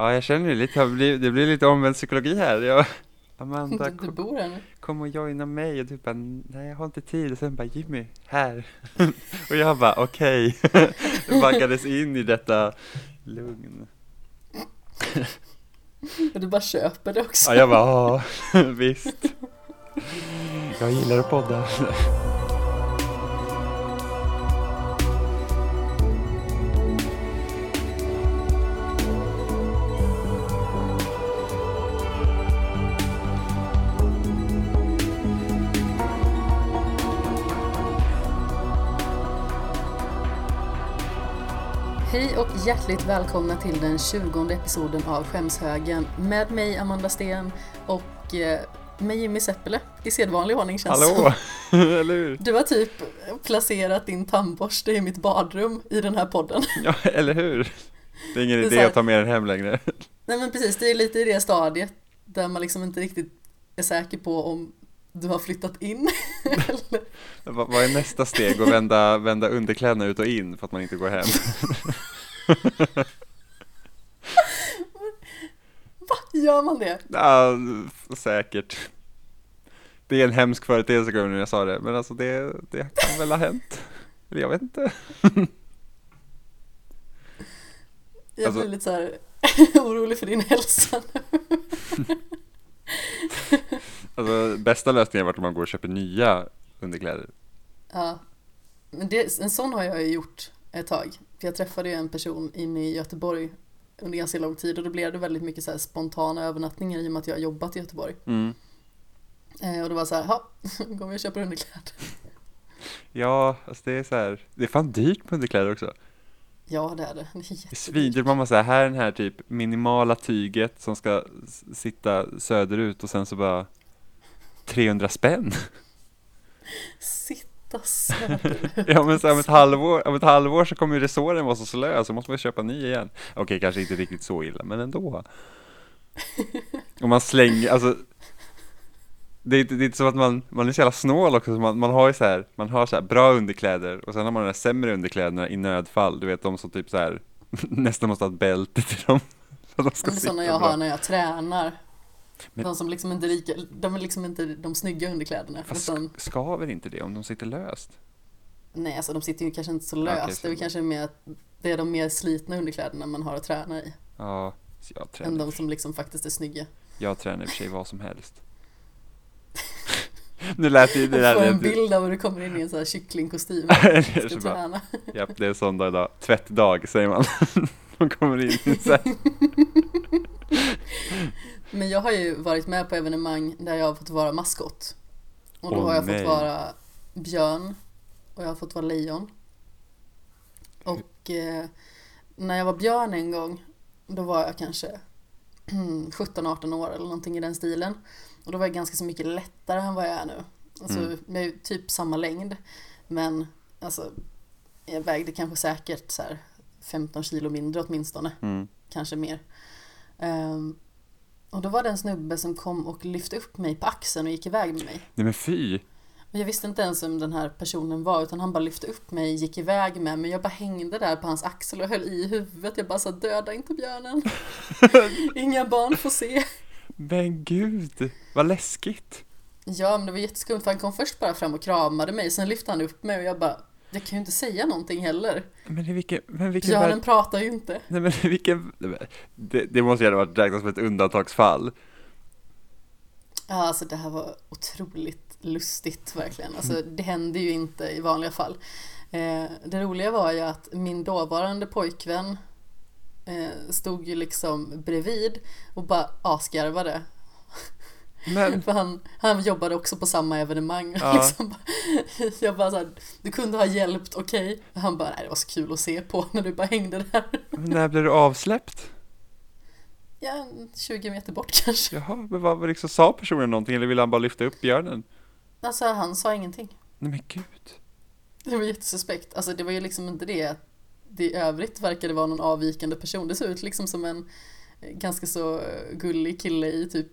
Ja, jag känner ju lite, det blir lite omvänd psykologi här. Jag, Amanda, kom och joina mig. Och du bara, nej jag har inte tid. Och sen bara, Jimmy, här. Och jag bara, okej. Jag backades in i detta lugn. Och du bara köper det också. Ja, jag bara, ja, visst. Jag gillar att podda. Hej och hjärtligt välkomna till den 20:e episoden av Skämshögen med mig Amanda Sten och med Jimmy Sepple i sedvanlig ordning känns. Hallå, eller hur? Du har typ placerat din tandborste i mitt badrum i den här podden. Ja, eller hur? Det är ingen idé att ta med den hem längre. Nej men precis, det är lite i det stadiet där man liksom inte riktigt är säker på om du har flyttat in. Vad är nästa steg? Att vända underkläderna ut och in för att man inte går hem. Vad gör man det? Ja, säkert. Det är en hemsk företeelse när jag sa det. Men alltså det kan väl ha hänt. Jag vet inte. Jag blir lite så här orolig för din hälsa nu. Alltså, bästa lösningen är att man går och köper nya underkläder. Ja, men en sån har jag ju gjort ett tag. För jag träffade ju en person inne i Göteborg under ganska lång tid. Och då blev det väldigt mycket så här spontana övernattningar i och med att jag har jobbat i Göteborg. Mm. Och då var så här, ja, går vi och köper underkläder. Ja, alltså det är så här, det är fan dyrt med underkläder också. Ja, det är det. Det är svider man så här den här typ minimala tyget som ska sitta söderut och sen så bara 300 spänn. Sitta söderut. Ja, men så om ett halvår så kommer ju resåren vara så slö så måste man köpa ny igen. Okej, kanske inte riktigt så illa, men ändå. Och man slänger, alltså det är inte så att man är så jävla snål också. Man har ju så här, man har så här bra underkläder och sen har man de här sämre underkläderna i nödfall. Du vet, de som typ så här nästan måste ha ett bälte till dem. De ska sitta såna jag bra. Har när jag tränar. Men, de som liksom inte rika, de är liksom inte de snygga underkläderna. Fast utan, skaver inte det om de sitter löst? Nej, alltså de sitter ju kanske inte så löst. Okay, så det är kanske mer, det är de mer slitna underkläderna man har att träna i. Ja, jag tränar. Än de som liksom faktiskt är snygga. Jag tränar i och för sig vad som helst. Jag får en bild av hur du kommer in i en sån här kycklingkostym. Ja, det är sån dag idag. Tvättdag, säger man. De kommer in så här. Men jag har ju varit med på evenemang där jag har fått vara maskott. Och då har jag fått vara björn. Och jag har fått vara lejon. Och när jag var björn en gång, då var jag kanske 17-18 år eller någonting i den stilen. Och då var jag ganska så mycket lättare än vad jag är nu. Alltså, jag är typ samma längd. Men alltså, jag vägde kanske säkert så här 15 kilo mindre åtminstone. Kanske mer. Och då var det en snubbe som kom och lyfte upp mig på axeln och gick iväg med mig. Nej men fy! Men jag visste inte ens vem den här personen var, utan han bara lyfte upp mig och gick iväg med mig. Jag bara hängde där på hans axel och höll i huvudet. Jag bara sa, döda inte björnen. Inga barn får se. Men gud, vad läskigt. Ja, men det var jätteskumt för han kom först bara fram och kramade mig. Sen lyfte han upp mig och jag bara, jag kan ju inte säga någonting heller. Men vilken björnen pratar ju inte. Nej, men vilken, det måste ju ha varit räknat som ett undantagsfall. Ja, alltså det här var otroligt lustigt verkligen. Alltså det hände ju inte i vanliga fall. Det roliga var ju att min dåvarande pojkvän stod ju liksom bredvid och bara asgarvade. Men för han jobbade också på samma evenemang. Ja. Liksom. Jag bara så här, du kunde ha hjälpt, okej. Han bara, nej, det var så kul att se på när du bara hängde där. Men när blev du avsläppt? Ja, 20 meter bort kanske. Jaha, men vad liksom, sa personen någonting eller ville han bara lyfta upp björnen? Alltså han sa ingenting. Nej men gud. Det var jättesuspekt. Alltså det var ju liksom inte det. Det i övrigt verkade vara någon avvikande person. Det såg ut liksom som en ganska så gullig kille i typ,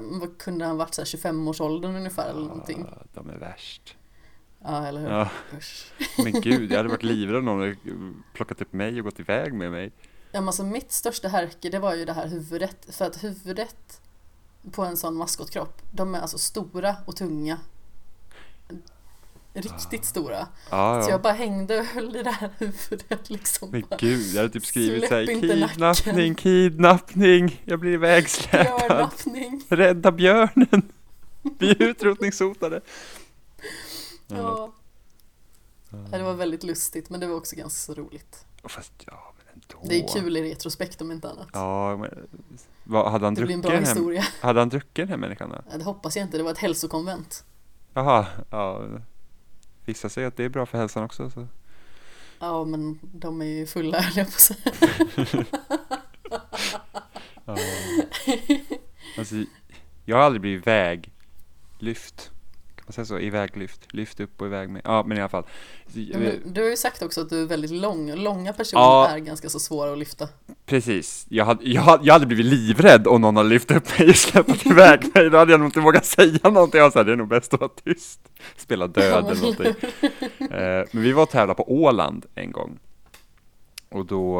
vad kunde han varit, så här 25-årsåldern ungefär eller någonting. De är värst. Ja, eller hur? Ja. Men gud, jag hade varit livrädd om någon hade plockat upp mig och gått iväg med mig. Ja, men alltså mitt största härke, det var ju det här huvudet. För att huvudet på en sån maskotkropp, de är alltså stora och tunga. Riktigt stora. Ah, så jag bara hängde och höll i det här huvudet liksom. Men gud, jag hade typ skrivit såhär: kidnappning, jag blir ivägsläpad. Rädda björnen. Vi är utrotningshotade. Ja. Ja, det var väldigt lustigt, men det var också ganska roligt. Fast ja, men ändå. Det är kul i retrospekt om inte annat. Ja, men hade han druckit den här? Hade han druckit den här människan? Ja, det hoppas jag inte, det var ett hälsokonvent. Jaha, ja. Vissa säger att det är bra för hälsan också. Så. Ja, men de är ju fulla, höll jag på att säga. Ja. Alltså, jag har aldrig blivit väglyft. Kan man säga så? I väglyft. Lyft upp och i väg med. Ja, men i alla fall. Du har ju sagt också att du är väldigt lång. Långa personer är ganska så svåra att lyfta. Precis. Jag hade blivit livrädd om någon hade lyft upp mig och släppt iväg mig. Då hade jag nog inte vågat säga någonting. Jag sa, det är nog bäst att vara tyst. Spela död eller någonting. Men vi var och tävla på Åland en gång. Och då...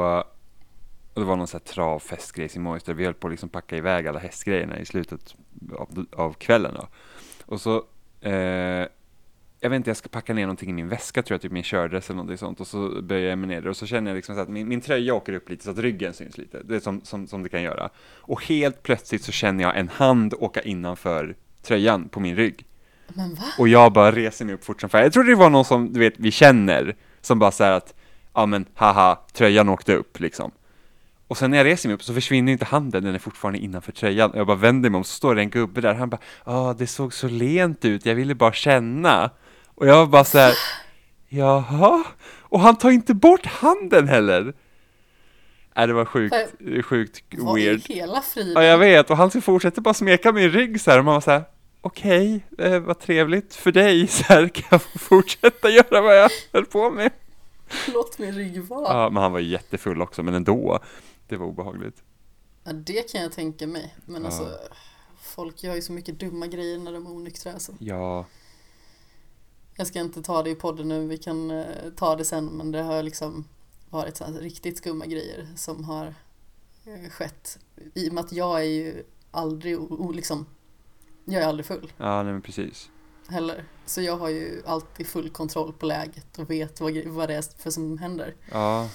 Och det var någon sån här travfestgrej i Mojster. Vi höll på att liksom packa iväg alla hästgrejerna i slutet av kvällen. Då. Och så, jag vet inte, jag ska packa ner någonting i min väska, tror jag, typ min kördress eller någonting sånt. Och så böjer jag mig ner och så känner jag liksom så att min tröja åker upp lite så att ryggen syns lite. Det är som det kan göra. Och helt plötsligt så känner jag en hand åka innanför tröjan på min rygg. Men va? Och jag bara reser mig upp fort som fan. Jag tror det var någon som, du vet, vi känner som bara säger att, ja men haha, tröjan åkte upp liksom. Och sen när jag reser mig upp så försvinner inte handen. Den är fortfarande innanför tröjan. Jag bara vänder mig om, så står det en gubbe där. Han bara, det såg så lent ut. Jag ville bara känna. Och jag var bara så här, jaha. Och han tar inte bort handen heller. Nej, det var sjukt weird. Hela friden. Ja, jag vet. Och han fortsätter bara smeka min rygg så här. Och man var så här, okej, vad trevligt för dig. Så här, kan jag fortsätta göra vad jag höll på med? Låt min rygg vara. Ja, men han var jättefull också. Men ändå. Det var obehagligt. Ja, det kan jag tänka mig. Men alltså, folk gör ju så mycket dumma grejer när de är onyktra. Alltså. Ja. Jag ska inte ta det i podden nu. Vi kan ta det sen. Men det har liksom varit så här riktigt skumma grejer som har skett. I och med att jag är ju aldrig, liksom, jag är aldrig full. Ja, nej men precis. Heller. Så jag har ju alltid full kontroll på läget och vet vad det är för som händer. Ja.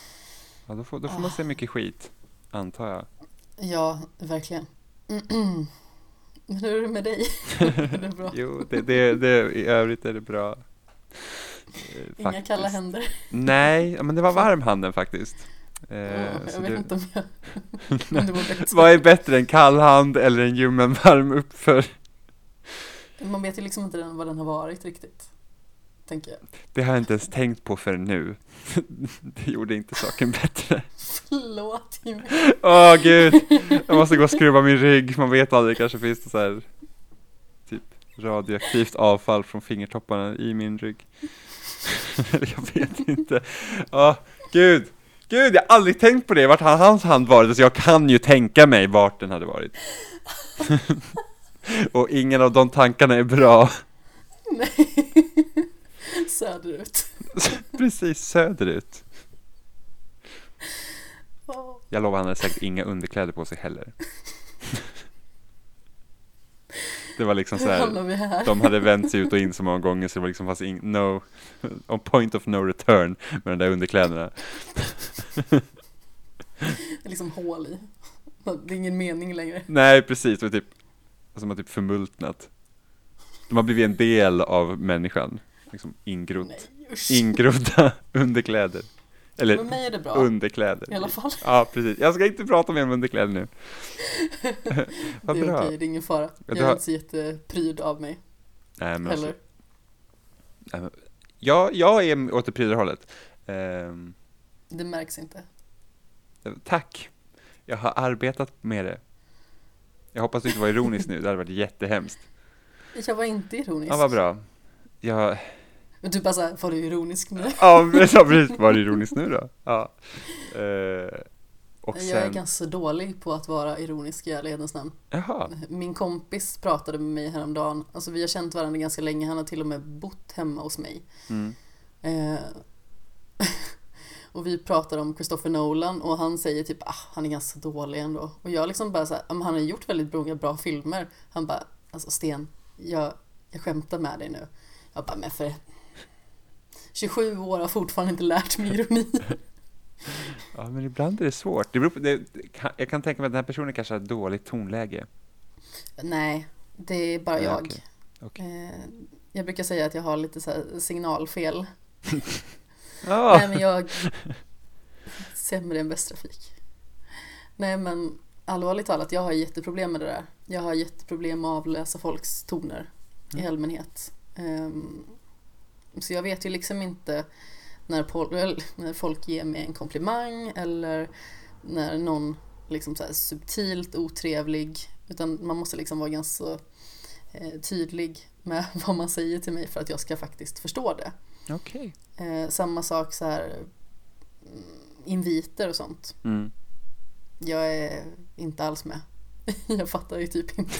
Ja, då får man se mycket skit, antar jag. Ja, verkligen. Men hur är det med dig? Är det bra? Jo, det, i övrigt är det bra. Inga kalla händer? Nej, men det var varm handen faktiskt. Jag vet inte om jag... Vad är bättre, en kall hand eller en ljummen varm uppför? Man vet ju liksom inte vad den har varit riktigt, tänker jag. Det har jag inte ens tänkt på förrän nu. Det gjorde inte saken bättre. Förlåt, Jimmy. Åh, gud. Jag måste gå och skrubba min rygg. Man vet aldrig, kanske finns det så här typ radioaktivt avfall från fingertopparna i min rygg. Eller jag vet inte. Åh, gud. Gud, jag har aldrig tänkt på det. Vart hans hand varit, så jag kan ju tänka mig vart den hade varit. Och ingen av de tankarna är bra. Nej. Söderut. Precis, söderut. Oh. Jag lovar, han hade säkert inga underkläder på sig heller. Det var liksom så här. De hade vänt sig ut och in så många gånger, så det var liksom fast on point of no return med de där underkläderna. Det är liksom hål i. Det är ingen mening längre. Nej, precis. Det var typ som har typ förmultnat. De har blivit en del av människan. Liksom ingrodda underkläder. Eller för mig är det bra. Underkläder. I alla fall. Ja, precis. Jag ska inte prata mer om underkläder nu. Vad bra. Okej, det är ingen fara. Jag är inte så jättepryd av mig. Nej, men eller? Alltså, jag är åt det prydarhållet. Det märks inte. Tack. Jag har arbetat med det. Jag hoppas du inte var ironisk nu. Det hade varit jättehemskt. Jag var inte ironisk. Ja, vad bra. Men du bara såhär, var du ironisk nu? Ja, precis. Var du ironisk nu då? Ja. Och sen... Jag är ganska dålig på att vara ironisk i ärlighetens namn. Jaha. Min kompis pratade med mig häromdagen. Alltså, vi har känt varandra ganska länge. Han har till och med bott hemma hos mig. Mm. Och vi pratar om Christopher Nolan och han säger typ han är ganska dålig ändå. Och jag liksom bara så här, han har gjort väldigt många bra filmer. Han bara, alltså Sten, jag skämtar med dig nu. Jag bara, men för 27 år har fortfarande inte lärt mig ironi. Ja, men ibland är det svårt. Det beror på, jag kan tänka mig att den här personen kanske har dåligt tonläge. Nej, det är bara jag. Okay. Jag brukar säga att jag har lite så här signalfel. Nej, men jag sämre än västtrafik. Nej, men allvarligt talat, jag har jätteproblem med det där. Jag har jätteproblem med att avläsa folks toner i allmänhet. Så jag vet ju liksom inte när folk ger mig en komplimang eller när någon liksom så här subtilt otrevlig, utan man måste liksom vara ganska tydlig med vad man säger till mig för att jag ska faktiskt förstå det. Okej. Samma sak så här inviter och sånt. Mm. Jag är inte alls med. Jag fattar ju typ inte.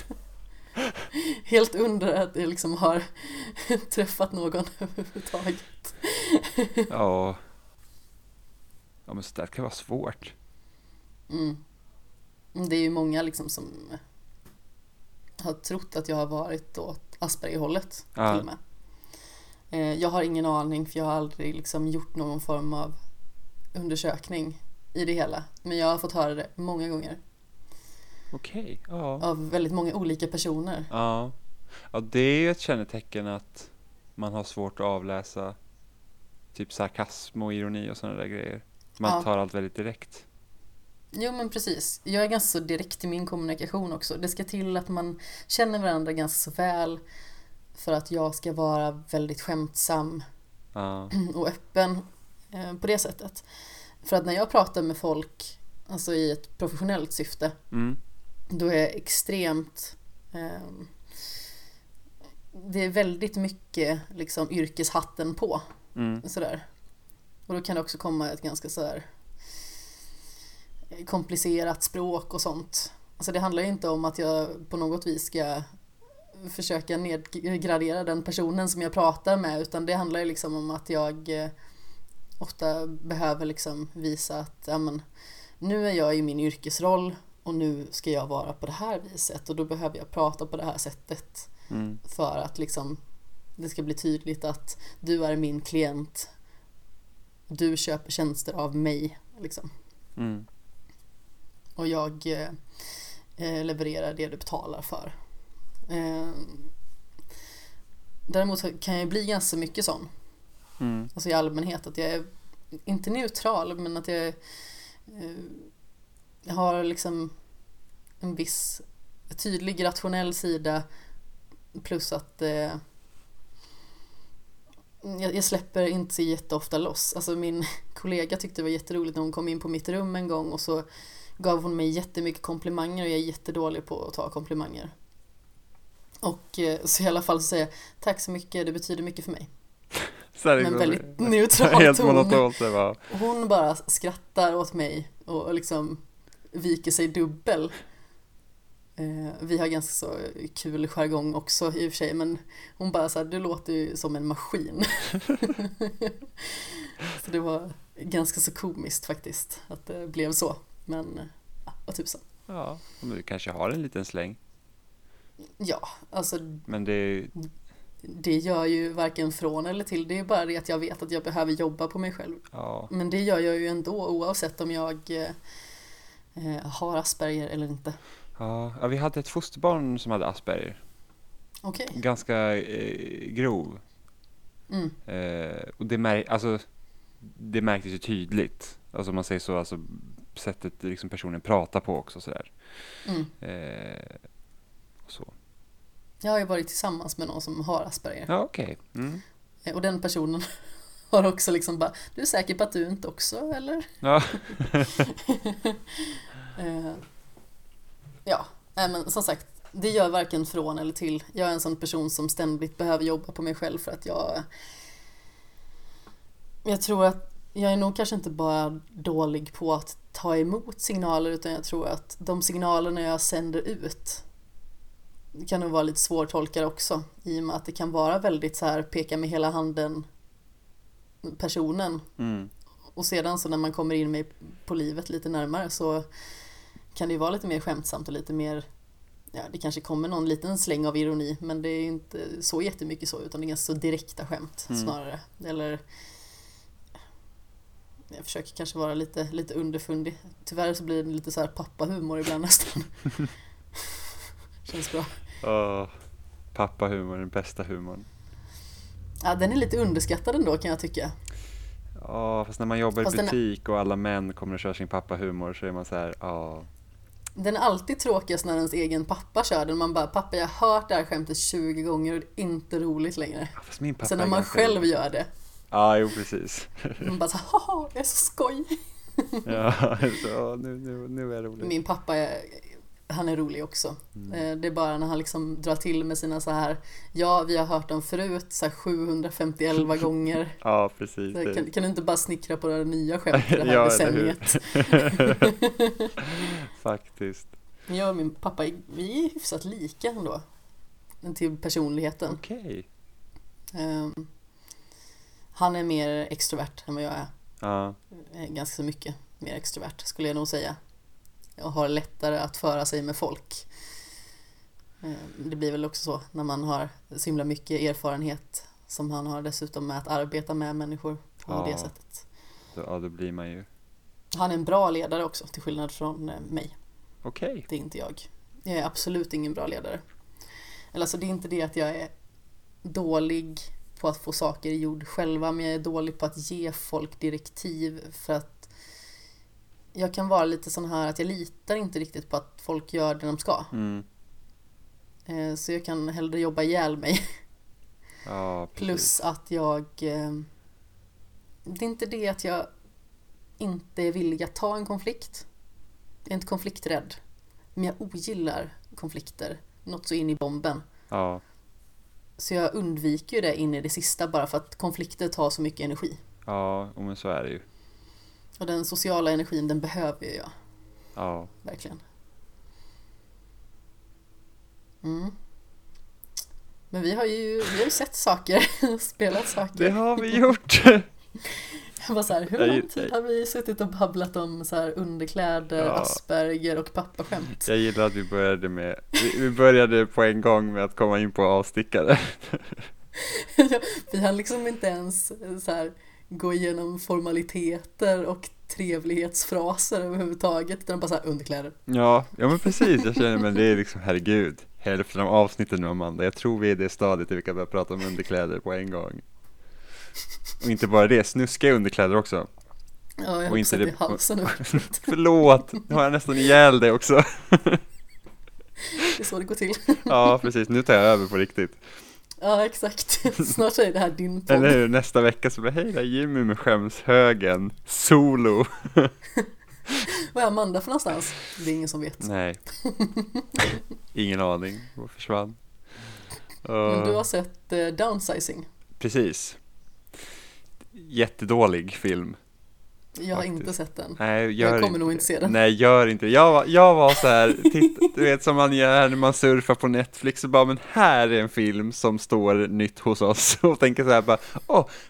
Helt under att jag liksom har träffat någon överhuvudtaget. Ja, men så där kan vara svårt. Mm. Det är ju många liksom som har trott att jag har varit åt Asperger-hållet till och med. Jag har ingen aning, för jag har aldrig liksom gjort någon form av undersökning i det hela. Men jag har fått höra det många gånger. Okej, ja. Av väldigt många olika personer. Ja. Ja, det är ju ett kännetecken att man har svårt att avläsa typ sarkasm och ironi och sådana där grejer. Man tar allt väldigt direkt. Jo, men precis. Jag är ganska så direkt i min kommunikation också. Det ska till att man känner varandra ganska så väl för att jag ska vara väldigt skämtsam och öppen på det sättet. För att när jag pratar med folk, alltså i ett professionellt syfte, då är jag extremt... det är väldigt mycket liksom yrkeshatten på. Sådär. Och då kan det också komma ett ganska så här komplicerat språk och sånt. Alltså det handlar ju inte om att jag på något vis ska försöka nedgradera den personen som jag pratar med, utan det handlar ju liksom om att jag ofta behöver liksom visa att nu är jag i min yrkesroll och nu ska jag vara på det här viset och då behöver jag prata på det här sättet för att liksom det ska bli tydligt att du är min klient, du köper tjänster av mig liksom. Och jag levererar det du betalar för. Däremot kan jag bli ganska mycket sån. Alltså i allmänhet att jag är inte neutral, men att jag har liksom en viss tydlig rationell sida, plus att jag släpper inte så jätteofta loss. Alltså min kollega tyckte det var jätteroligt när hon kom in på mitt rum en gång och så gav hon mig jättemycket komplimanger och jag är jättedålig på att ta komplimanger. Och så i alla fall så säger jag, tack så mycket, det betyder mycket för mig. Men väldigt neutralt. Hon bara skrattar åt mig och liksom viker sig dubbel. Vi har ganska så kul jargong också i och för sig, men hon bara så här, du låter ju som en maskin. Så det var ganska så komiskt faktiskt att det blev så. Men vad tusan. Ja, men du kanske har en liten släng. Ja, alltså, men det gör ju varken från eller till. Det är ju bara det att jag vet att jag behöver jobba på mig själv. Ja. Men det gör jag ju ändå oavsett om jag har Asperger eller inte. Ja, vi hade ett fosterbarn som hade Asperger. Okej. Ganska grov. Och det märktes ju tydligt. Alltså man säger så, alltså sättet liksom personen pratar på också så där. Så. Jag har ju varit tillsammans med någon som har Asperger. Ja, okej. Och den personen har också liksom bara, du är säker på att du inte också, eller? Ja. Ja, men som sagt, det gör varken från eller till. Jag är en sån person som ständigt behöver jobba på mig själv för att jag tror att jag är nog kanske inte bara dålig på att ta emot signaler, utan jag tror att de signalerna jag sänder ut kan nog vara lite svårtolkade också, i och med att det kan vara väldigt så här peka med hela handen personen Och sedan så när man kommer in med på livet lite närmare så kan det ju vara lite mer skämtsamt och lite mer, ja, det kanske kommer någon liten släng av ironi, men det är inte så jättemycket så, utan det är ganska så direkta skämt snarare. Eller jag försöker kanske vara lite underfundig. Tyvärr så blir det lite så här pappahumor ibland nästan. Känns bra. Oh, pappahumor, den bästa humorn. Ja, den är lite underskattad ändå kan jag tycka. Ja, fast när man jobbar i butik och alla män kommer att köra sin pappahumor så är man så här, ja. Den är alltid tråkigast när ens egen pappa kör den. Man bara, pappa jag har hört det här skämtet 20 gånger och det är inte roligt längre. Ja, fast min pappa sen när man själv roligt. Gör det. Ja, jo precis. Man bara så här, haha, det är så skoj. Ja, så, nu är det roligt. Min pappa är... Han är rolig också. Det är bara när han liksom drar till med sina så här, ja vi har hört dem förut så här 751 gånger. Ja precis. Så, kan du inte bara snickra på det nya skämtet det här ja, decenniet? Faktiskt. Jag och min pappa, vi är hyfsat lika ändå. Till personligheten. Okej. Okay. Han är mer extrovert än vad jag är. Ja. Ganska så mycket mer extrovert skulle jag nog säga. Och har lättare att föra sig med folk. Det blir väl också så när man har så himla mycket erfarenhet som han har dessutom med att arbeta med människor på det sättet. Ja, det blir man ju. Han är en bra ledare också, till skillnad från mig. Okej. Okay. Det är inte jag. Jag är absolut ingen bra ledare. Eller alltså, det är inte det att jag är dålig på att få saker gjord själva, men jag är dålig på att ge folk direktiv för att jag kan vara lite sån här att jag litar inte riktigt på att folk gör det de ska. Så jag kan hellre jobba ihjäl mig. Ja, plus att jag... Det är inte det att jag inte är villig att ta en konflikt. Jag är inte konflikträdd. Men jag ogillar konflikter. Något så in i bomben. Ja. Så jag undviker ju det in i det sista bara för att konflikter tar så mycket energi. Ja, men så är det ju. Och den sociala energin, den behöver jag. Ja. Verkligen. Men vi har ju sett saker, spelat saker. Det har vi gjort. Jag var så här, hur lång tid har vi suttit och babblat om så här underkläder, Asperger och pappaskämt? Jag gillar att vi började på en gång med att komma in på avstickare. Vi har liksom inte ens så här... gå igenom formaliteter och trevlighetsfraser överhuvudtaget, utan bara så här underkläder. Ja men precis, jag känner, men det är liksom herregud, hälften av avsnitten nu Amanda, jag tror vi är det stadiet där vi kan börja prata om underkläder på en gång. Och inte bara det, snuskiga underkläder också. Ja, jag har inte det i halsen nu. Förlåt, nu har jag nästan ihjäl det också. Det är så det går till. Ja precis, nu tar jag över på riktigt. Ja, exakt. Snart är det här din podd. Eller hur? Nästa vecka så blir hej där Jimmy med Skämshögen. Solo. Vad är Amanda för någonstans? Det är ingen som vet. Nej. Ingen aning. Hon försvann. Men du har sett Downsizing. Precis. Jättedålig film. Jag har inte sett den. Nej, jag kommer nog inte se den. Nej, gör inte. Jag var så här, du vet som man gör när man surfar på Netflix och bara, men här är en film som står nytt hos oss. Och tänker så här bara,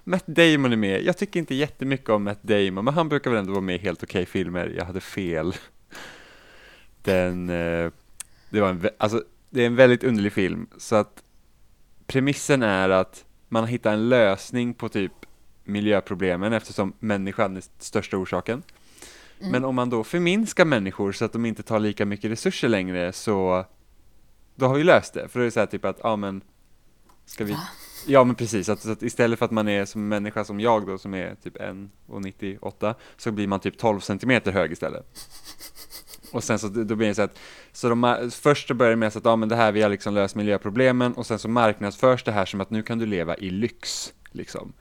Matt Damon är med. Jag tycker inte jättemycket om Matt Damon, men han brukar väl ändå vara med i helt okej filmer. Jag hade fel. Det är en väldigt underlig film. Så att premissen är att man hittar en lösning på typ miljöproblemen, eftersom människan är största orsaken. Men om man då förminskar människor så att de inte tar lika mycket resurser längre, så då har vi löst det. För det är så här typ att ja men precis, att istället för att man är som en människa som jag då, som är typ 1,98, så blir man typ 12 centimeter hög istället. Och sen så då blir det så att först så börjar det med att men det här, vi har liksom löst miljöproblemen, och sen så marknadsförs det här som att nu kan du leva i lyx liksom.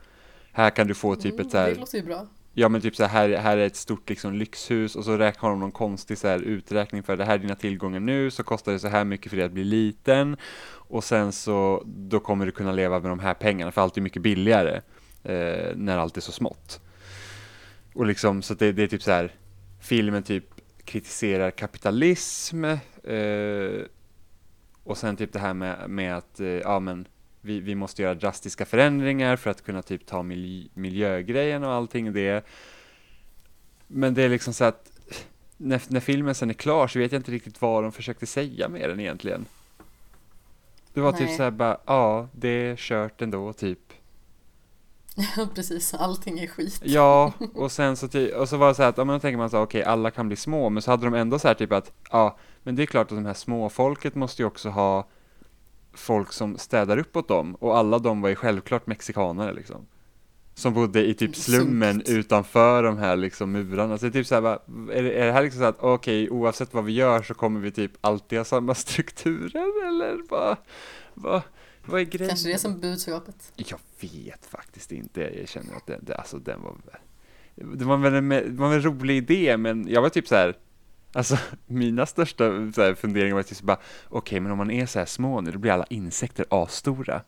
Här kan du få typ ett så här, det låter ju bra. Ja men typ så här är ett stort liksom lyxhus, och så har de någon konstig så här uträkning för det här är dina tillgångar nu, så kostar det så här mycket för dig att bli liten, och sen så då kommer du kunna leva med de här pengarna, för allt är mycket billigare när allt är så smått. Och liksom så det är typ så här, filmen typ kritiserar kapitalism och sen typ det här med att vi måste göra drastiska förändringar för att kunna typ ta miljögrejen och allting det. Men det är liksom så att när filmen sen är klar så vet jag inte riktigt vad de försökte säga med den egentligen. Det var typ så här bara, ja, det är kört ändå typ. Ja, precis. Allting är skit. Ja, och sen så, och så var det så här att, ja, men då tänker man så här, okej, alla kan bli små, men så hade de ändå så här typ att, ja, men det är klart att de här småfolket måste ju också ha folk som städar upp åt dem, och alla de var ju självklart mexikanare liksom. Som bodde i typ slummen utanför de här liksom murarna. Så det är typ så här bara, är det här liksom så att okej, oavsett vad vi gör så kommer vi typ alltid ha samma strukturer, eller vad är grejen? Kanske det är som budskapet. Jag vet faktiskt inte. Jag känner att det var en rolig idé, men jag var typ så här, alltså mina största så här funderingar var typ så bara okej, men om man är så här små nu, då blir alla insekter asstora.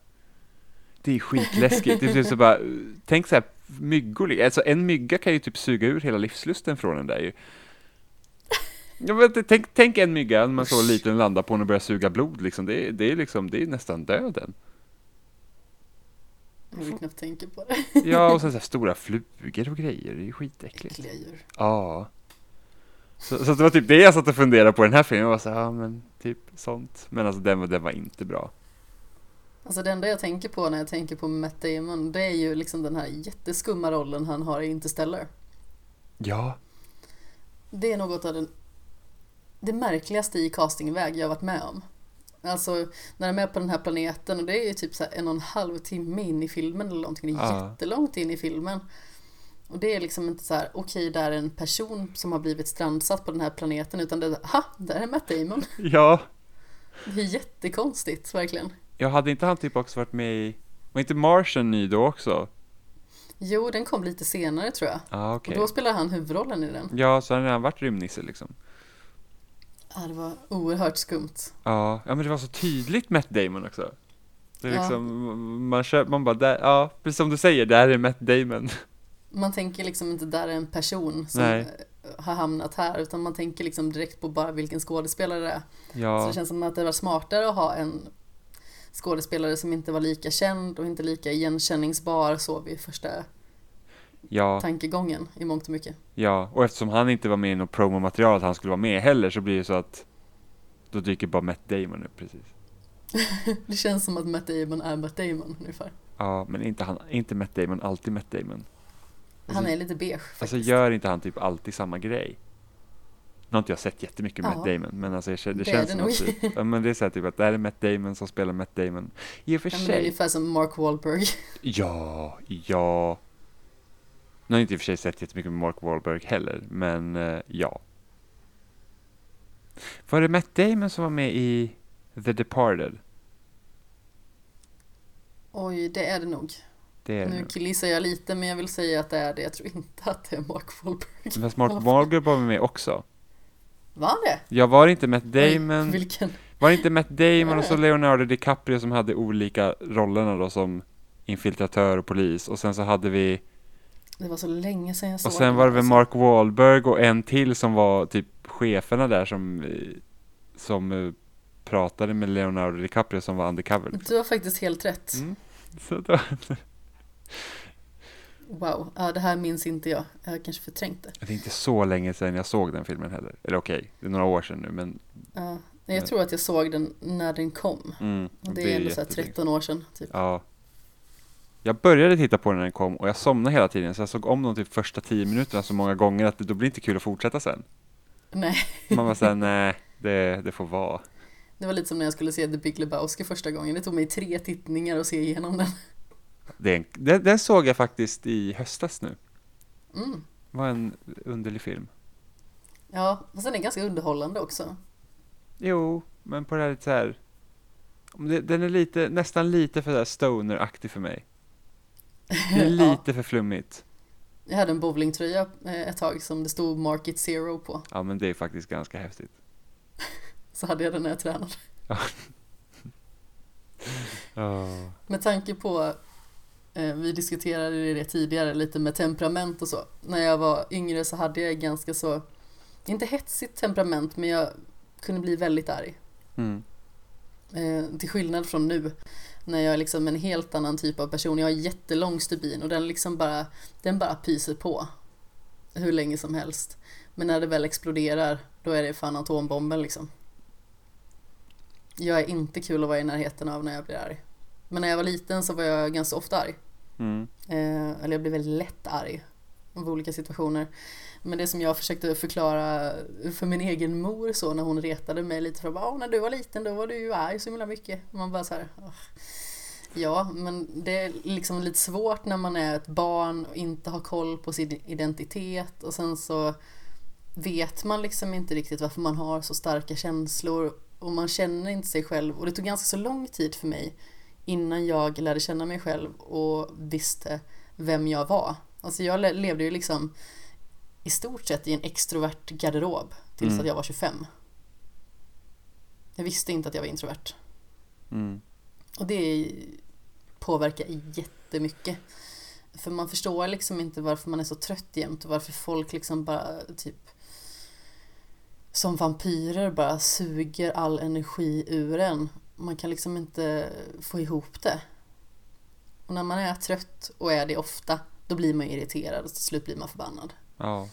Det är skitläskigt. Det är så bara, tänk så här, myggor. Alltså en mygga kan ju typ suga ur hela livslusten från den där ju. Jag vet inte, tänk en mygga när man så liten landar på och börjar suga blod liksom. Det är nästan döden. Jag fick knappt tänka på det. Ja, och sen så här stora flugor och grejer. Det är ju skitäckligt. Äckliga djur. Ja. Så det var typ det jag satt och funderade på den här filmen. Jag var så här, ja men typ sånt. Men alltså den var inte bra. Alltså det enda jag tänker på när jag tänker på Matt Damon, det är ju liksom den här jätteskumma rollen han har i Interstellar. Ja. Det är något av det märkligaste i castingväg jag har varit med om. Alltså när de är på den här planeten, och det är ju typ så här 1,5 timme in i filmen eller någonting, jättelångt in i filmen. Och det är liksom inte så här, okej, där är en person som har blivit strandsatt på den här planeten, utan det är, där är Matt Damon. Ja. Det är jättekonstigt, verkligen. Jag hade inte han typ också varit med i... Var inte Martian ny då också? Jo, den kom lite senare tror jag. Ah, okay. Och då spelade han huvudrollen i den. Ja, så han hade redan varit rymnisse liksom. Ja, det var oerhört skumt. Ja, men det var så tydligt Matt Damon också. Det är liksom, man bara... Där, ja, precis som du säger, där är Matt Damon. Man tänker liksom inte där är en person som... Nej. Har hamnat här, utan man tänker liksom direkt på bara vilken skådespelare det är. Ja. Så det känns som att det var smartare att ha en... skådespelare som inte var lika känd och inte lika igenkänningsbar, så vid första tankegången i mångt och mycket. Ja, och eftersom han inte var med i något promomaterial att han skulle vara med heller, så blir det så att då dyker bara Matt Damon upp precis. Det känns som att Matt Damon är Matt Damon ungefär. Ja, men inte Matt Damon, alltid Matt Damon. Alltså, han är lite beige faktiskt. Alltså gör inte han typ alltid samma grej? Nu har inte jag sett jättemycket Matt Damon, men alltså det känns som att men det är så här typ att det här är Matt Damon som spelar Matt Damon. I och för sig. Det är ungefär som Mark Wahlberg. Ja. Nu har inte i och för sig sett jättemycket med Mark Wahlberg heller, men ja. Var det Matt Damon som var med i The Departed? Oj, det är det nog. Nu gissar jag lite, men jag vill säga att det är det. Jag tror inte att det är Mark Wahlberg. Men Mark Wahlberg var med också. Var det? Ja, var det inte Matt Damon? Vilken? Var det inte Matt Damon och så Leonardo DiCaprio som hade olika rollerna då, som infiltratör och polis, och sen så hade vi... Det var så länge sedan jag såg. Och sen var det väl Mark Wahlberg och en till som var typ cheferna där som pratade med Leonardo DiCaprio som var undercover. Du har faktiskt helt rätt. Mm. Så då... Wow, det här minns inte jag. Jag kanske förträngt det. Det är inte så länge sedan jag såg den filmen heller. Eller okej, det är några år sedan nu. Men... Jag tror att jag såg den när den kom. Mm, det är ändå så här 13 år sedan. Typ. Ja. Jag började titta på den när den kom och jag somnade hela tiden. Så jag såg om de typ första 10 minuterna så många gånger att det då blir inte kul att fortsätta sen. Nej. Man var såhär, nej, det får vara. Det var lite som när jag skulle se The Big Lebowski första gången. Det tog mig 3 tittningar att se igenom den. Den såg jag faktiskt i höstas nu. Mm. Det var en underlig film. Ja, och sen är den ganska underhållande också. Jo, men på det här lite så här... Den är nästan lite för stoner-aktig för mig. Det är lite för flummigt. Jag hade en bowlingtröja ett tag som det stod Market Zero på. Ja, men det är faktiskt ganska häftigt. Så hade jag den när jag tränade. Med tanke på... Vi diskuterade det tidigare lite med temperament och så. När jag var yngre så hade jag ganska så, inte hetsigt temperament, men jag kunde bli väldigt arg. Mm. Till skillnad från nu, när jag är liksom en helt annan typ av person. Jag har jättelång stubin och den bara pyser på. hur länge som helst. Men när det väl exploderar, då är det fan atombomben liksom. Jag är inte kul att vara i närheten av när jag blir arg. Men när jag var liten så var jag ganska ofta arg. Mm. Eller jag blev väldigt lätt arg av olika situationer. Men det som jag försökte förklara för min egen mor så när hon retade mig lite för bara, när du var liten då var du ju arg så himla mycket. Och man bara så här, ja, men det är liksom lite svårt när man är ett barn och inte har koll på sin identitet och sen så vet man liksom inte riktigt varför man har så starka känslor och man känner inte sig själv. Och det tog ganska så lång tid för mig innan jag lärde känna mig själv och visste vem jag var. Alltså jag levde ju liksom i stort sett i en extrovert garderob tills att jag var 25. Jag visste inte att jag var introvert. Mm. Och det påverkar jättemycket. För man förstår liksom inte varför man är så trött jämt och varför folk liksom bara typ som vampyrer bara suger all energi ur en. Man kan liksom inte få ihop det. Och när man är trött och är det ofta, då blir man irriterad och till slut blir man förbannad. Ja.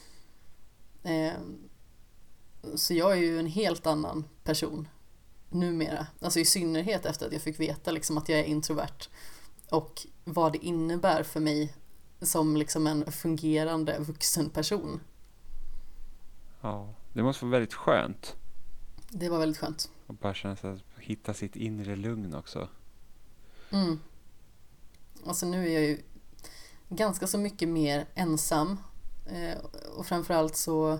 Så jag är ju en helt annan person numera. Alltså i synnerhet efter att jag fick veta liksom att jag är introvert och vad det innebär för mig som liksom en fungerande vuxen person. Ja, det måste vara väldigt skönt. Det var väldigt skönt. Och bara känns att hitta sitt inre lugn också. Mm. Alltså nu är jag ju ganska så mycket mer ensam. Och framförallt så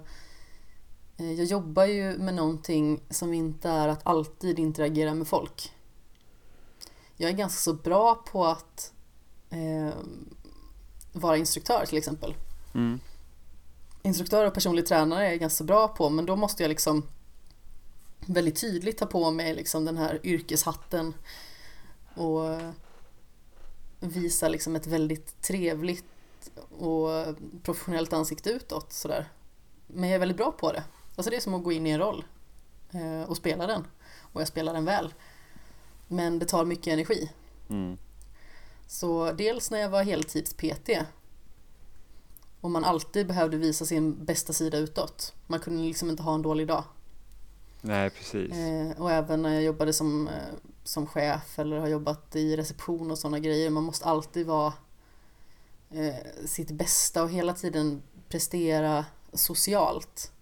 jag jobbar ju med någonting som inte är att alltid interagera med folk. Jag är ganska så bra på att vara instruktör till exempel. Mm. Instruktör och personlig tränare är jag ganska bra på, men då måste jag liksom väldigt tydligt ta på mig liksom den här yrkeshatten och visa liksom ett väldigt trevligt och professionellt ansikte utåt sådär. Men jag är väldigt bra på det. Alltså det är som att gå in i en roll och spela den. Och jag spelar den väl. Men det tar mycket energi. Mm. Så dels när jag var heltids-PT och man alltid behövde visa sin bästa sida utåt. Man kunde liksom inte ha en dålig dag. Nej, precis. Och även när jag jobbade som chef eller har jobbat i reception och sådana grejer. Man måste alltid vara sitt bästa och hela tiden prestera socialt.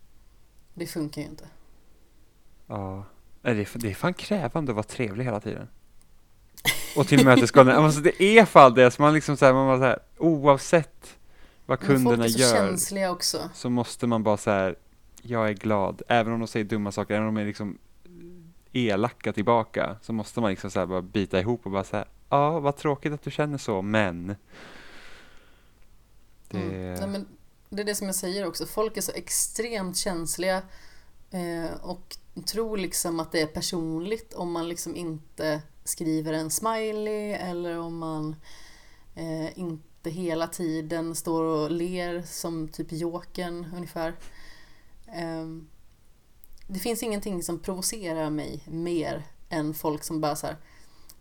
Det funkar ju inte. Ja, det är fan krävande att vara trevlig hela tiden. Och till mötesgående. Alltså det är fall det som man liksom så här, man bara så här, oavsett vad kunderna gör också, så måste man bara så här, jag är glad. Även om de säger dumma saker, även om de är liksom elaka tillbaka, så måste man liksom så här bara bita ihop och bara så här, ja, vad tråkigt att du känner så, men det... Mm. Nej, men det är det som jag säger också. Folk är så extremt känsliga och tror liksom att det är personligt om man liksom inte skriver en smiley eller om man inte hela tiden står och ler som typ Jokern ungefär. Det finns ingenting som provocerar mig mer än folk som bara så här,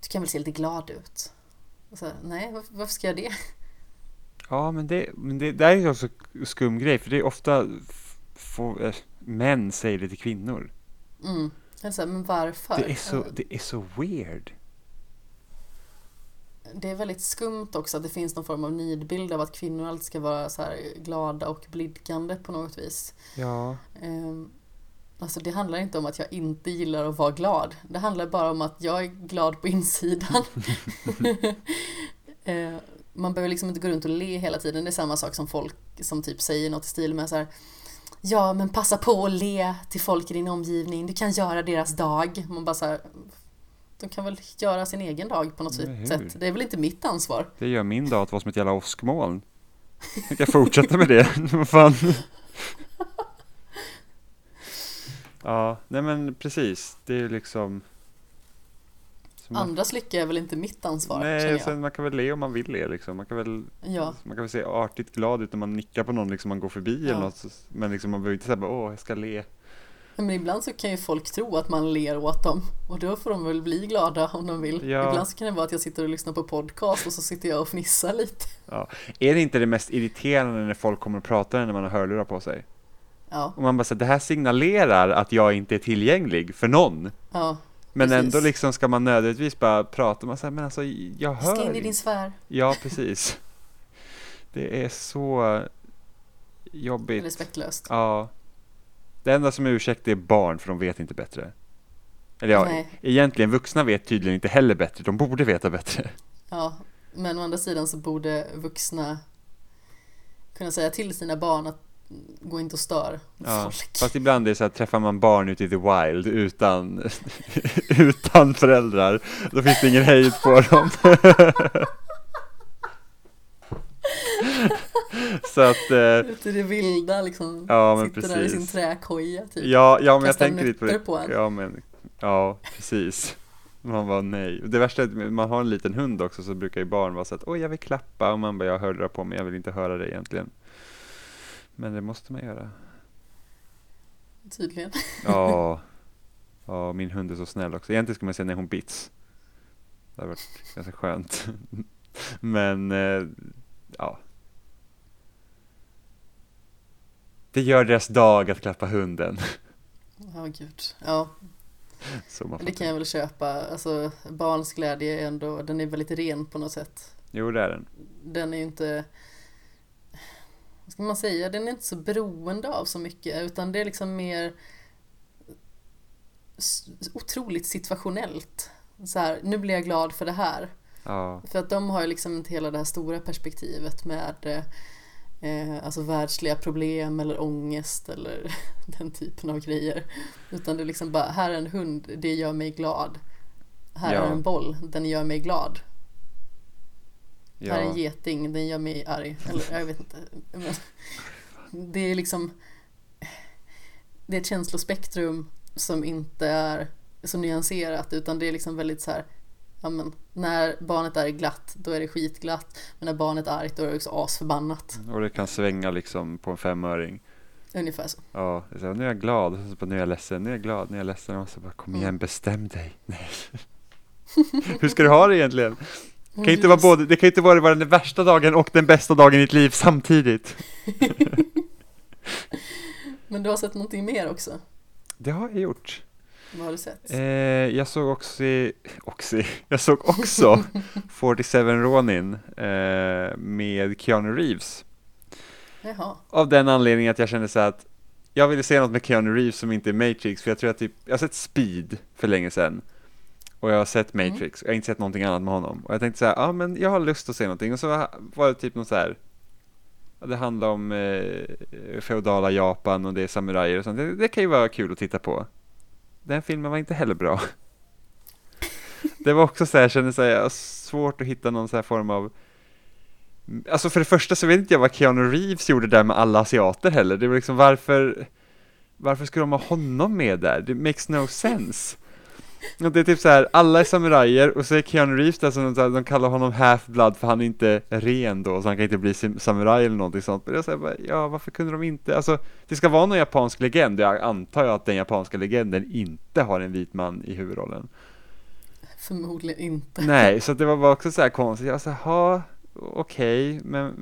du kan väl se lite glad ut. Och så här, nej, varför ska jag det? Ja, men det där är ju också skum grej, för det är ofta män säger det till kvinnor. Mm. Alltså, men varför? Det är så weird. Det är väldigt skumt också att det finns någon form av nidbild av att kvinnor alltid ska vara så här glada och blidkande på något vis. Ja. Alltså det handlar inte om att jag inte gillar att vara glad. Det handlar bara om att jag är glad på insidan. Man behöver liksom inte gå runt och le hela tiden. Det är samma sak som folk som typ säger något i stil med så här, ja, men passa på att le till folk i din omgivning. Du kan göra deras dag. Man bara så här, de kan väl göra sin egen dag på något sätt. Det är väl inte mitt ansvar. Det gör min dag att vara som ett jävla åskmoln. Jag fortsätter med det. Vad fan. Ja, nej men precis. Det är liksom... Andras lycka är väl inte mitt ansvar. Nej, sen man kan väl le om man vill le liksom. Man kan väl se artigt glad ut när man nickar på någon liksom man går förbi eller något, men liksom man behöver inte säga åh, jag ska le. Men ibland så kan ju folk tro att man ler åt dem. Och då får de väl bli glada om de vill. Ja. Ibland så kan det vara att jag sitter och lyssnar på podcast och så sitter jag och fnissar lite. Ja. Är det inte det mest irriterande när folk kommer och pratar när man har hörlurar på sig? Ja. Och man bara säger, det här signalerar att jag inte är tillgänglig för någon. Ja. Men precis. Ändå liksom ska man nödvändigtvis bara prata. Man säger, men alltså jag hör. Ska in i din sfär. Ja, precis. Det är så jobbigt. Respektlöst. Ja. Det enda som är ursäkt är barn, för de vet inte bättre. Eller ja, egentligen vuxna vet tydligen inte heller bättre. De borde veta bättre. Ja, men å andra sidan så borde vuxna kunna säga till sina barn att gå inte och stör folk. Fast ibland är det så att träffar man barn ute i the wild utan föräldrar, då finns det ingen hejd på dem. Så att ute i det vilda liksom, ja, men sitter precis. Där i sin träkoja typ. Ja, men jag tänker lite på det. På ja, precis. Man var nej. Det värsta är att man har en liten hund också, så brukar ju barn vara så att oj, jag vill klappa, och man bara, jag hörde det på mig, jag vill inte höra det egentligen. Men det måste man göra. Tydligen. Ja, min hund är så snäll också. Egentligen ska man säga när hon bits. Det har varit ganska skönt. Men ja. Det gör deras dag att klappa hunden. Ja, gud. Ja. Det kan jag väl köpa. Alltså, barns glädje är ändå, den är väldigt ren på något sätt. Jo, det är den. Den är ju inte, vad ska man säga, den är inte så beroende av så mycket, utan det är liksom mer otroligt situationellt. Så här, nu blir jag glad för det här. Ja. För att de har ju liksom inte hela det här stora perspektivet med alltså världsliga problem eller ångest eller den typen av grejer, utan det är liksom bara, här är en hund, det gör mig glad, här är en boll, den gör mig glad, här är en geting, den gör mig arg, eller jag vet inte, men det är liksom, det är ett känslospektrum som inte är så nyanserat, utan det är liksom väldigt så här, ja, men när barnet är glatt, då är det skitglatt. Men när barnet är argt, då är det också asförbannat. Och det kan svänga liksom på en femöring. Ungefär så. Ja, det är så här, nu är jag glad, nu är jag ledsen, nu är jag glad, nu är jag ledsen. Och så bara, kom igen, bestäm dig. Hur ska du ha det egentligen? Kan inte vara både, det kan inte vara den värsta dagen och den bästa dagen i ditt liv samtidigt. Men du har sett någonting mer också? Det har jag gjort. Vad har du sett? Jag såg också jag såg också 47 Ronin med Keanu Reeves. Jaha. Av den anledningen att jag kände så att jag ville se något med Keanu Reeves som inte är Matrix, för jag tror att typ, jag har sett Speed för länge sedan. Och jag har sett Matrix. Jag har inte sett någonting annat med honom. Och jag tänkte så här, ja, men jag har lust att se någonting. Och så var det typ något så här, det handlar om feodala Japan och det är samurajer och sånt. Det kan ju vara kul att titta på. Den filmen var inte heller bra. Det var också så här, jag kände så här, svårt att hitta någon så här form av, alltså för det första så vet inte jag vad Keanu Reeves gjorde där med alla asiater heller. Det var liksom, varför skulle de ha honom med där? Det makes no sense. Och det är typ så här, alla är samurajer och så är Keanu Reeves där, som de kallar honom half-blood för han är inte ren då, så han kan inte bli samuraj eller någonting sånt. Men jag säger bara, ja, varför kunde de inte, alltså det ska vara någon japansk legend. Jag antar att den japanska legenden inte har en vit man i huvudrollen. Förmodligen inte. Nej, så det var också så här konstigt. Jag sa, ja, okej, men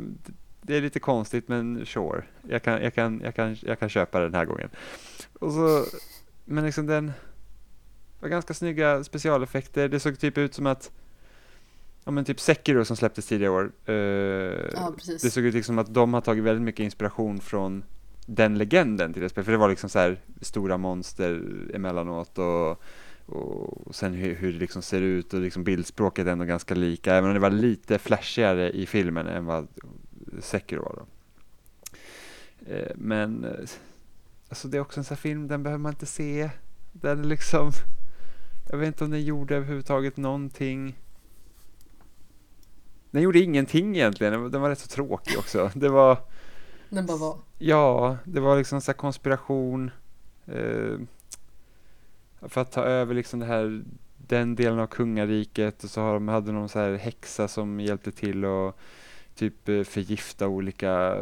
det är lite konstigt, men sure. Jag kan köpa den här gången. Och så, men liksom det var ganska snygga specialeffekter. Det såg typ ut som att, ja, men typ Sekiro som släpptes tidigare år. Det såg ut liksom att de har tagit väldigt mycket inspiration från den legenden till det spelet. För det var liksom så här stora monster emellanåt och sen hur det liksom ser ut och liksom bildspråket är ändå ganska lika. Även om det var lite flashigare i filmen än vad Sekiro var då. Men alltså det är också en sån här film, den behöver man inte se. Den är liksom, jag vet inte om den gjorde överhuvudtaget någonting. Den gjorde ingenting egentligen. Den var rätt så tråkig också. Den bara var. Ja, det var liksom så här konspiration. För att ta över liksom det här, den delen av kungariket. Och så hade någon så här häxa som hjälpte till och typ förgifta olika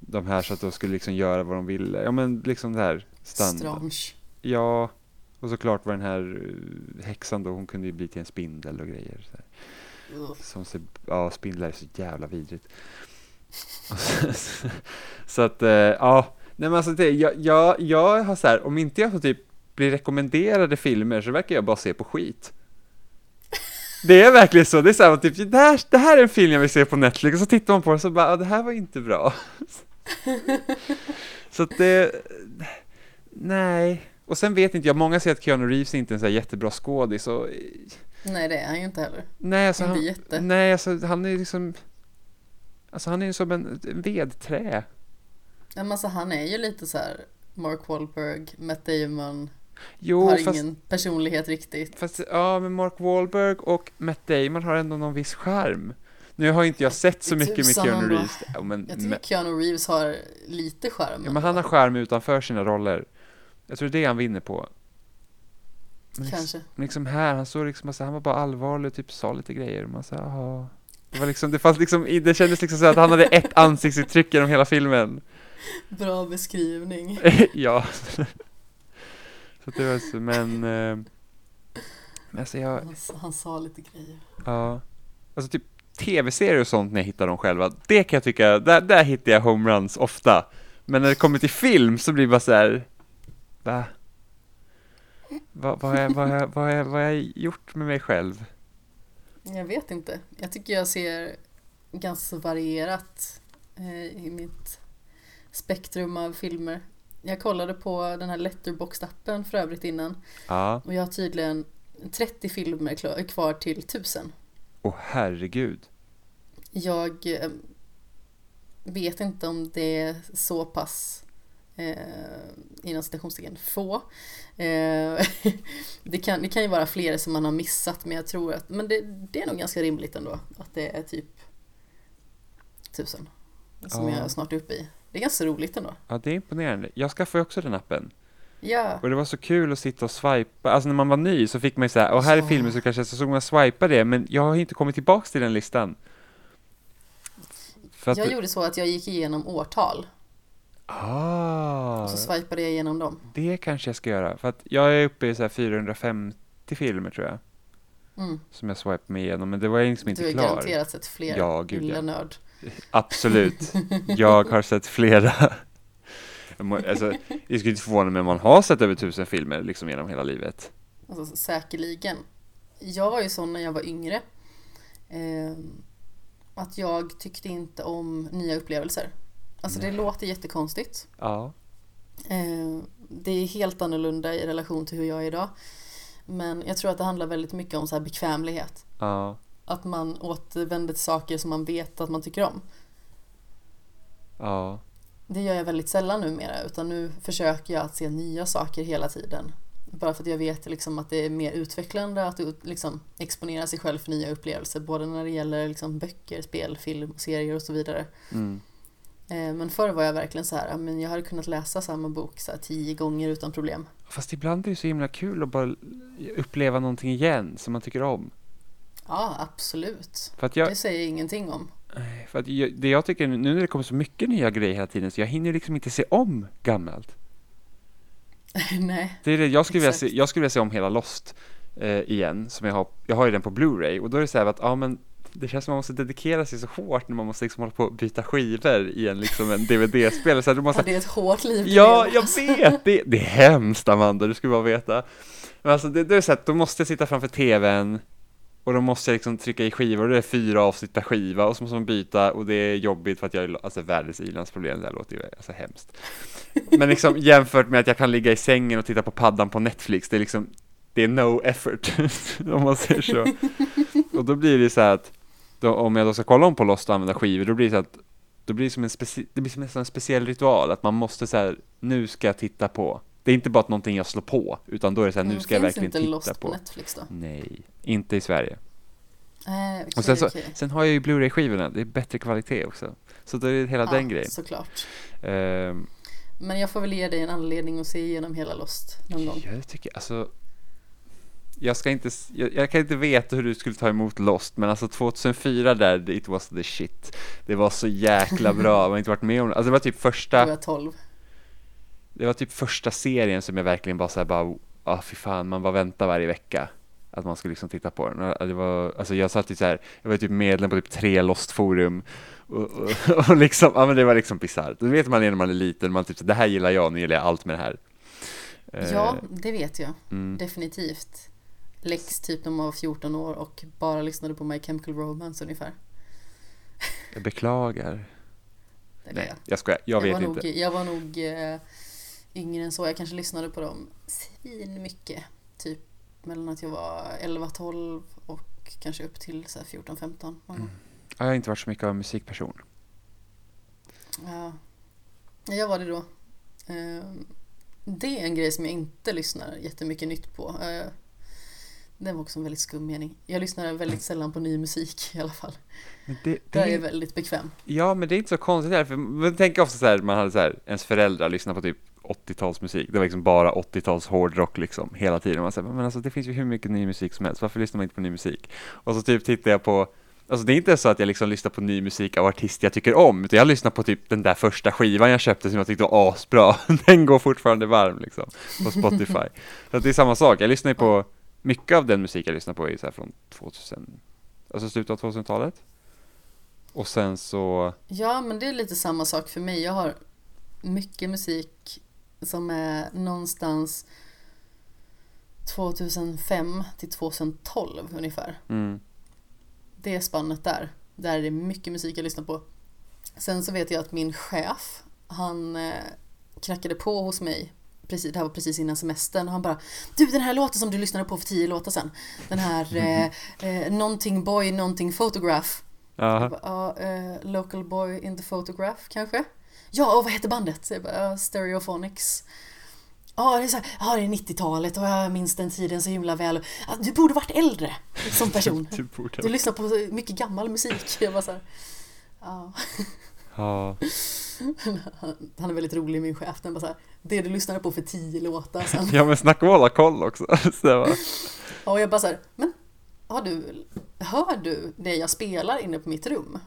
de här så att de skulle liksom göra vad de ville. Ja, men liksom det här Strange. Ja, och såklart var den här häxan då, hon kunde ju bli till en spindel och grejer. Så som sig, ja, spindlar är så jävla vidrigt. Så att, ja. Nej, men alltså, jag har så här, om inte jag får typ blir rekommenderade filmer så verkar jag bara se på skit. Det är verkligen så. Det är så här, typ, det här är en film jag vill se på Netflix. Och så tittar man på den och så bara, det här var inte bra. Så att det... Nej. Och sen vet inte jag. Många säger att Keanu Reeves är inte en så här jättebra skådis. Och... Nej, det är han ju inte heller. Nej, alltså, han är liksom... Alltså han är ju som en vedträ. Men alltså han är ju lite så här... Mark Wahlberg, Matt Damon... Jo, har fast, ingen personlighet riktigt. Fast, ja, men Mark Wahlberg och Matt Damon har ändå någon viss charm. Nu har inte jag sett så mycket med Keanu Reeves. Ja, men, jag tycker Keanu Reeves har lite charm. Ja, men han har charm utanför sina roller. Jag tror det han vinner på. Men kanske. Liksom här, han såg liksom, alltså, han var bara allvarlig och typ sa lite grejer. Man sa, aha. Det var liksom, det kändes liksom så att han hade ett ansiktsuttryck genom hela filmen. Bra beskrivning. Ja. Så det var så, men alltså jag... Han sa lite grejer. Ja. Alltså typ tv-serier och sånt när jag hittar dem själva. Det kan jag tycka, där hittar jag homeruns ofta. Men när det kommer till film så blir det bara så här... Va? Vad har jag gjort med mig själv? Jag vet inte. Jag tycker jag ser ganska varierat i mitt spektrum av filmer. Jag kollade på den här Letterboxd-appen för övrigt innan. Ja. Och jag har tydligen 30 filmer kvar till 1000. Åh, herregud. Jag vet inte om det är så pass inom citationstecken få. Det kan ju vara fler som man har missat, men jag tror att det är nog ganska rimligt ändå att det är typ 1000 som jag snart är uppe i. Det är ganska roligt ändå. Ja, det är imponerande. Jag skaffade också den appen. Ja. Och det var så kul att sitta och swipa. Alltså när man var ny så fick man ju så här, och här är filmen så kanske så man swipar det. Men jag har inte kommit tillbaka till den listan. För att jag gjorde så att jag gick igenom årtal. Ah. Och så swipade jag igenom dem. Det kanske jag ska göra. För att jag är uppe i så här 450 filmer tror jag. Mm. Som jag swipade mig igenom. Men det var jag liksom inte klar. Du har garanterat sett fler. Ja, gud ja. Nörd. Absolut. Jag har sett flera. Alltså, jag skulle inte förvåna mig om man har sett över 1000 filmer liksom genom hela livet. Alltså, säkerligen. Jag var ju sån när jag var yngre. Att jag tyckte inte om nya upplevelser. Alltså det låter jättekonstigt. Ja. Det är helt annorlunda i relation till hur jag är idag. Men jag tror att det handlar väldigt mycket om så här bekvämlighet. Ja. Att man återvänder till saker som man vet att man tycker om. Ja. Det gör jag väldigt sällan numera. Utan nu försöker jag att se nya saker hela tiden. Bara för att jag vet liksom att det är mer utvecklande att liksom exponera sig själv för nya upplevelser. Både när det gäller liksom böcker, spel, film, serier och så vidare. Mm. Men förr var jag verkligen så här, men jag hade kunnat läsa samma bok så här 10 gånger utan problem. Fast ibland är det så himla kul att bara uppleva någonting igen som man tycker om. Ja, absolut. För att det säger jag ingenting om. För att det jag tycker, nu när det kommer så mycket nya grejer hela tiden, så jag hinner liksom inte se om gammalt. Nej. Det är det, jag skulle vilja se om hela Lost igen. Som jag har ju den på Blu-ray. Och då är det så här att men det känns som man måste dedikera sig så hårt när man måste liksom hålla på och byta skivor i en DVD-spelare. Så här, måste, det är ett hårt liv. Ja, jag vet. Det är hemskt, Amanda. Du skulle bara veta. Men alltså, det är så här, då måste jag sitta framför tvn. Och då måste jag liksom trycka i skivor och det är 4 avsnitt per skiva och så måste man byta och det är jobbigt för att jag är världens ilandsproblem. Det här låter ju alltså hemskt. Men liksom jämfört med att jag kan ligga i sängen och titta på paddan på Netflix, det är liksom, det är no effort om man säger så. Och då blir det så här att då, om jag då ska kolla om på Lost och använda skivor, då blir det så att det blir som en speciell ritual att man måste så här, nu ska jag titta på. Det är inte bara någonting jag slår på, utan då är det så här, nu ska jag verkligen titta på. Finns inte Lost på Netflix då? Nej, inte i Sverige. Okay, och sen har jag ju Blu-ray-skivorna, det är bättre kvalitet också. Så då är det hela den grejen. Såklart. Men jag får väl ge dig en anledning att se igenom hela Lost någon gång. Jag tycker, alltså, jag kan inte veta hur du skulle ta emot Lost, men alltså 2004 där, it was the shit. Det var så jäkla bra, man har inte varit med om det. Alltså det var typ första... Du var 12. Det var typ första serien som jag verkligen bara såhär bara, fy fan, man bara väntar varje vecka att man skulle liksom titta på den. Det var, alltså jag satt ju såhär, jag var typ medlem på typ 3 Lost-forum och liksom, ja men det var liksom bizarrt. Det vet man när man är liten, man typ så, det här gillar jag, nu gillar jag allt med det här. Ja, det vet jag. Mm. Definitivt. Lex typ när man var 14 år och bara lyssnade på My Chemical Romance ungefär. Jag beklagar. Nej, jag skojar. Jag var nog yngre än så. Jag kanske lyssnade på dem svin mycket. Typ mellan att jag var 11-12 och kanske upp till 14-15. Mm. Jag har inte varit så mycket av en musikperson. Ja, jag var det då. Det är en grej som jag inte lyssnar jättemycket nytt på. Det var också en väldigt skum mening. Jag lyssnar väldigt sällan på ny musik i alla fall. Men det är väldigt bekväm. Ja, men det är inte så konstigt här. För man tänker ofta så här, man hade så här, ens föräldrar lyssnade på typ 80-talsmusik. Det var liksom bara 80-tals hårdrock liksom hela tiden. Man säger, men alltså det finns ju hur mycket ny musik som helst. Varför lyssnar man inte på ny musik? Och så typ tittar jag på, alltså det är inte så att jag liksom lyssnar på ny musik av artister jag tycker om, utan jag lyssnar på typ den där första skivan jag köpte som jag tyckte var asbra. Den går fortfarande varm liksom på Spotify. Så det är samma sak. Jag lyssnar ju på mycket av den musik jag lyssnar på är så här från 2000, alltså slutet av 2000-talet. Och sen så... Ja, men det är lite samma sak för mig. Jag har mycket musik som är någonstans 2005 till 2012 ungefär. Mm. Det är spannet där. Där är det mycket musik jag lyssnar på. Sen så vet jag att min chef, han knackade på hos mig. Precis, det här var precis innan semestern. Och han bara, du, den här låten som du lyssnade på för 10 låtar sen. Den här någonting boy, någonting photograph. Uh-huh. Bara, local boy in the photograph kanske. Ja, och vad heter bandet? Så jag bara, Stereophonics. Ja, det är så här, ja, det är 90-talet och jag minns den tiden så himla väl. Ja, du borde varit äldre som person. Du lyssnar på mycket gammal musik. Jag bara så här, ja. Ja. Han är väldigt rolig, min chef. Den bara så här, det du lyssnade på för 10 låtar sen. Ja, men snacka om alla koll också. Ja, och jag bara så här, men hör du det jag spelar inne på mitt rum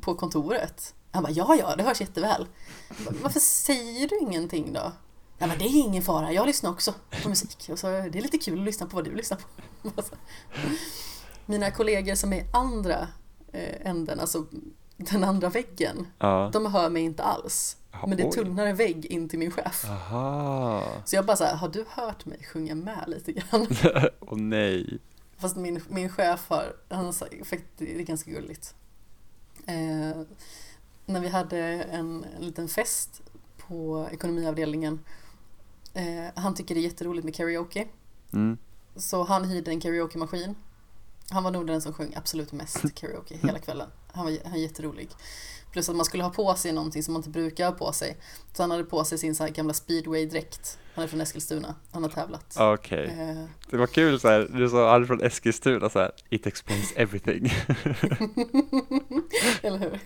på kontoret? Han bara, ja, det hörs jätteväl. Bara, varför säger du ingenting då? Ja, men det är ingen fara, jag lyssnar också på musik. Och så, det är lite kul att lyssna på vad du lyssnar på. Mina kollegor som är andra änden, alltså den andra väggen, de hör mig inte alls. Men det tunnare en vägg in till min chef. Aha. Så jag bara så här, har du hört mig sjunga med lite grann? Åh oh, nej. Fast min chef han sa, det är ganska gulligt. När vi hade en liten fest på ekonomiavdelningen, han tycker det är jätteroligt med karaoke. Mm. Så han hyrde en karaoke-maskin. Han var nog den som sjöng absolut mest karaoke hela kvällen. Han var jätterolig. Plus att man skulle ha på sig någonting som man inte brukar ha på sig. Så han hade på sig sin så här gamla speedway-dräkt. Han är från Eskilstuna. Han har tävlat. Okej. Okay. Det var kul så här. Du sa han är från Eskilstuna så här. It explains everything. Eller hur?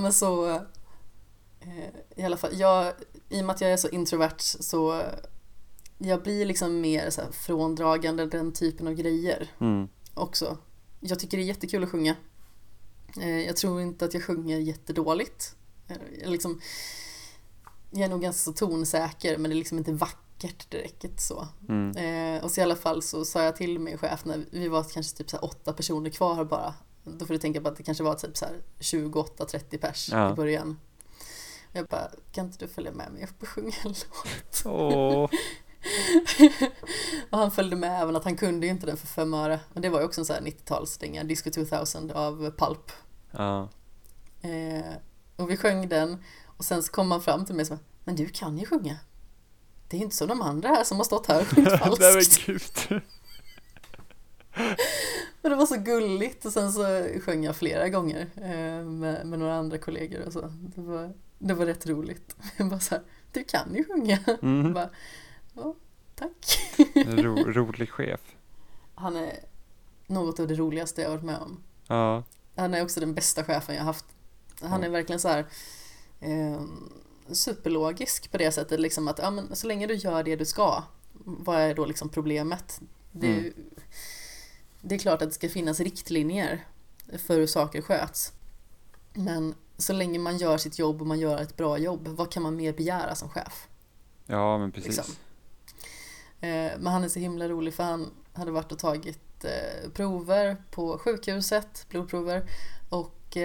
Men så... I alla fall, i och med att jag är så introvert så... Jag blir liksom mer så här fråndragande den typen av grejer också. Jag tycker det är jättekul att sjunga. Jag tror inte att jag sjunger jättedåligt. Jag är nog ganska så tonsäker, men det är liksom inte vackert direkt så. Mm. Och så i alla fall så sa jag till min chef när vi var kanske typ så här 8 personer kvar bara. Då får du tänka på att det kanske var typ så här 28-30 pers i början. Jag bara, kan inte du följa med mig upp och sjunga en låt? Åh. Och han följde med, även att han kunde ju inte den för 5 öre. Men det var ju också en sån här 90-talsdänga, Disco 2000 av Pulp. Ja. Och vi sjöng den. Och sen så kom han fram till mig och sa, men du kan ju sjunga. Det är ju inte som de andra här som har stått här och sjungit falskt. Men det var så gulligt. Och sen så sjöng jag flera gånger med några andra kollegor och så. Det var rätt roligt. Jag bara så här, du kan ju sjunga. Mm. Bara, ja, tack. Rolig chef. Han är något av det roligaste jag har varit med om. Ja. Han är också den bästa chefen jag har haft. Han är verkligen så här superlogisk på det sättet. Liksom att, ja, men så länge du gör det du ska, vad är då liksom problemet? Det är klart att det ska finnas riktlinjer för hur saker sköts. Men så länge man gör sitt jobb och man gör ett bra jobb, vad kan man mer begära som chef? Ja, men precis. Liksom. Men han är så himla rolig, för han hade varit och tagit prover på sjukhuset, blodprover, och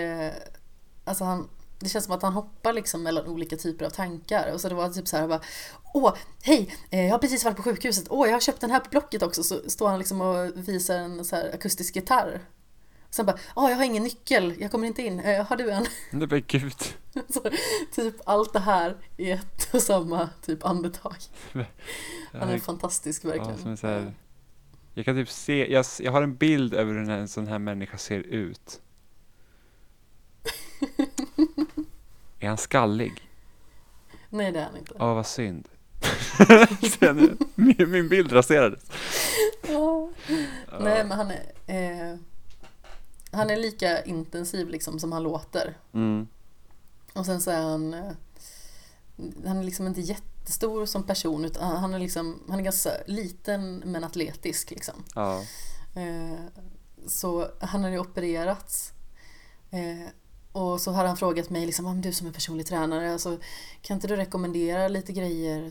alltså han, det känns som att han hoppar liksom mellan olika typer av tankar. Och så det var typ så här bara, åh, hej, jag har precis varit på sjukhuset. Åh, jag har köpt den här på Blocket också. Så står han liksom och visar en så här akustisk gitarr. Sen bara, åh, jag har ingen nyckel. Jag kommer inte in. Har du en? Det blir gud. Så, typ allt det här i ett och samma typ andetag. Han är fantastisk verkligen. Ja, som är så här, jag kan typ se, jag har en bild över hur en sån här människa ser ut. Är han skallig? Nej, det är han inte. Åh, vad synd. Min bild raserades. Ja. Nej, men han är lika intensiv liksom som han låter. Mm. Och sen så är han är liksom inte jättestor som person, utan han är liksom, han är ganska liten men atletisk liksom. Ja. Så han har ju opererats. Och så har han frågat mig liksom, om du som är personlig tränare, alltså, kan inte du rekommendera lite grejer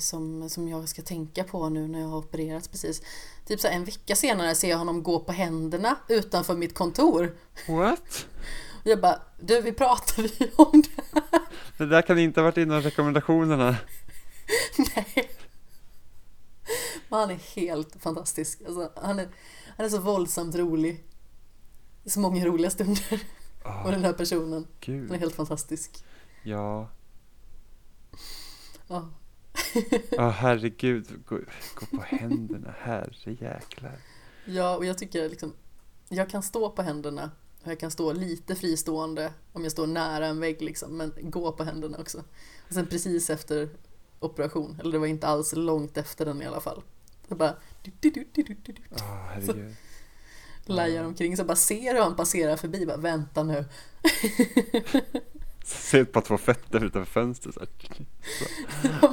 som jag ska tänka på nu när jag har opererats precis? Typ så här, en vecka senare ser jag honom gå på händerna utanför mitt kontor. What? Och jag bara, du, vi pratade ju om det här. Det där kan inte ha varit innan rekommendationerna. Nej. Men han är helt fantastisk. Alltså, han är så våldsamt rolig. Så många roliga stunder. Oh, och den här personen, Gud. Den är helt fantastisk. Ja. Ja. Ja, herregud, gå på händerna, herrejäklar. Ja, och jag tycker liksom, jag kan stå på händerna och jag kan stå lite fristående om jag står nära en vägg liksom, men gå på händerna också. Och sen precis efter operation, eller det var inte alls långt efter den i alla fall. Så bara herregud. Lajar omkring, så bara ser hur han passerar förbi, bara vänta nu. Ser ett par två fötter utanför fönstret.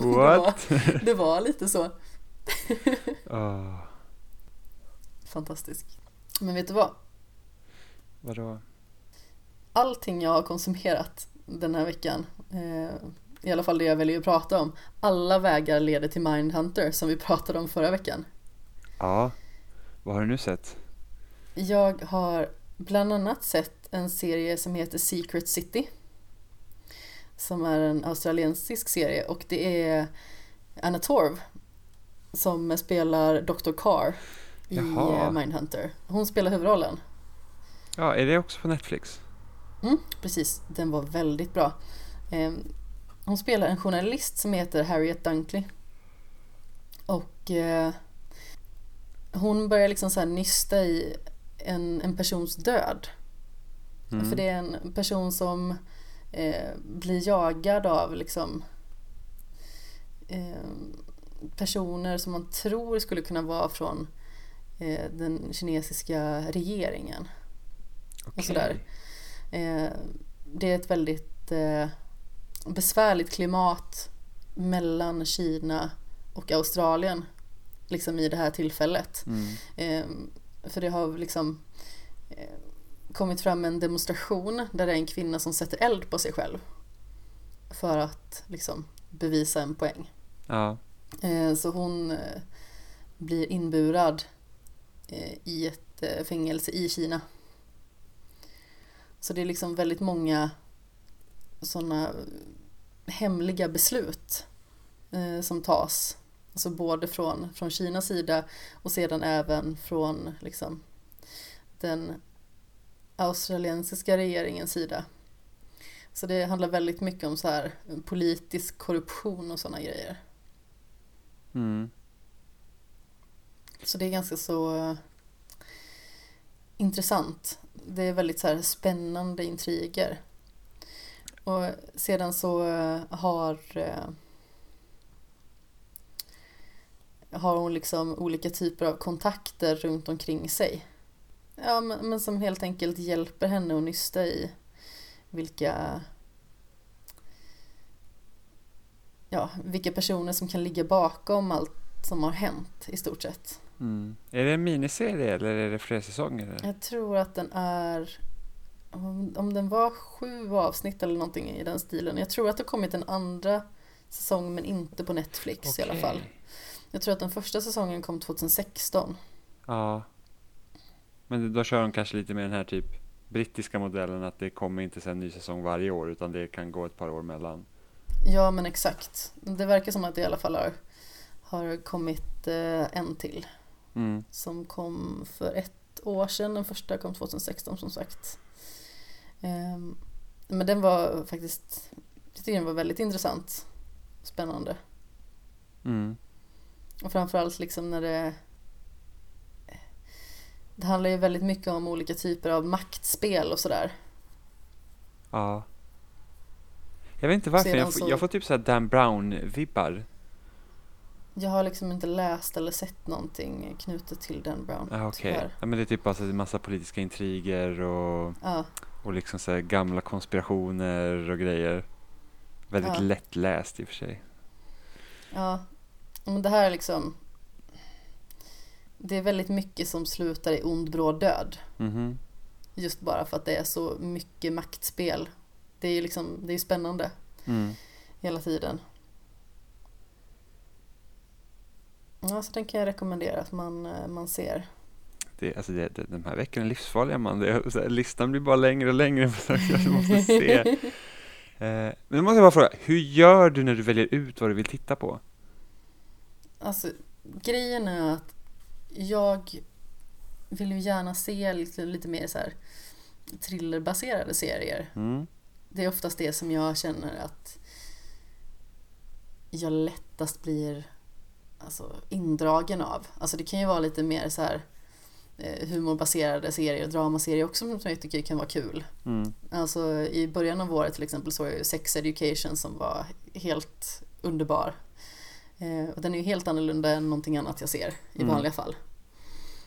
What? Det var lite så. Oh. Fantastisk. Men vet du vad? Vadå? Allting jag har konsumerat den här veckan, i alla fall det jag väljer att prata om, alla vägar leder till Mindhunter som vi pratade om förra veckan. Ja, vad har du nu sett? Jag har bland annat sett en serie som heter Secret City, som är en australiensisk serie, och det är Anna Torv som spelar Dr. Carr i Mindhunter. Hon spelar huvudrollen. Ja, är det också på Netflix? Mm, precis, den var väldigt bra. Hon spelar en journalist som heter Harriet Dunkley, och hon börjar liksom så här nysta i en persons död. För det är en person som blir jagad av liksom, personer som man tror skulle kunna vara från den kinesiska regeringen. Okay. Och sådär. Det är ett väldigt besvärligt klimat mellan Kina och Australien liksom i det här tillfället. För det har liksom kommit fram en demonstration där det är en kvinna som sätter eld på sig själv för att liksom bevisa en poäng. Ja. Så hon blir inburad i ett fängelse i Kina. Så det är liksom väldigt många sådana hemliga beslut som tas. Alltså både från Kinas sida och sedan även från liksom, den australiensiska regeringens sida. Så det handlar väldigt mycket om så här, politisk korruption och sådana grejer. Mm. Så det är ganska så intressant. Det är väldigt så här, spännande intriger. Och sedan så har hon liksom olika typer av kontakter runt omkring sig. Ja, men som helt enkelt hjälper henne att nysta i vilka personer som kan ligga bakom allt som har hänt i stort sett. Mm. Är det en miniserie eller är det fler säsonger? Jag tror att den är om den var 7 avsnitt eller någonting i den stilen. Jag tror att det har kommit en andra säsong, men inte på Netflix i alla fall. Jag tror att den första säsongen kom 2016. Ja. Men då kör de kanske lite med den här typ brittiska modellen, att det kommer inte sen ny säsong varje år, utan det kan gå ett par år mellan. Ja, men exakt. Det verkar som att det i alla fall har kommit en till. Mm. Som kom för 1 år sedan. Den första kom 2016 som sagt. Men den var faktiskt, jag tycker den var väldigt intressant. Spännande. Mm. Och framförallt liksom när det handlar ju väldigt mycket om olika typer av maktspel och sådär. Ja. Jag vet inte varför, jag får typ så här Dan Brown-vibbar. Jag har liksom inte läst eller sett någonting knutet till Dan Brown. Ah, okay. Ja, men det är typ alltså en massa politiska intriger och liksom så här gamla konspirationer och grejer. Väldigt lättläst i och för sig. Ja, men det här är liksom, det är väldigt mycket som slutar i ond, bråd död. Mm-hmm. Just bara för att det är så mycket maktspel. Det är ju liksom, det är spännande hela tiden. Ja, så den kan jag rekommendera att man ser. Det den här veckan är livsfarliga, man. Listan blir bara längre och längre. Jag måste se. Men jag måste bara fråga, hur gör du när du väljer ut vad du vill titta på? Alltså, grejen är att jag vill ju gärna se lite mer så här thrillerbaserade serier. Mm. Det är oftast det som jag känner att jag lättast blir indragen av. Alltså det kan ju vara lite mer så här humorbaserade serier, dramaserier också, som jag tycker kan vara kul. Mm. Alltså i början av året till exempel såg jag ju Sex Education som var helt underbar. Och den är ju helt annorlunda än någonting annat jag ser i vanliga fall.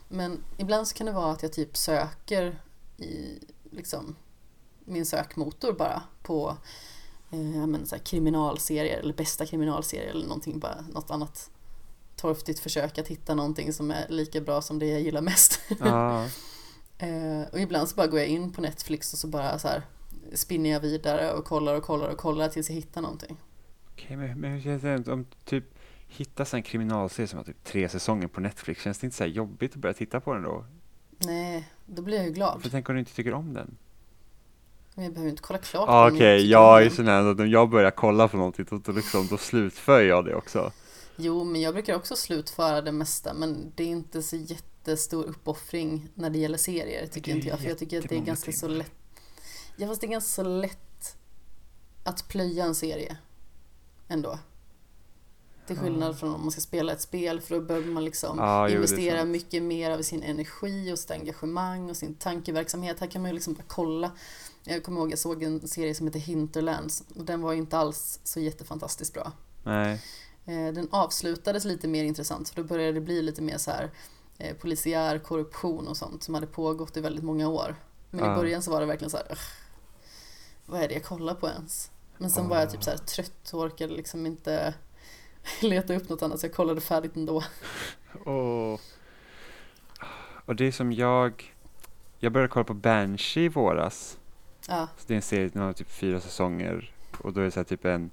Men ibland så kan det vara att jag typ söker i liksom min sökmotor bara på så här kriminalserier eller bästa kriminalserier eller någonting, bara något annat torftigt försök att hitta någonting som är lika bra som det jag gillar mest. Ah. Och ibland så bara går jag in på Netflix och så bara så här spinner jag vidare och kollar tills jag hittar någonting. Okej, men hur känns det om typ hittas en kriminalserie som har typ 3 säsonger på Netflix? Känns det inte så här jobbigt att börja titta på den då? Nej, då blir jag ju glad. För tänk om du inte tycker om den? Men jag behöver inte kolla klart. Okej, jag är sån här att om jag börjar kolla på någonting då slutför jag det också. Jo, men jag brukar också slutföra det mesta, men det är inte så jättestor uppoffring när det gäller serier, tycker inte jag. För jag tycker att det är ganska så lätt. Ja, fast det är ganska så lätt att plöja en serie ändå. Till skillnad från om man ska spela ett spel, för då behöver man liksom investera mycket mer av sin energi och sitt engagemang och sin tankeverksamhet. Här kan man ju liksom bara kolla. Jag kommer ihåg, jag såg en serie som heter Hinterlands och den var ju inte alls så jättefantastiskt bra. Nej. Den avslutades lite mer intressant, för då började det bli lite mer så här polisiär korruption och sånt som hade pågått i väldigt många år. Men i början så var det verkligen så här, vad är det jag kollar på ens? Men sen var jag typ så här trött och orkade liksom inte leta upp något annat, så jag kollade färdigt ändå. Och det är som jag började kolla på Banshee i våras. Så det är en serie som har typ 4 säsonger, och då är det så här typ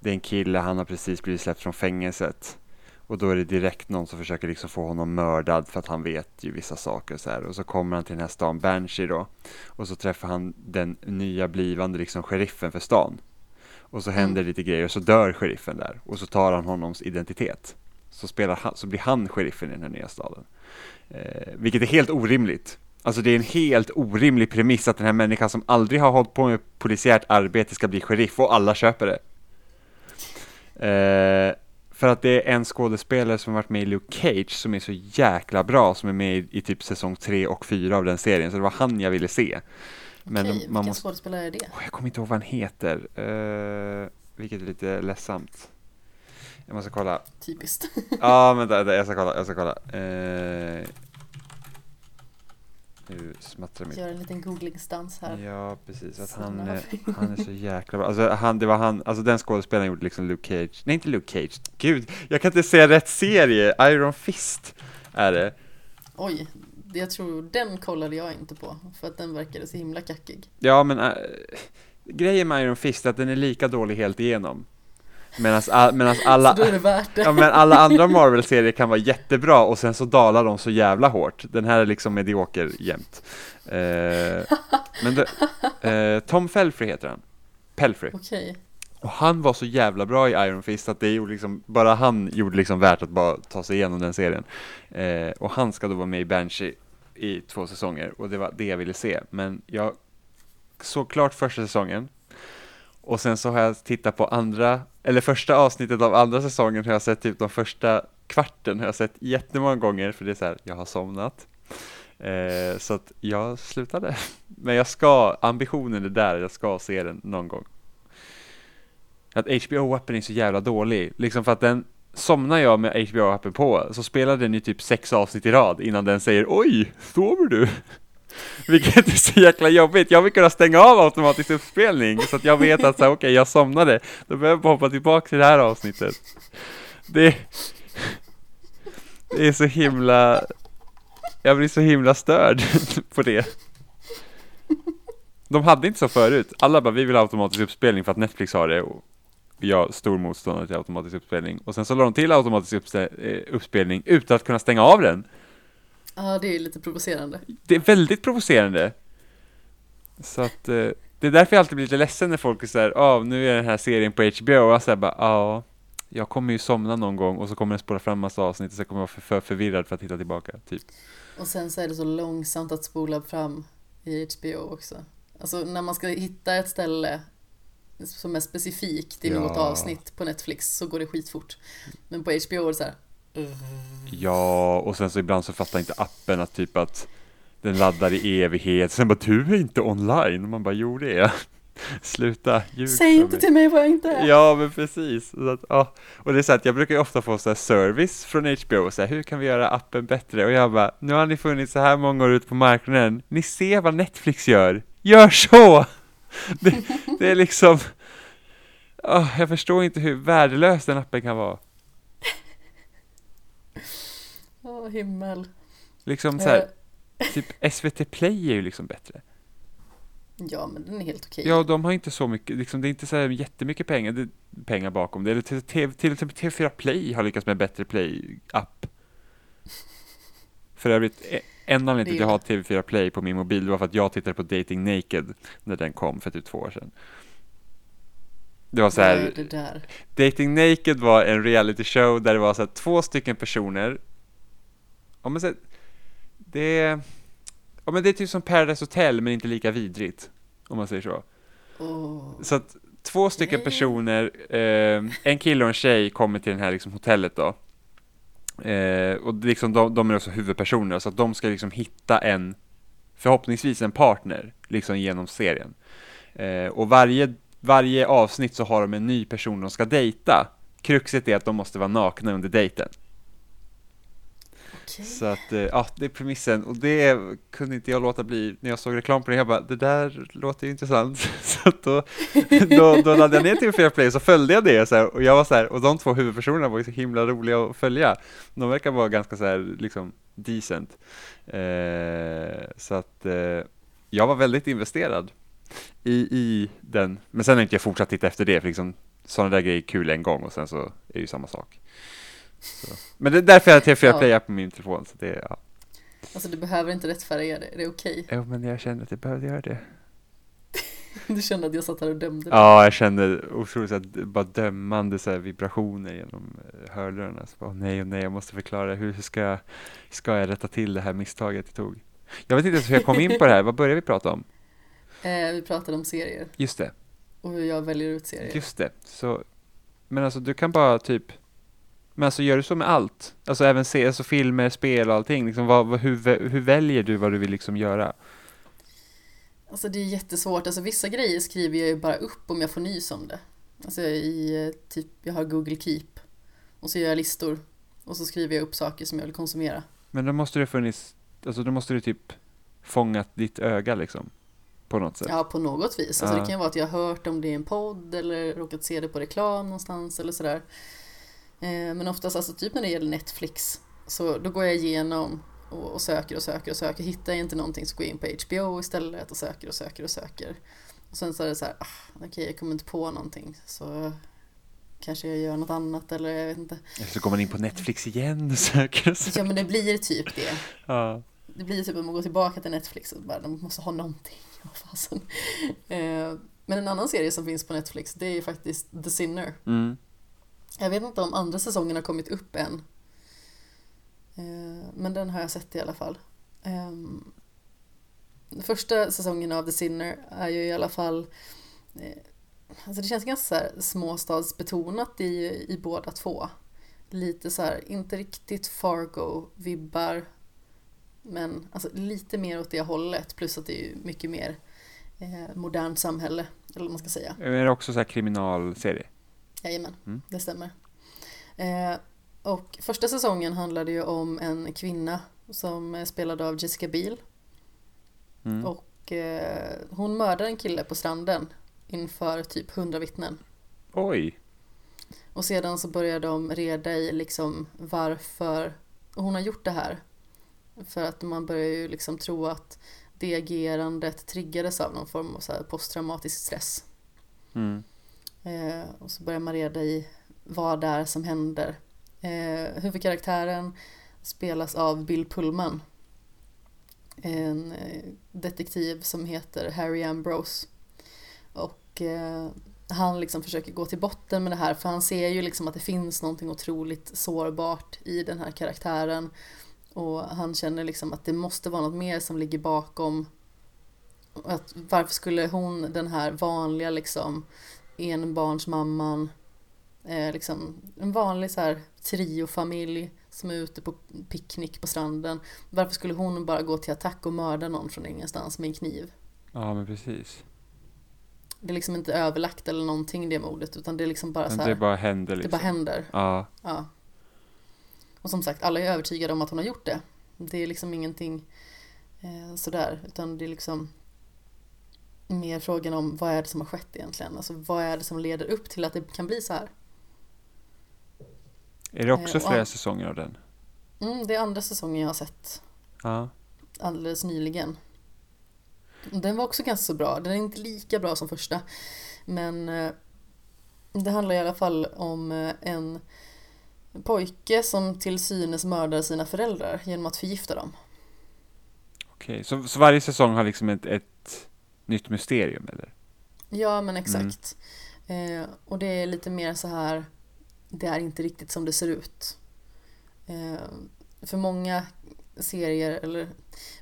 det är en kille, han har precis blivit släppt från fängelset. Och då är det direkt någon som försöker liksom få honom mördad, för att han vet ju vissa saker så här. Och så kommer han till den här stan Banshee då. Och så träffar han den nya blivande liksom sheriffen för stan. Och så händer lite grejer och så dör sheriffen där. Och så tar han honoms identitet. Så blir han sheriffen i den här nya staden. Vilket är helt orimligt. Alltså det är en helt orimlig premiss att den här människan som aldrig har hållit på med polisiärt arbete ska bli sheriff, och alla köper det. För att det är en skådespelare som har varit med i Luke Cage som är så jäkla bra, som är med i typ säsong 3 och 4 av den serien, så det var han jag ville se. Men okej, vilken skådespelare är det? Jag kommer inte ihåg vad han heter, vilket är lite ledsamt. Jag måste kolla. Typiskt. Ja, men jag ska kolla. Nu smattrar mig. Gör en liten googlingsdans här. Ja, precis. Att han är så jäkla bra. Alltså, den skådespelaren gjorde liksom Luke Cage. Nej, inte Luke Cage. Gud, jag kan inte säga rätt serie. Iron Fist är det. Oj, jag tror den kollade jag inte på för att den verkade så himla kackig. Ja, men grejen med Iron Fist är att den är lika dålig helt igenom. Medan alla så då är det värt det. Ja, men alla andra Marvel-serier kan vara jättebra och sen så dalar de så jävla hårt. Den här är liksom medioker jämt. Tom Felfrey heter han. Pelfrey. Okej. Och han var så jävla bra i Iron Fist att det gjorde liksom, bara han gjorde liksom värt att bara ta sig igenom den serien. Och han ska då vara med i Banshee i 2 säsonger. Och det var det jag ville se. Men jag såg klart första säsongen. Och sen så har jag tittat på andra, eller första avsnittet av andra säsongen har jag sett typ de första kvarten har jag sett jättemånga gånger. För det är så här, jag har somnat. Så att jag slutade. Men jag ska, ambitionen är där, jag ska se den någon gång. Att HBO-appen är så jävla dålig. Liksom för att den somnar jag med HBO-appen på så spelar den ju typ 6 avsnitt i rad innan den säger oj, sover du? Vilket är så jäkla jobbigt. Jag vill kunna stänga av automatisk uppspelning så att jag vet att okej, jag somnade. Då behöver jag bara hoppa tillbaka till det här avsnittet. Det är så himla... Jag blir så himla störd på det. De hade inte så förut. Alla bara, vi vill ha automatisk uppspelning för att Netflix har det. Och jag stor motståndare till automatisk uppspelning. Och sen så la de till automatisk uppspelning utan att kunna stänga av den. Ja, det är ju lite provocerande. Det är väldigt provocerande. Så att, det är därför jag alltid blir lite ledsen när folk är så här, nu är den här serien på HBO. Och jag säger bara, jag kommer ju somna någon gång. Och så kommer den spola fram massa avsnitt. Och så kommer jag vara för förvirrad för att hitta tillbaka. Typ. Och sen så är det så långsamt att spola fram i HBO också. Alltså när man ska hitta ett ställe som är specifikt i något avsnitt på Netflix så går det skitfort. Men på HBO är det så här... Ja, och sen så ibland så fattar inte appen att typ att den laddar i evighet. Sen bara, du är inte online. Och man bara, jo det är sluta ljug. Säg inte till mig vad jag inte är. Ja, men precis. Så att, Och det är så att jag brukar ju ofta få så här service från HBO. Så här, hur kan vi göra appen bättre? Och jag bara, nu har ni funnits så här många år ut på marknaden. Ni ser vad Netflix gör. Gör så! Det är liksom... jag förstår inte hur värdelös den appen kan vara. Himmel. Liksom så här, typ SVT Play är ju liksom bättre. Ja, men den är helt okej. Ja, de har inte så mycket, liksom, det är inte så här jättemycket pengar bakom det. Eller till exempel TV4 Play har lyckats med bättre Play-app. För övrigt, en anledning till att jag har TV4 Play på min mobil var för att jag tittade på Dating Naked när den kom för typ 2 år sedan. Det var så här, Dating Naked var en reality show där det var så här 2 personer. Det är typ som Paradise Hotel men inte lika vidrigt om man säger så. Så att 2 personer, en kille och en tjej kommer till den här liksom hotellet då. Och liksom de är också huvudpersoner så att de ska liksom hitta en förhoppningsvis en partner liksom genom serien. Och varje avsnitt så har de en ny person de ska dejta. Kruxet är att de måste vara nakna under dejten. Så att, det är premissen. Och det kunde inte jag låta bli. När jag såg reklam på det, jag bara, det där låter ju intressant. Så att då laddade jag ner till TV4 Play. Så följde jag det så här, och jag var så här, och de 2 huvudpersonerna var ju så himla roliga att följa. De verkar vara ganska så här, liksom decent. Så att jag var väldigt investerad i den. Men sen har inte jag fortsatt titta efter det. För liksom, sådana där grejer är kul en gång. Och sen så är det ju samma sak. Så. Men det är därför jag har TV4 Play på min telefon så det, Alltså du behöver inte rättfärdiga det, det är okej. Jo, men jag kände att jag behövde göra det. Du kände att jag satt här och dömde mig. Ja, jag kände otroligt att bara dömande så här, vibrationer genom hörlurarna. Så bara, nej, jag måste förklara hur ska jag rätta till det här misstaget jag tog. Jag vet inte hur jag kom in på det här, vad började vi prata om? Vi pratade om serier. Just det. Och hur jag väljer ut serier. Just det, så, men alltså du kan bara typ... Men alltså gör du så med allt? Alltså även alltså filmer, spel och allting. Liksom, hur väljer du vad du vill liksom göra? Alltså det är jättesvårt. Alltså vissa grejer skriver jag ju bara upp om jag får nys om det. Alltså jag har Google Keep. Och så gör jag listor. Och så skriver jag upp saker som jag vill konsumera. Men då måste du typ fångat ditt öga liksom. På något sätt. Ja, på något vis. Alltså det kan ju vara att jag har hört om det i en podd. Eller råkat se det på reklam någonstans. Eller sådär. Men oftast alltså typ när det gäller Netflix så då går jag igenom och söker och söker och söker. Hittar jag inte någonting så går jag in på HBO istället och söker och söker och söker. Och sen så är det så här, okej, jag kommer inte på någonting så kanske jag gör något annat eller jag vet inte. Så går man in på Netflix igen och söker och söker. Ja, men det blir typ det. Ja. Det blir typ att man går tillbaka till Netflix och bara, de måste ha någonting. Men en annan serie som finns på Netflix, det är faktiskt The Sinner. Mm. Jag vet inte om andra säsongen har kommit upp än. Men den har jag sett i alla fall. Första säsongen av The Sinner är ju i alla fall... Alltså det känns ganska så här småstadsbetonat i båda två. Lite så här, inte riktigt Fargo-vibbar. Men alltså lite mer åt det hållet. Plus att det är ju mycket mer modernt samhälle. Eller vad man ska säga. Är det också så här kriminalserie? Jajamän, det stämmer. Och första säsongen handlade ju om en kvinna som spelade av Jessica Biel. Mm. Och hon mördar en kille på stranden inför typ 100 vittnen. Oj! Och sedan så börjar de reda i liksom varför hon har gjort det här. För att man börjar ju liksom tro att det agerandet triggades av någon form av så här posttraumatisk stress. Mm. Och så börjar man reda i vad det är som händer. Huvudkaraktären spelas av Bill Pullman, en detektiv som heter Harry Ambrose. Och han liksom försöker gå till botten med det här, för han ser ju liksom att det finns någonting otroligt sårbart i den här karaktären. Och han känner liksom att det måste vara något mer som ligger bakom. Att varför skulle hon, den här vanliga liksom enbarnsmamman, liksom en vanlig så här triofamilj som är ute på picknick på stranden, varför skulle hon bara gå till attack och mörda någon från ingenstans med en kniv? Ja, men precis. Det är liksom inte överlagt eller någonting, det mordet, utan det är liksom bara så här, det bara händer liksom. Det bara händer. Ja. Och som sagt, alla är övertygade om att hon har gjort det. Det är liksom ingenting sådär, utan det är liksom mer frågan om vad är det som har skett egentligen. Alltså vad är det som leder upp till att det kan bli så här. Är det också flera säsonger av den? Mm, det är andra säsongen jag har sett. Ja. Alldeles nyligen. Den var också ganska så bra. Den är inte lika bra som första. Men det handlar i alla fall om en pojke som till synes mördar sina föräldrar genom att förgifta dem. Okej, så varje säsong har liksom ett nytt mysterium, eller? Ja, men exakt. Mm. Och det är lite mer så här, det är inte riktigt som det ser ut. För många serier eller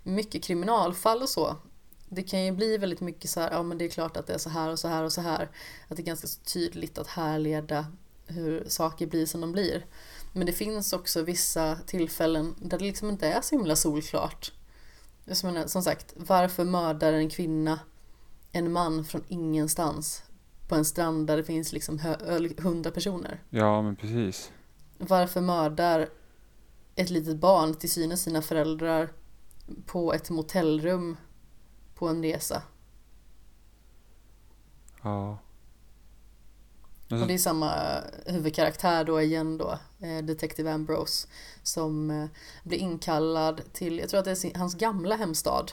mycket kriminalfall och så, det kan ju bli väldigt mycket så här, ja men det är klart att det är så här och så här och så här. Att det är ganska så tydligt att härleda hur saker blir som de blir. Men det finns också vissa tillfällen där det liksom inte är så himla solklart. Som sagt, varför mördar en kvinna en man från ingenstans på en strand där det finns liksom 100 personer? Ja, men precis. Varför mördar ett litet barn till synes sina föräldrar på ett motellrum på en resa? Ja. Och det är samma huvudkaraktär då igen då, Detective Ambrose, som blir inkallad till, jag tror att det är hans gamla hemstad.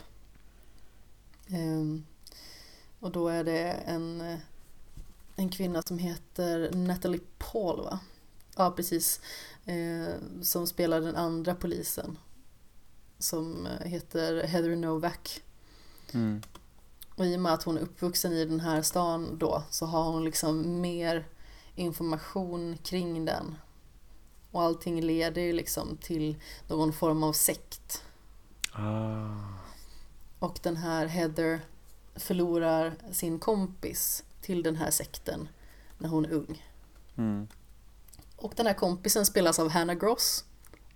Och då är det en kvinna som heter Natalie Paul, va? Ja, precis. Som spelar den andra polisen, som heter Heather Novak. Mm. Och i och med att hon är uppvuxen i den här stan då, så har hon liksom mer information kring den. Och allting leder ju liksom till någon form av sekt. Ah. Och den här Heather förlorar sin kompis till den här sekten när hon är ung. Mm. Och den här kompisen spelas av Hannah Gross,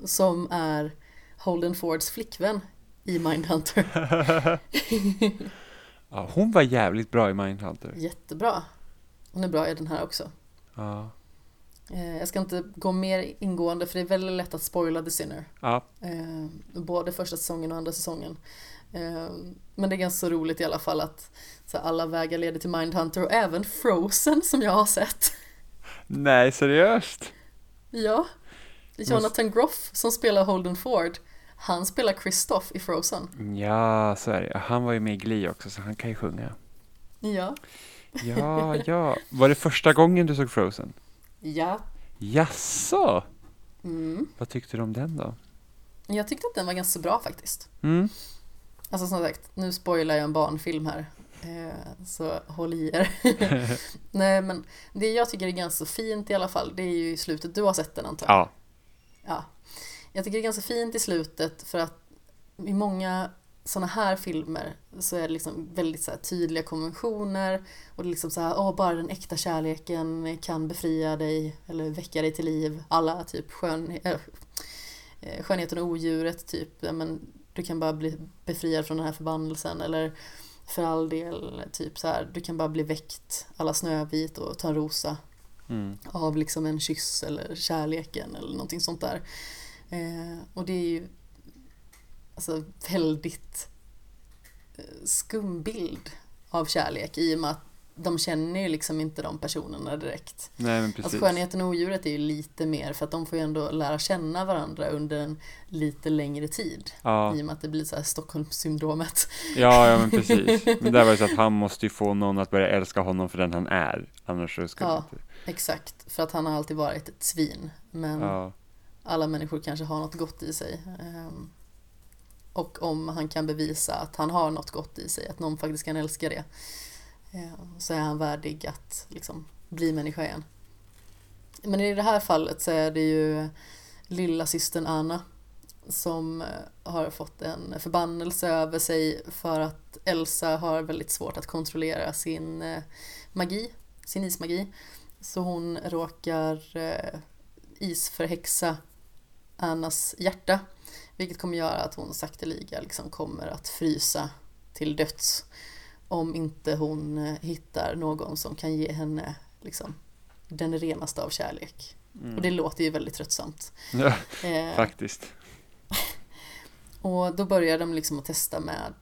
som är Holden Fords flickvän i Mindhunter. Ja, hon var jävligt bra i Mindhunter. Jättebra. Hon är bra i den här också. Ja. Jag ska inte gå mer ingående, för det är väldigt lätt att spoila The Sinner. Ja. Både första säsongen och andra säsongen. Men det är ganska roligt i alla fall att så alla vägar leder till Mindhunter, och även Frozen som jag har sett. Nej, seriöst? Ja. Jonathan Groff som spelar Holden Ford, Han spelar Kristoff i Frozen. Ja, så är det. Han var ju med i Glee också, så han kan ju sjunga. Ja. Ja. Var det första gången du såg Frozen? Ja. Jasså? Mm. Vad tyckte du om den då? Jag tyckte att den var ganska bra faktiskt. Mm. Alltså som sagt, nu spoilar jag en barnfilm här. Så håll i er. Nej, men det jag tycker är ganska fint i alla fall, det är ju i slutet. Du har sett den antar jag. Ja. Jag tycker det är ganska fint i slutet, för att i många sådana här filmer så är det liksom väldigt så här tydliga konventioner, och det är liksom så här, bara den äkta kärleken kan befria dig eller väcka dig till liv. Alla typ skönheten och odjuret typ, ja, men du kan bara bli befriad från den här förbannelsen, eller för all del typ så här, du kan bara bli väckt, alla Snövit och Törnrosa av liksom en kyss eller kärleken eller någonting sånt där. Och det är ju alltså väldigt skum bild av kärlek, i och med att de känner ju liksom inte de personerna direkt. Nej, men precis. Alltså skönheten och odjuret är ju lite mer, för att de får ju ändå lära känna varandra under en lite längre tid. Ja. I och med att det blir så här Stockholmssyndromet. Ja, men precis. Men där var det så att han måste ju få någon att börja älska honom för den han är. Annars så ska han inte. Exakt. För att han har alltid varit ett svin. Men alla människor kanske har något gott i sig. Och om han kan bevisa att han har något gott i sig, att någon faktiskt kan älska det, så är han värdig att liksom bli människa igen. Men i det här fallet så är det ju lilla systern Anna som har fått en förbannelse över sig för att Elsa har väldigt svårt att kontrollera sin magi, sin ismagi. Så hon råkar isförhäxa Annas hjärta, vilket kommer göra att hon sakteliga liksom kommer att frysa till döds, om inte hon hittar någon som kan ge henne liksom den renaste av kärlek. Och det låter ju väldigt tröttsamt. Ja, faktiskt. Och då börjar de liksom att testa med...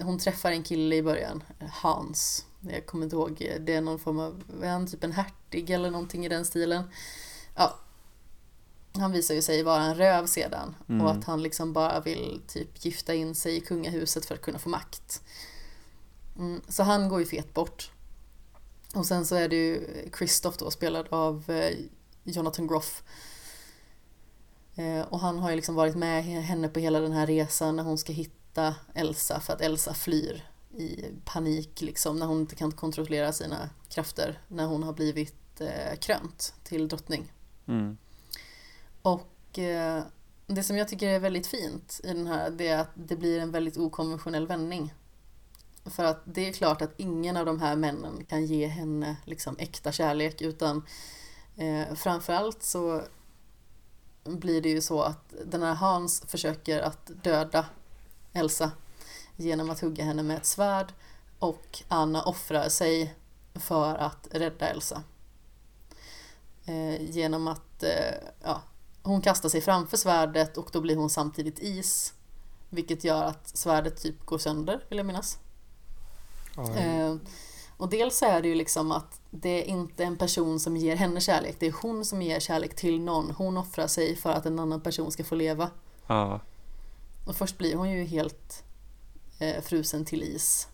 hon träffar en kille i början, Hans. Jag kommer inte ihåg, det är någon form av... en typ en hertig eller någonting i den stilen. Ja. Han visar ju sig vara en röv sedan, och att han liksom bara vill typ gifta in sig i kungahuset för att kunna få makt. Så han går ju fet bort. Och sen så är det ju Kristoff då, spelad av Jonathan Groff. Och han har ju liksom varit med henne på hela den här resan när hon ska hitta Elsa, för att Elsa flyr i panik liksom, när hon inte kan kontrollera sina krafter, när hon har blivit krönt till drottning. Och det som jag tycker är väldigt fint i den här, det är att det blir en väldigt okonventionell vändning. För att det är klart att ingen av de här männen kan ge henne liksom äkta kärlek, utan framförallt så blir det ju så att den här Hans försöker att döda Elsa genom att hugga henne med ett svärd, och Anna offrar sig för att rädda Elsa. Genom att hon kastar sig framför svärdet, och då blir hon samtidigt is, vilket gör att svärdet typ går sönder, vill jag minnas. Och dels är det ju liksom att det är inte en person som ger henne kärlek, det är hon som ger kärlek till någon. Hon offrar sig för att en annan person ska få leva. Och först blir hon ju helt frusen till is,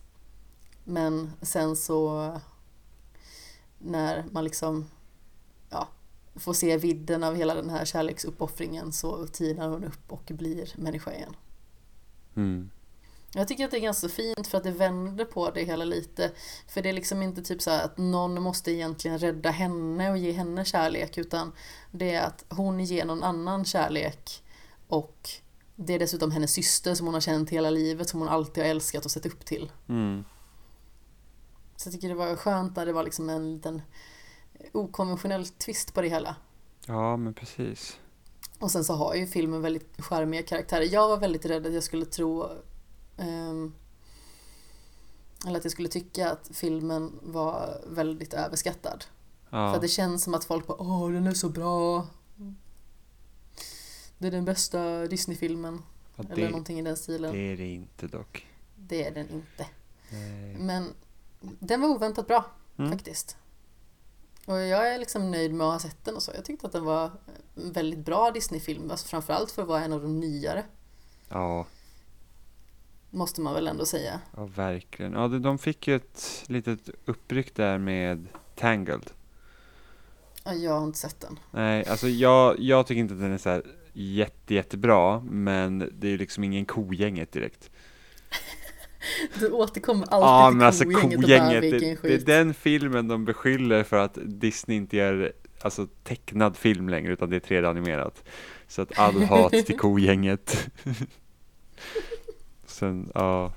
men sen så när man liksom får se vidden av hela den här kärleksuppofringen, så tinar hon upp och blir människa igen. Jag tycker att det är ganska fint, för att det vänder på det hela lite. För det är liksom inte typ så här att någon måste egentligen rädda henne och ge henne kärlek, utan det är att hon ger någon annan kärlek, och det är dessutom hennes syster som hon har känt hela livet, som hon alltid har älskat och sett upp till. Så jag tycker det var skönt när det var liksom en liten okonventionell twist på det hela. Ja, men precis. Och sen så har ju filmen väldigt charmiga karaktärer. Jag var väldigt rädd att jag skulle tro eller att jag skulle tycka att filmen var väldigt överskattad. För det känns som att folk bara, den är så bra, det är den bästa Disney-filmen, eller någonting i den stilen. Det är det inte dock. Det är den inte. Nej. Men den var oväntat bra faktiskt. Och jag är liksom nöjd med att ha sett den och så. Jag tyckte att den var en väldigt bra Disney-film. Alltså framförallt för att vara en av de nyare. Ja. Måste man väl ändå säga. Ja, verkligen. Ja, de fick ju ett litet uppryck där med Tangled. Ja, jag har inte sett den. Nej, alltså jag tycker inte att den är så här jättebra. Men det är ju liksom ingen kogänget direkt. Du återkommer alltid till kogänget och bara vilken skit. Det är den filmen de beskyller för att Disney inte gör alltså tecknad film längre, utan det är 3D-animerat. Så att all hat till kogänget. Sen, ja.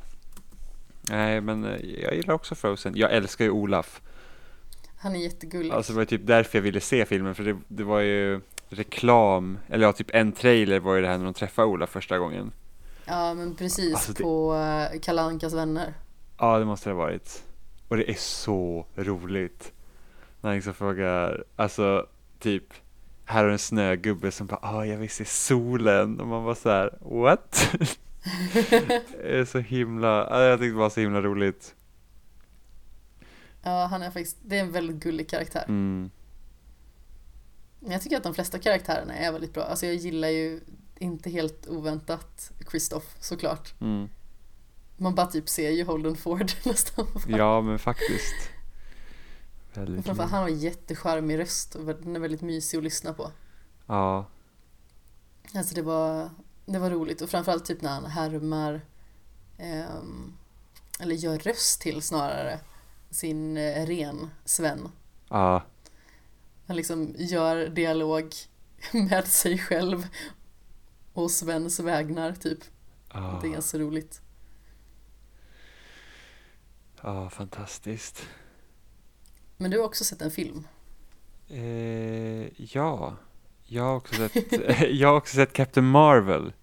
Nej, men jag gillar också Frozen. Jag älskar ju Olaf. Han är jättegullig. Alltså det var typ därför jag ville se filmen, för det var ju reklam, eller ja, typ en trailer var ju det här när de träffade Olaf första gången. Ja, men precis, alltså det... på Kalle Ankas vänner. Ja, det måste det ha varit. Och det är så roligt. När jag liksom frågar, alltså typ, här har en snögubbe som bara, jag vill se solen. Och man bara så här, what? Det är så himla, jag tyckte det var så himla roligt. Ja, han är faktiskt, det är en väldigt gullig karaktär. Mm. Jag tycker att de flesta karaktärerna är väldigt bra. Alltså jag gillar ju inte helt oväntat Kristoff, såklart. Mm. Man bara typ ser ju Holden Ford nästan. Ja, men faktiskt. Han har en jättecharmig röst och den är väldigt mysig att lyssna på. Ja. Alltså det var roligt. Och framförallt typ när han härmar eller gör röst till snarare sin ren Sven. Ja. Han liksom gör dialog med sig själv och Svens vägnar typ. Det är ganska roligt. Fantastiskt. Men du har också sett en film? Ja. Jag har också sett Captain Marvel.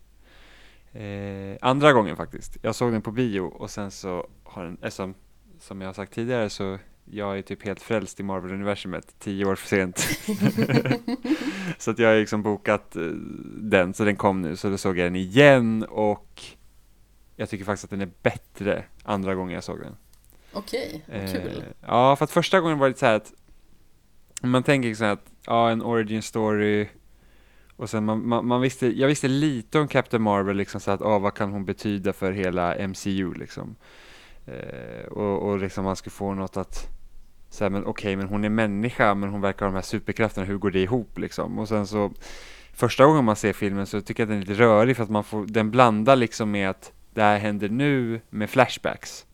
Andra gången faktiskt. Jag såg den på bio och sen så har den som jag har sagt tidigare, så jag är typ helt frälst i Marvel-universumet 10 år för sent. Så att jag har liksom bokat den, så den kom nu. Så då såg jag den igen och jag tycker faktiskt att den är bättre andra gången jag såg den. Okej, kul. Ja, för att första gången var det så här att man tänker så här att en origin story och sen man jag visste lite om Captain Marvel liksom, så att vad kan hon betyda för hela MCU liksom. Och liksom man skulle få något att säga, men okej, men hon är människa, men hon verkar ha de här superkrafterna, hur går det ihop liksom? Och sen så första gången man ser filmen så tycker jag att den är lite rörig, för att man får, den blandar liksom med att det här händer nu med flashbacks.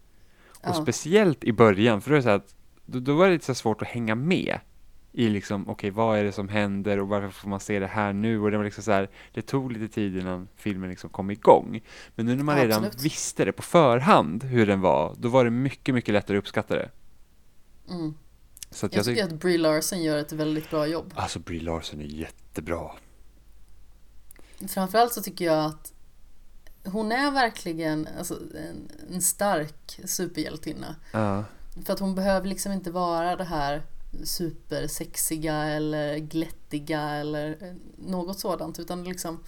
Och speciellt i början, för det är så att då var det lite så svårt att hänga med i liksom, okej, vad är det som händer och varför får man se det här nu? Och det var liksom så här, det tog lite tid innan filmen liksom kom igång. Men nu när man redan visste det på förhand hur den var, då var det mycket, mycket lättare att uppskatta det. Mm. Så att jag tycker att Brie Larson gör ett väldigt bra jobb. Alltså Brie Larson är jättebra. Framförallt så tycker jag att hon är verkligen alltså, en stark superhjältinna. För att hon behöver liksom inte vara det här supersexiga eller glättiga eller något sådant, utan liksom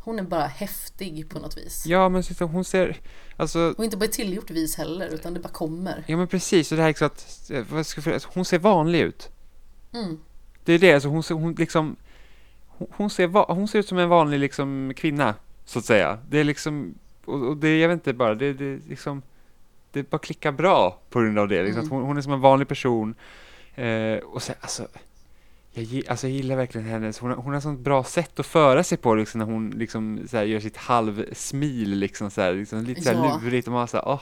hon är bara häftig på något vis. Ja, men hon ser alltså, och inte på ett tillgjort vis heller, utan det bara kommer. Ja, men precis. Och det här liksom att hon ser vanlig ut. Mm. Det är det, alltså hon ser ut som en vanlig liksom kvinna, så att säga. Det är liksom och det, jag vet inte, bara det liksom, det bara klickar bra på grund av det liksom. Att hon är som en vanlig person. Och sen, alltså, jag gillar verkligen hennes, hon har sånt bra sätt att föra sig på liksom, när hon liksom, så här, gör sitt halvsmil liksom, lite så här lurigt och man så här,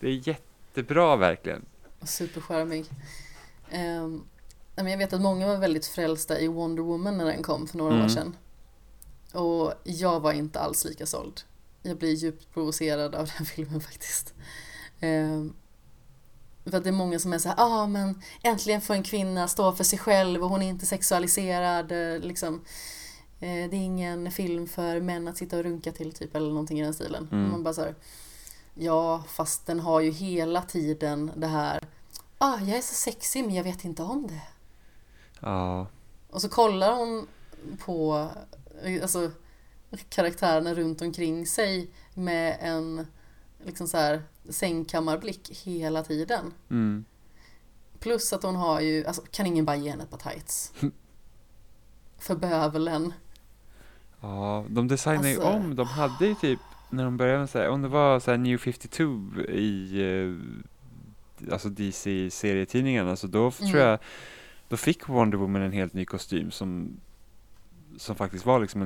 det är jättebra verkligen. Superskärmig. Jag vet att många var väldigt frälsta i Wonder Woman när den kom för några år sedan, och jag var inte alls lika såld. Jag blir djupt provocerad av den filmen faktiskt. För att det är många som är så här, men äntligen får en kvinna stå för sig själv och hon är inte sexualiserad liksom. Det är ingen film för män att sitta och runka till typ, eller någonting i den stilen. Man bara så här, fast den har ju hela tiden det här, jag är så sexig men jag vet inte om det. Och så kollar hon på alltså karaktärerna runt omkring sig med en liksom så här sängkammarblick hela tiden. Plus att hon har ju, alltså, kan ingen bara ge henne ett par tights? För bövelen. Ja, de designade ju om. De hade ju typ, när de började med så här, om det var så här New 52 i alltså DC-serietidningarna, så då tror jag, då fick Wonder Woman en helt ny kostym som faktiskt var liksom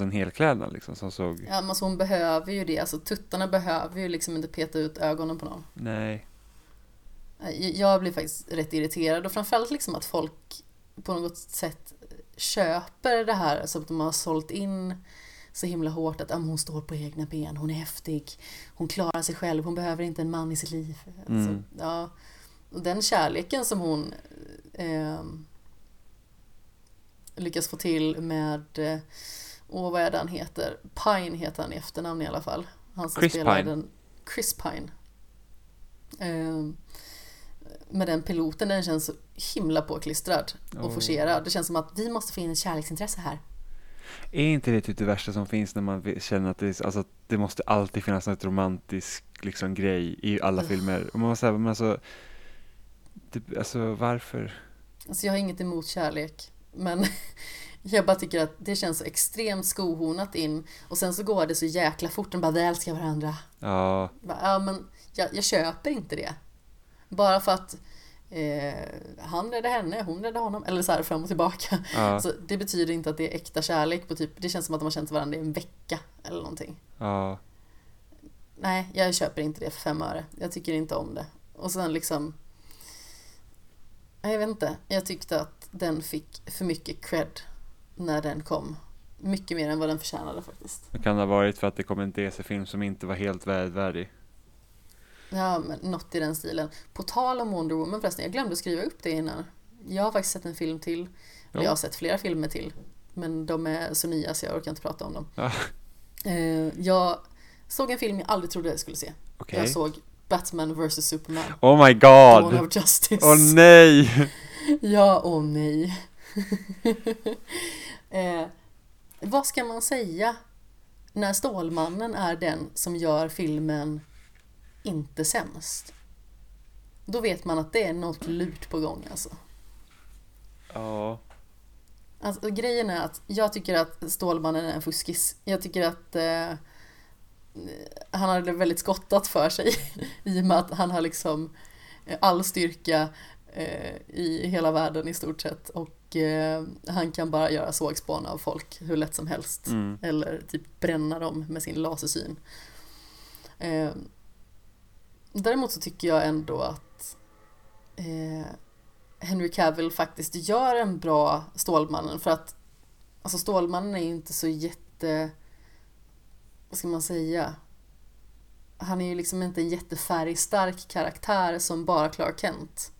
en hel klädnad liksom, som såg... Ja, men så hon behöver ju det. Alltså tuttarna behöver ju liksom inte peta ut ögonen på någon. Nej. Jag blir faktiskt rätt irriterad, och framförallt liksom att folk på något sätt köper det här, så att de har sålt in så himla hårt att hon står på egna ben, hon är häftig, hon klarar sig själv, hon behöver inte en man i sitt liv. Alltså, ja. Och den kärleken som hon lyckas få till med vad är det han heter? Pine heter han i efternamn i alla fall. Han som spelar den Chris Pine. Med den piloten, den känns så himla påklistrad och forcerad. Det känns som att vi måste få in ett kärleksintresse här. Är inte det typ det värsta som finns, när man känner att det, alltså, det måste alltid finnas något romantisk liksom, grej i alla filmer? Och man måste säga, men alltså varför? Alltså, jag har inget emot kärlek, men jag bara tycker att det känns så extremt skohornat in, och sen så går det så jäkla fort, de bara, vi älskar varandra. Ja. Ja, men jag köper inte det. Bara för att han räddade henne, hon räddade honom, eller så här fram och tillbaka. Ja. Så det betyder inte att det är äkta kärlek på typ, det känns som att de har känt varandra i en vecka eller någonting. Ja. Nej, jag köper inte det för 5 öre. Jag tycker inte om det. Och sen liksom, jag vet inte, jag tyckte att den fick för mycket cred när den kom. Mycket mer än vad den förtjänade faktiskt. Det kan ha varit för att det kom en DC-film som inte var helt värdig. Ja, men något i den stilen. På tal om Wonder Woman förresten, jag glömde skriva upp det innan. Jag har faktiskt sett en film till. Ja. Jag har sett flera filmer till. Men de är så nya så jag orkar inte prata om dem. Ja. Jag såg en film jag aldrig trodde jag skulle se. Okay. Jag såg Batman vs. Superman. Oh my god! Dawn of Justice. Åh nej! Ja, åh nej. Vad ska man säga när Stålmannen är den som gör filmen inte sämst? Då vet man att det är något lurt på gång, alltså. Ja. Alltså, grejen är att jag tycker att Stålmannen är en fuskis. Jag tycker att han hade väldigt skottat för sig i och med att han har liksom all styrka i hela världen i stort sett, och han kan bara göra sågspån av folk hur lätt som helst, eller typ bränna dem med sin lasersyn. Däremot så tycker jag ändå att Henry Cavill faktiskt gör en bra Stålmannen, för att alltså, Stålmannen är ju inte så jätte, vad ska man säga, han är ju liksom inte en jättefärgstark karaktär som bara Clark Kent.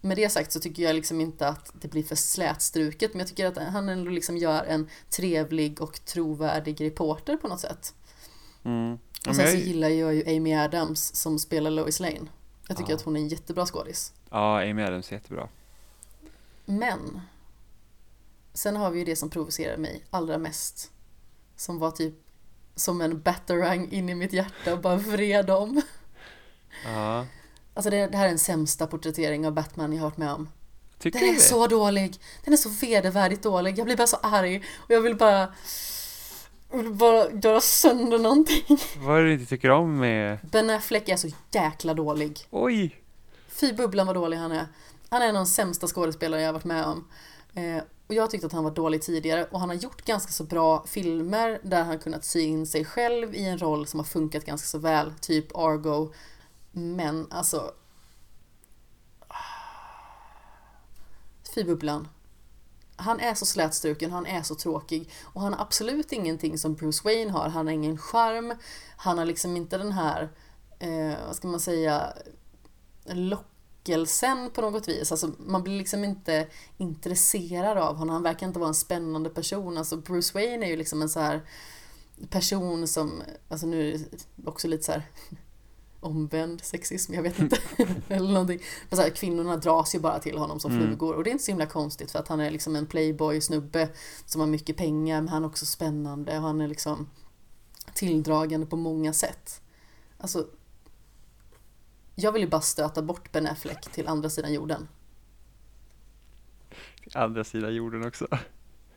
Med det sagt så tycker jag liksom inte att det blir för slätstruket, men jag tycker att han ändå liksom gör en trevlig och trovärdig reporter på något sätt. Och sen så gillar jag ju Amy Adams som spelar Lois Lane. Jag tycker att hon är en jättebra skådis. Ja, Amy Adams är jättebra. Men sen har vi ju det som provocerar mig allra mest, som var typ som en batarang in i mitt hjärta och bara vred om. Ja. Alltså det här är den sämsta porträttering av Batman jag har hört med om. Tycker den är det? Så dålig. Den är så vedervärdigt dålig. Jag blir bara så arg och jag vill bara göra sönder någonting. Vad är det du tycker om med? Ben Affleck är så jäkla dålig. Oj! Fy bubblan vad dålig han är. Han är en av de sämsta skådespelare jag har varit med om. Och jag tyckte att han var dålig tidigare, och han har gjort ganska så bra filmer där han kunnat sy in sig själv i en roll som har funkat ganska så väl. Typ Argo. Men alltså, fy bubblan. Han är så slätstruken, han är så tråkig, och han har absolut ingenting som Bruce Wayne har. Han har ingen charm, han har liksom inte den här vad ska man säga, lockelsen på något vis. Alltså, man blir liksom inte intresserad av honom. Han verkar inte vara en spännande person. Alltså, Bruce Wayne är ju liksom en så här person som, alltså nu är det också lite så här omvänd sexism, jag vet inte eller någonting, men så här, kvinnorna dras ju bara till honom som flugor, och det är inte så himla konstigt för att han är liksom en playboy-snubbe som har mycket pengar, men han är också spännande och han är liksom tilldragande på många sätt. Alltså Jag vill ju bara stöta bort Ben Affleck till andra sidan jorden. Andra sidan jorden också. Ja,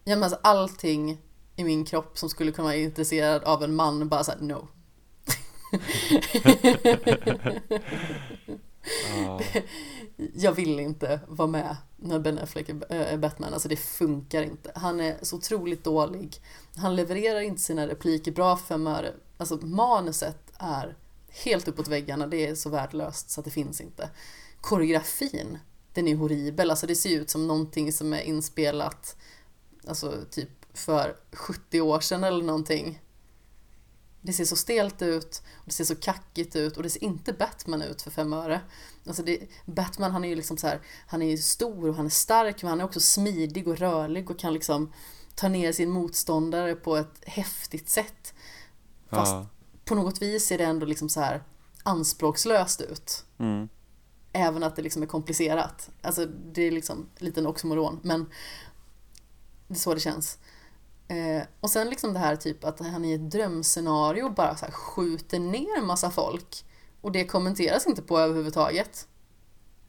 men alltså, allting i min kropp som skulle kunna vara intresserad av en man bara såhär, no. Jag vill inte vara med när Ben Affleck är Batman. Alltså det funkar inte. Han är så otroligt dålig. Han levererar inte sina repliker bra för mig. Alltså manuset är helt uppåt väggarna. Det är så värdelöst så att det finns inte. Koreografin, den är horribel. Alltså det ser ut som någonting som är inspelat alltså typ för 70 år sedan eller någonting. Det ser så stelt ut, och det ser så kackigt ut, och det ser inte Batman ut för 5 öre. Alltså det, Batman, han är ju liksom så här, han är ju stor och han är stark, men han är också smidig och rörlig och kan liksom ta ner sin motståndare på ett häftigt sätt. Fast på något vis ser det ändå liksom så här anspråkslöst ut. Mm. Även att det liksom är komplicerat. Alltså det är liksom en liten oxymoron, men det är så det känns. Och sen liksom det här typ att han i ett drömscenario bara så här skjuter ner en massa folk. Och det kommenteras inte på överhuvudtaget.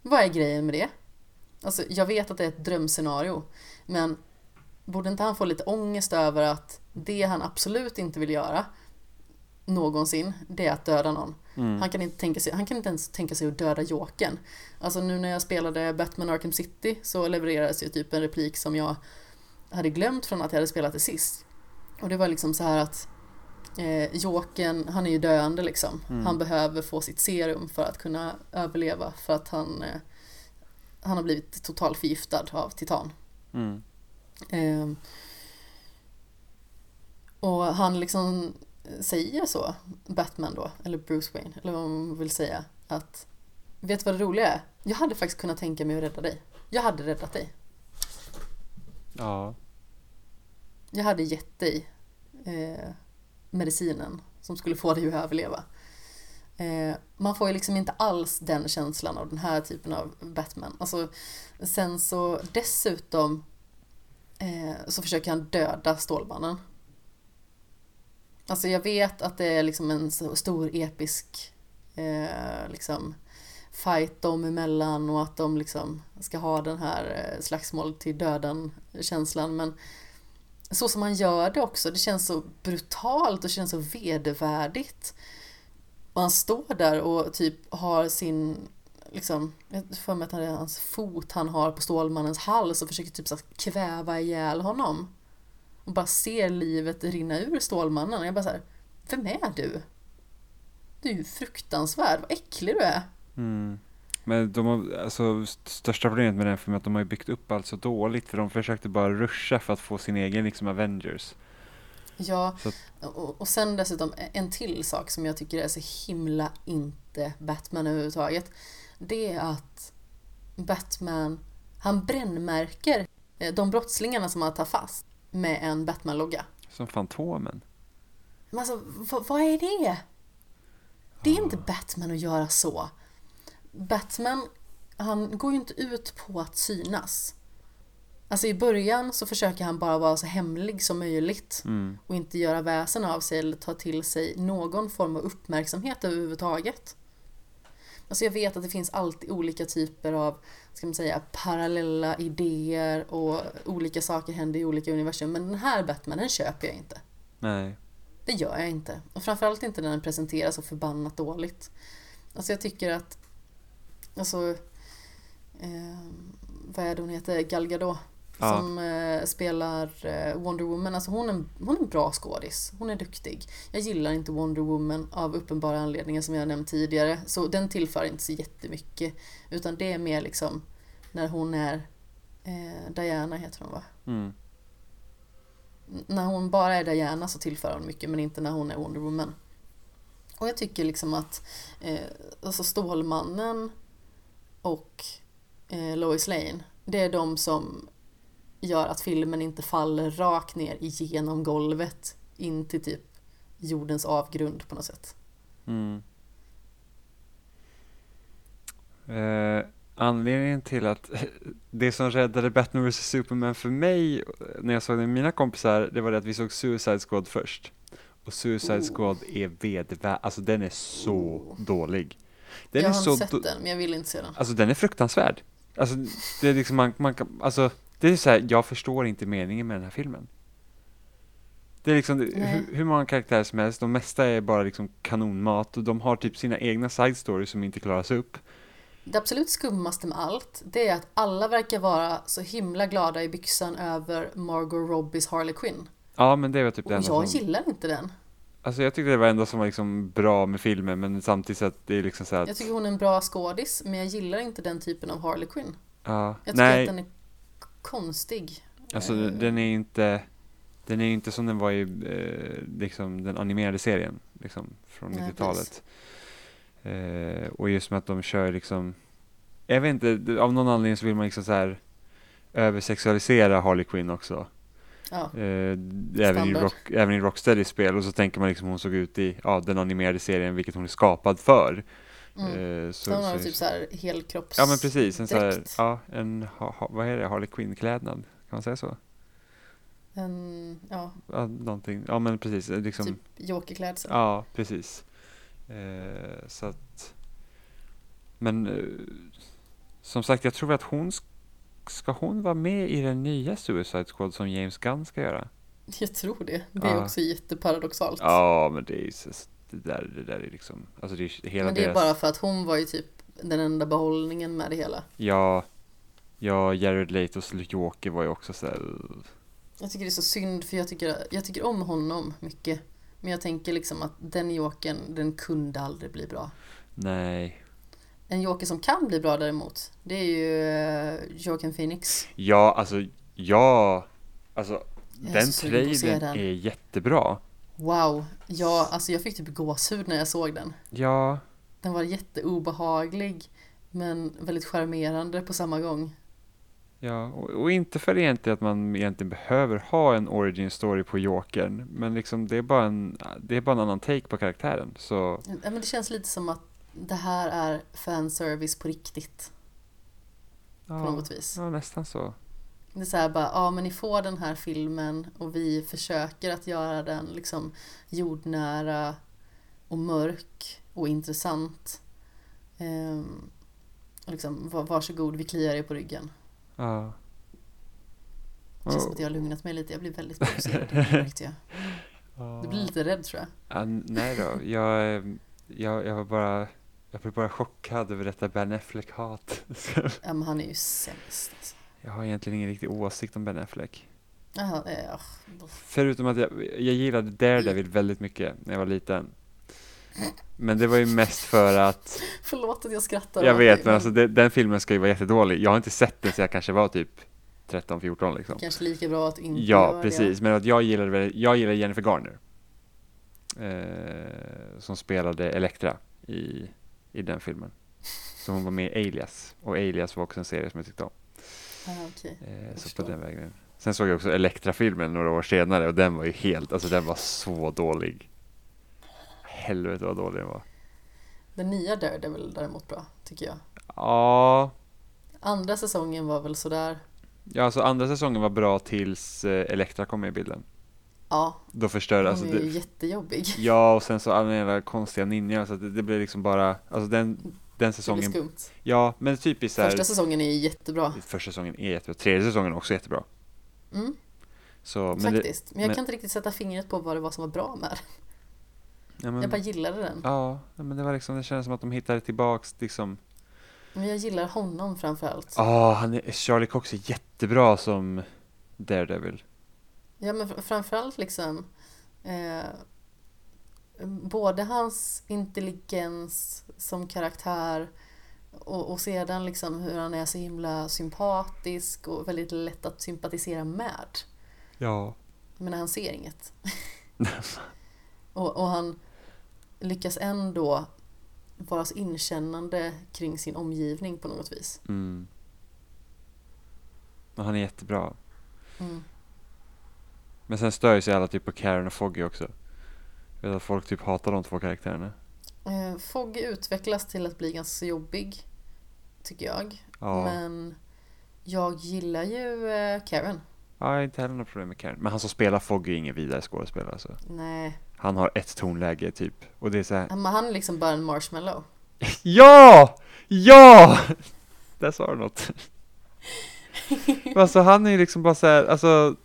Vad är grejen med det? Alltså jag vet att det är ett drömscenario. Men borde inte han få lite ångest över att det han absolut inte vill göra någonsin, det är att döda någon. Mm. Han kan inte ens tänka sig att döda Jokern. Alltså nu när jag spelade Batman Arkham City så levererades ju typ en replik som jag hade glömt från att jag hade spelat det sist. Och det var liksom så här att Jokern, han är ju döende liksom. Mm. Han behöver få sitt serum för att kunna överleva, för att han har blivit totalt förgiftad av titan. Mm. Och han liksom säger så, Batman då, eller Bruce Wayne, eller vad man vill säga, att vet du vad det roliga är? Jag hade faktiskt kunnat tänka mig att rädda dig. Jag hade räddat dig. Ja. Jag hade gett dig medicinen som skulle få dig att överleva. Man får ju liksom inte alls den känslan av den här typen av Batman. Alltså, sen så dessutom så försöker han döda Stålmannen. Alltså jag vet att det är liksom en stor episk liksom fight dem emellan och att de liksom ska ha den här slagsmål till döden känslan, men så som man gör det också, det känns så brutalt och känns så vedervärdigt. Och han står där och typ har sin liksom, jag får med att det är hans fot han har på Stålmannens hals och försöker typ så att kväva ihjäl honom och bara ser livet rinna ur Stålmannen. Och jag bara så här, vem är du? Du är ju fruktansvärd, vad äcklig du är. Mm. Men de har, alltså, största problemet med den filmen är att de har byggt upp allt så dåligt, för de försökte bara ruscha för att få sin egen liksom Avengers. Ja, och sen dessutom en till sak som jag tycker är så himla inte Batman överhuvudtaget, det är att Batman, han brännmärker de brottslingarna som han tar fast med en Batman-logga. Som Fantomen. Men alltså, vad är det? Det är inte Batman att göra så. Batman, han går ju inte ut på att synas. Alltså i början så försöker han bara vara så hemlig som möjligt. Mm. Och inte göra väsen av sig eller ta till sig någon form av uppmärksamhet överhuvudtaget. Alltså jag vet att det finns alltid olika typer av, ska man säga, parallella idéer och olika saker händer i olika universum. Men den här Batman, den köper jag inte. Nej. Det gör jag inte. Och framförallt inte när den presenteras så förbannat dåligt. Alltså jag tycker att vad är det hon heter? Gal Gadot, som spelar Wonder Woman. Alltså hon är en bra skådis. Hon är duktig. Jag gillar inte Wonder Woman av uppenbara anledningar som jag nämnt tidigare. Så den tillför inte så jättemycket. Utan det är mer liksom när hon är Diana heter hon, va? Mm. När hon bara är Diana så tillför hon mycket, men inte när hon är Wonder Woman. Och jag tycker liksom att alltså Stålmannen och Lois Lane, det är de som gör att filmen inte faller rakt ner igenom golvet in till typ jordens avgrund på något sätt. Mm. Anledningen till att det som räddade Batman vs Superman för mig när jag såg det med mina kompisar, det var det att vi såg Suicide Squad först. Och Suicide Squad är alltså den är så dålig. Den jag är har så sett den, men jag vill inte se den. Alltså den är fruktansvärd. Alltså det är liksom man kan, alltså det är så här, jag förstår inte meningen med den här filmen. Det är liksom hur många karaktärer som helst, de mesta är bara liksom kanonmat och de har typ sina egna side stories som inte klaras upp. Det absolut skummaste med allt, det är att alla verkar vara så himla glada i byxan över Margot Robbies Harley Quinn. Ja, men det var typ det enda. Jag gillar inte den. Alltså jag tycker det var ändå som var liksom bra med filmen, men samtidigt att det är liksom så här att... Jag tycker hon är en bra skådis, men jag gillar inte den typen av Harley Quinn. Ja, jag tycker att den är konstig. Alltså den är inte som den var i liksom den animerade serien liksom från 90-talet. Och just med att de kör liksom, jag vet inte, av någon anledning så vill man liksom så här översexualisera Harley Quinn också. Ja. Även i Rocksteady-spel, och så tänker man liksom hon såg ut i den animerade serien, vilket hon är skapad för. Så hon har typ så här helkropps. Ja men precis, en så här, vad är det, Harley Quinn-klädnad, kan man säga så? Någonting. Ja men precis liksom, typ Joker-klädsel. Ja precis. Så att, men som sagt, jag tror att hon ska vara med i den nya Suicide Squad som James Gunn ska göra. Jag tror det. Det är också jätteparadoxalt. Ja, men det är ju det där är liksom, alltså det är hela, men det är bara för att hon var ju typ den enda behållningen med det hela. Ja, Jared Leto's Luke Walker var ju också så här. Jag tycker det är så synd, för jag tycker om honom mycket. Men jag tänker liksom att den Jokern, den kunde aldrig bli bra. Nej. En Joker som kan bli bra däremot, det är ju Joaquin Phoenix. Ja, alltså den trailern är jättebra. Wow, ja, alltså jag fick typ gåshud när jag såg den. Ja. Den var jätteobehaglig, men väldigt charmerande på samma gång. Ja, och inte för egentligen att man egentligen behöver ha en origin story på Jokern, men liksom det är bara en annan take på karaktären. Så... Ja, men det känns lite som att det här är fanservice på riktigt. Ja, på något vis. Ja, nästan så. Det är så här bara, men ni får den här filmen och vi försöker att göra den liksom jordnära och mörk och intressant. Liksom, varsågod, vi kliar er på ryggen. Ja. Det känns som att jag har lugnat mig lite. Jag blir väldigt provocerad. Du blir lite rädd, tror jag. Nej då. Jag blev bara chockad över detta Ben Affleck-hat. Ja, men han är ju sämst. Alltså. Jag har egentligen ingen riktig åsikt om Ben Affleck. Aha, förutom att jag gillade Daredevil väldigt mycket när jag var liten. Men det var ju mest för att... Förlåt att jag skrattar. Jag vet, men alltså den filmen ska ju vara jättedålig. Jag har inte sett den, så jag kanske var typ 13-14 liksom. Kanske lika bra att inte göra det. Ja, precis. Men att jag gillade Jennifer Garner. Som spelade Elektra i den filmen. Så hon var med i Alias. Och Alias var också en serie som jag tyckte om. Okay. Så på den vägen. Sen såg jag också Elektra-filmen några år senare. Och den var ju helt... Alltså den var så dålig. Helvete vad dålig den var. Den nya Daredevil är väl däremot bra, tycker jag. Ja. Andra säsongen var väl sådär. Ja, alltså andra säsongen var bra tills Elektra kom med i bilden. Ja. Då förstörde alltså det. Den är ju jättejobbig. Ja, och sen så alla de där konstiga ninja, så det blev liksom bara, alltså den säsongen. Det blir skumt. Ja, men typiskt så här. Första säsongen är jättebra. Första säsongen är jättebra. Tredje säsongen är också jättebra. Mm. Så men faktiskt, men jag kan inte riktigt sätta fingret på vad det var som var bra med. Ja, men, jag bara gillade den. Ja, men det var liksom, det kändes som att de hittade tillbaks liksom. Men jag gillar honom framförallt. Charlie Cox är jättebra som Daredevil. Ja, men framförallt liksom både hans intelligens som karaktär och sedan liksom hur han är så himla sympatisk och väldigt lätt att sympatisera med. Ja. Men han ser inget. Och han lyckas ändå vara så inkännande kring sin omgivning på något vis. Mm. Men han är jättebra. Mm. Men sen stör sig alla typ på Karen och Foggy också. Jag vet att folk typ hatar de två karaktärerna. Foggy utvecklas till att bli ganska jobbig, tycker jag. Ja. Men jag gillar ju Karen. Ja, inte heller något problem med Karen. Men han som spelar Foggy är ingen vidare skådespelare. Alltså. Nej. Han har ett tonläge typ. Och det är så här... Men han är liksom bara en marshmallow. Ja! Ja! Där sa du något. Alltså han är ju liksom bara så här, alltså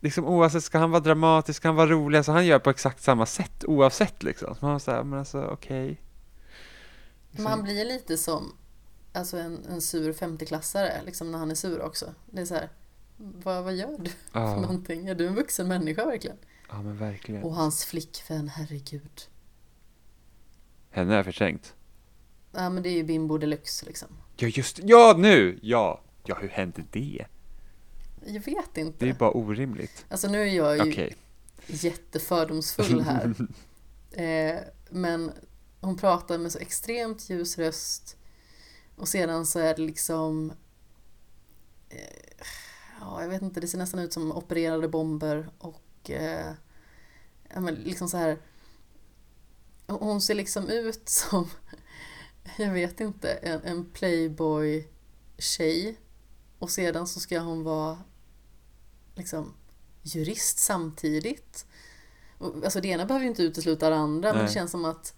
liksom oavsett, ska han vara dramatisk, ska han vara rolig, så alltså, han gör på exakt samma sätt oavsett liksom. Så man så här, men alltså okej. Okay. Man blir lite som alltså en sur 50-klassare liksom när han är sur också. Det är så här, vad gör du för någonting? Är du en vuxen människa verkligen? Ja, men verkligen. Och hans flickvän, herregud. Henne är förträngt. Ja, men det är ju bimbo deluxe liksom. Ja, just. Ja, nu! Ja. Ja, hur hände det? Jag vet inte. Det är bara orimligt. Alltså nu är jag ju jättefördomsfull här. Men hon pratar med så extremt ljus röst. Och sedan så är det liksom... ja, jag vet inte. Det ser nästan ut som opererade bomber. Och men liksom så här... Hon ser liksom ut som... jag vet inte. En playboy-tjej. Och sedan så ska hon vara liksom jurist samtidigt. Alltså det ena behöver ju inte utesluta det andra. Nej. Men det känns som att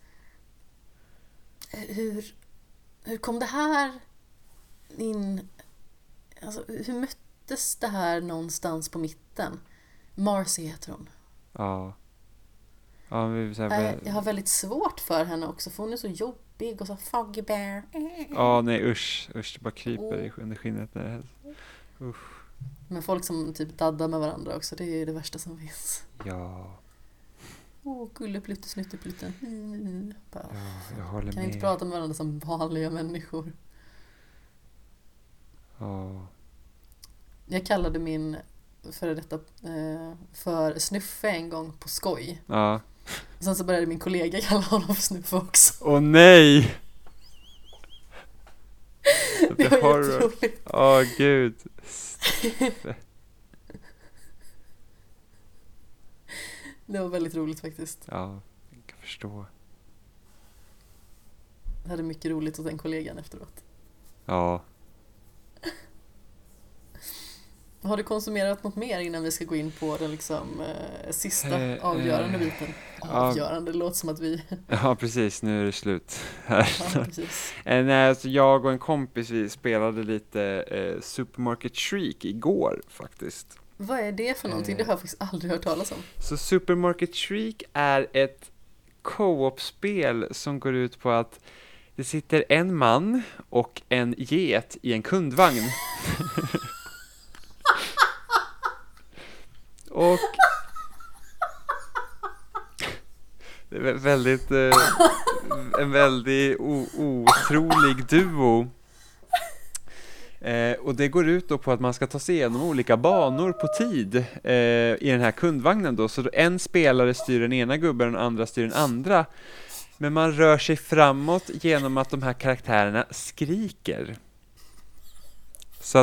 hur kom det här in? Alltså hur möttes det här någonstans på mitten? Marcy heter hon. Ja. Ja, men jag har väldigt svårt för henne också, för hon är så jobbig och så foggy bear. Ja, nej usch, det bara kryper under skinnet när det helst. Usch. Men folk som typ daddar med varandra också, det är ju det värsta som finns. Ja. Åh, gulleplutte, snutteplutte. Ja, jag håller med. Kan inte prata med varandra som vanliga människor. Ja. Jag kallade min före detta för snuffe en gång på skoj. Ja. Och sen så började min kollega kalla honom för snuffe också. Åh nej! Det var jätteroligt. Åh gud. Det var väldigt roligt faktiskt. Ja, jag kan förstå. Det hade mycket roligt åt den kollegan efteråt. Ja. Har du konsumerat något mer innan vi ska gå in på den liksom sista avgörande biten? Avgörande, det låter som att vi... Ja, precis. Nu är det slut här. Ja, precis. Alltså, jag och en kompis, vi spelade lite Supermarket Shriek igår faktiskt. Vad är det för någonting? Det har jag faktiskt aldrig hört talas om. Så Supermarket Shriek är ett co-op-spel som går ut på att det sitter en man och en get i en kundvagn. Och det är väldigt en väldigt otrolig duo. Och det går ut då på att man ska ta sig igenom olika banor på tid i den här kundvagnen då. Så en spelare styr den ena gubben och den andra styr den andra. Men man rör sig framåt genom att de här karaktärerna skriker. Så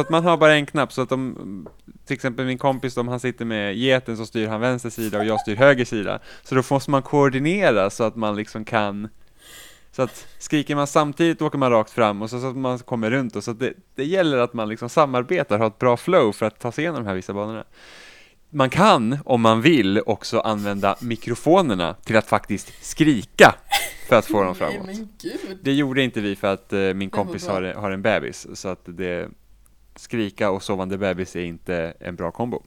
att man har bara en knapp, så att de, till exempel min kompis, om han sitter med geten så styr han vänster sida och jag styr höger sida. Så då måste man koordinera så att man liksom kan, så att skriker man samtidigt åker man rakt fram och så att man kommer runt, och så att det gäller att man liksom samarbetar, har ett bra flow för att ta sig igenom de här vissa banorna. Man kan, om man vill, också använda mikrofonerna till att faktiskt skrika för att få dem framåt. Nej, men Gud. Det gjorde inte vi för att min kompis har en bebis, så att det... Skrika och sovande bebis är inte en bra kombo.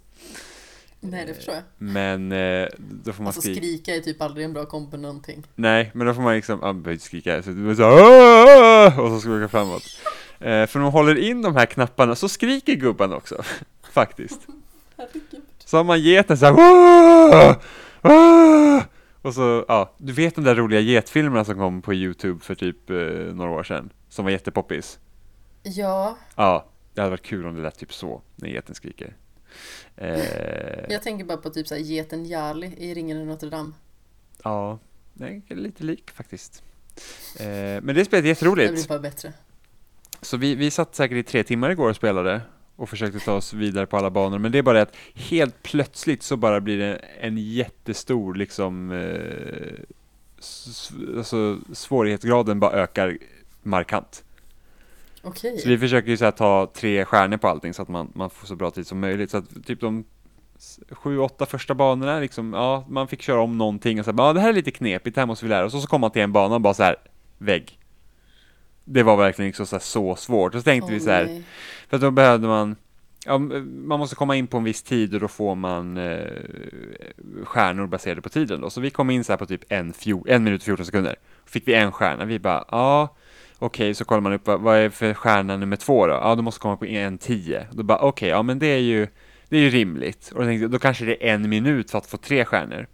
Nej, det förstår jag. Men då får man alltså skrika är typ aldrig en bra kombo någonting. Nej, men då får man liksom skrika. Så du så, och så ska man gå framåt. För om man håller in de här knapparna så skriker gubban också. Faktiskt. Så har man geten så här. Och så, ja, du vet de där roliga getfilmerna som kom på YouTube för typ några år sedan. Som var jättepoppis. Ja. Ja. Det hade varit kul om det lät typ så när geten skriker. Jag tänker bara på typ så här geten Jarli i Ringen i Notre Dame. Ja, det är lite lik faktiskt. Men det spelet är jätteroligt. Det blir bara bättre. Så vi satt säkert i 3 timmar igår och spelade och försökte ta oss vidare på alla banor, men det är bara att helt plötsligt så bara blir det en jättestor liksom alltså svårighetsgraden bara ökar markant. Okej. Så vi försöker ju så här ta 3 stjärnor på allting så att man får så bra tid som möjligt. Så att typ de 7-8 första banorna liksom, ja, man fick köra om någonting och så här, ja, det här är lite knepigt, det här måste vi lära oss. Och så kom man till en bana och bara så här, vägg. Det var verkligen liksom så, här, så svårt. Och så tänkte vi så här, för att då behövde man, ja, man måste komma in på en viss tid och då får man stjärnor baserade på tiden då. Så vi kom in så här på typ 1 minut och 14 sekunder. Fick vi en stjärna, vi bara, ja, okej, så kollar man upp, vad är för stjärna nummer 2 då? Ja, då måste komma på 1:10. Då bara, okej, ja men det är ju rimligt. Och då tänkte jag, då kanske det är 1 minut för att få 3 stjärnor.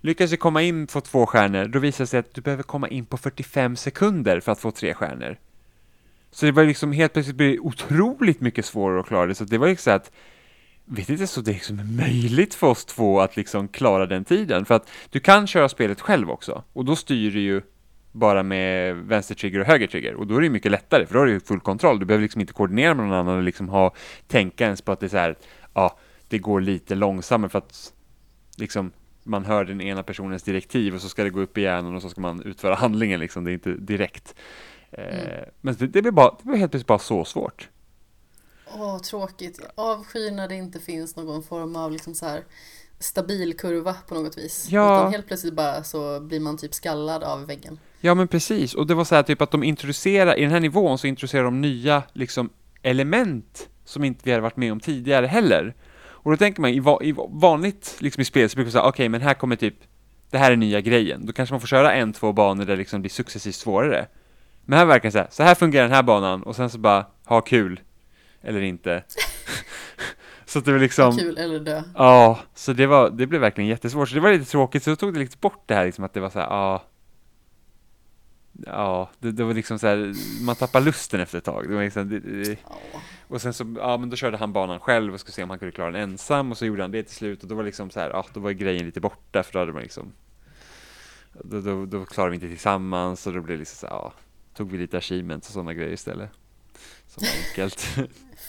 Lyckas du komma in på 2 stjärnor, då visar det sig att du behöver komma in på 45 sekunder för att få 3 stjärnor. Så det var liksom helt plötsligt blev otroligt mycket svårare att klara det. Så det var liksom att, vet inte, så det är liksom möjligt för oss 2 att liksom klara den tiden. För att du kan köra spelet själv också. Och då styr du ju bara med vänster trigger och höger trigger. Och då är det mycket lättare, för då har du ju full kontroll. Du behöver liksom inte koordinera med någon annan och liksom tänka ens på att det är så här, ja, det går lite långsammare för att liksom man hör den ena personens direktiv och så ska det gå upp i hjärnan och så ska man utföra handlingen liksom, det är inte direkt. Men det blir helt plötsligt bara så svårt. Åh, tråkigt. Avskyr när det inte finns någon form av liksom så här stabil kurva på något vis. Ja. Utan helt plötsligt bara så blir man typ skallad av väggen. Ja, men precis. Och det var så här typ att de introducerar, i den här nivån så introducerar de nya liksom element som inte vi hade varit med om tidigare heller. Och då tänker man, i vanligt liksom i spel så brukar man säga, okej, men här kommer typ, det här är nya grejen. Då kanske man får köra 1-2 banor där det liksom blir successivt svårare. Men här verkar det så här fungerar den här banan. Och sen så bara, ha kul. Eller inte. Så att det var liksom, ha kul eller dö. Ja, så det blev verkligen jättesvårt. Så det var lite tråkigt, så då tog det lite bort det här liksom, att det var så här, ja, det var liksom så här, man tappar lusten efter ett tag. Det var liksom, och sen så, ja, men då körde han banan själv och skulle se om han kunde klara den ensam. Och så gjorde han det till slut. Och då var liksom så här, ja, då var grejen lite borta. För då hade man liksom, då klarade vi inte tillsammans. Och då blev det liksom så här, ja, tog vi lite achievements och sådana grejer istället. Så enkelt.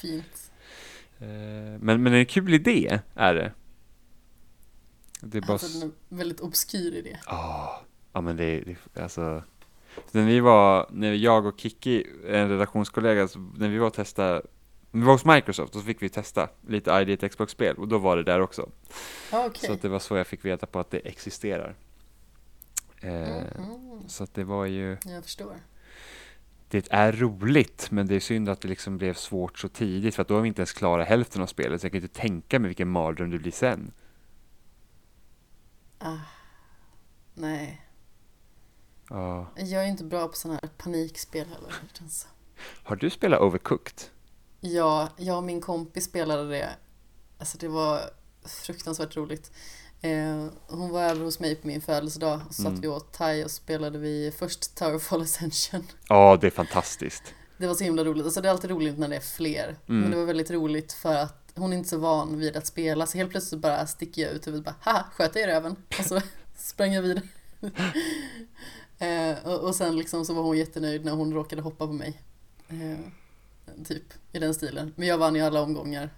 Fint. Men en kul idé är det. Det är bara en väldigt obskyr idé. Ja, men det alltså, när jag och Kiki, en redaktionskollega, när vi var hos Microsoft, så fick vi testa lite ID till Xbox-spel, och då var det där också. Okay. Så att det var så jag fick veta på att det existerar. Så att det var ju, jag förstår. Det är roligt, men det är synd att det liksom blev svårt så tidigt, för att då har vi inte ens klarat hälften av spelet, så jag kan inte tänka mig vilken mardröm det blir sen. Nej. Jag är inte bra på sådana här panikspel heller. Har du spelat Overcooked? Ja, jag och min kompis spelade det. Alltså det var fruktansvärt roligt. Hon var över hos mig på min födelsedag. Och satt vi åt thai och spelade vi först Towerfall Ascension. Ja, det är fantastiskt. Det var så himla roligt. Alltså det är alltid roligt när det är fler. Men det var väldigt roligt för att hon är inte så van vid att spela. Så helt plötsligt bara sticker jag ut och bara, haha, sköt jag i röven. Och så sprang jag vidare. Och sen liksom så var hon jättenöjd när hon råkade hoppa på mig. Typ i den stilen. Men jag vann ju alla omgångar.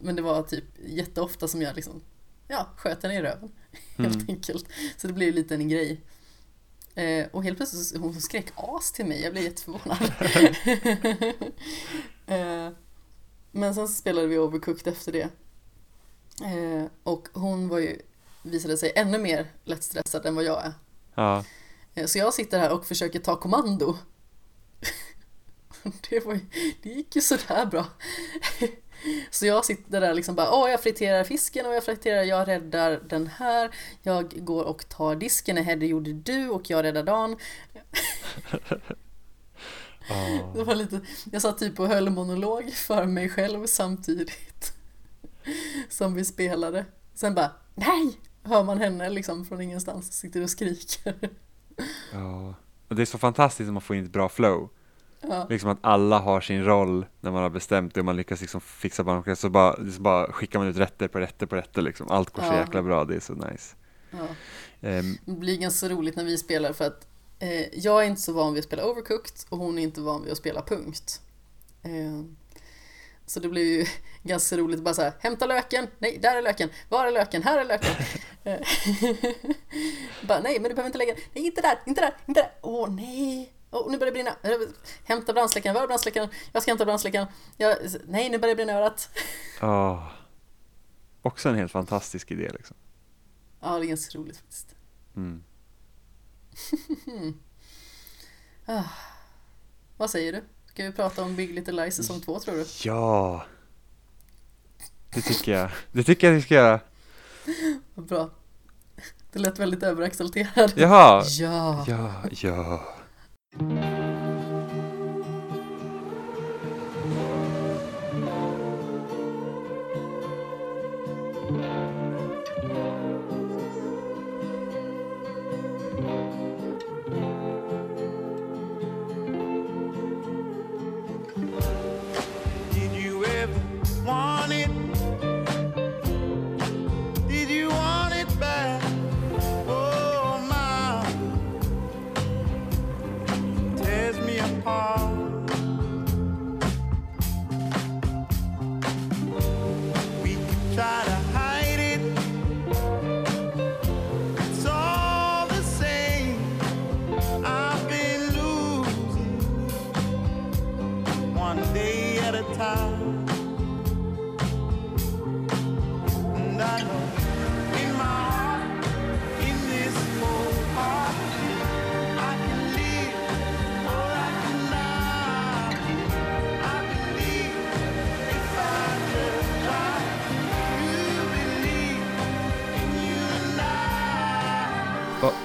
Men det var typ jätteofta som jag liksom, ja, sköt henne i röven. Helt enkelt. Så det blev ju lite en grej. Och helt plötsligt hon skrek as till mig. Jag blev jätteförvånad. Men sen spelade vi Overcooked efter det. Och hon var ju, visade sig ännu mer lättstressad än vad jag är. Ja. Så jag sitter här och försöker ta kommando. Det gick ju sådär bra. Så jag sitter där liksom bara, jag friterar fisken och jag räddar den här. Jag går och tar disken, det gjorde du och jag räddar Dan. Det var lite, jag satt typ och höll monolog för mig själv samtidigt som vi spelade. Sen bara, nej! Hör man henne liksom från ingenstans, sitter och skriker. Ja, och det är så fantastiskt att man får in ett bra flow. Ja. Liksom att alla har sin roll när man har bestämt det och man lyckas liksom fixa barnomkring, så bara skickar man ut rätter på rätter liksom. Allt går så jäkla bra, det är så nice. Ja. Det blir ganska roligt när vi spelar, för att jag är inte så van vid att spela Overcooked och hon är inte van vid att spela punkt. Så det blev ju ganska roligt bara så här, hämta löken, nej där är löken, var är löken, här är löken. Bara, nej men du behöver inte lägga, nej inte där, nej. Nu börjar det brinna. Hämta brandsläckaren. Var är brandsläckaren? Jag ska hämta brandsläckaren. Nej, nu börjar det brinna örat. Också en helt fantastisk idé liksom. Ja, det är ganska roligt faktiskt. Mm. Vad säger du? Ska vi prata om Big Little Lies som 2, tror du? Ja. Det tycker jag vi ska göra. Vad bra. Det lät väldigt överexalterad. Jaha. Ja.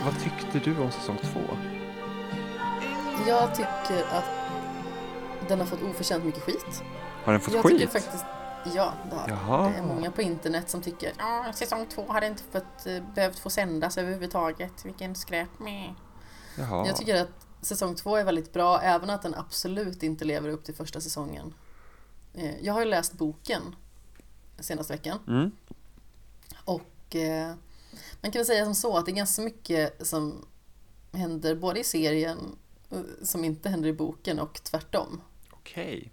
Vad tyckte du om säsong 2? Jag tycker att den har fått oförtjänt mycket skit. Har den fått skit? Jag tycker faktiskt, ja, det har. Jaha. Det är många på internet som tycker säsong 2 hade inte behövt få sändas överhuvudtaget. Vilken skräp med. Jaha. Jag tycker att säsong 2 är väldigt bra, även att den absolut inte lever upp till första säsongen. Jag har ju läst boken senaste veckan. Mm. Och... man kan väl säga som så att det är ganska mycket som händer både i serien som inte händer i boken och tvärtom. Okej.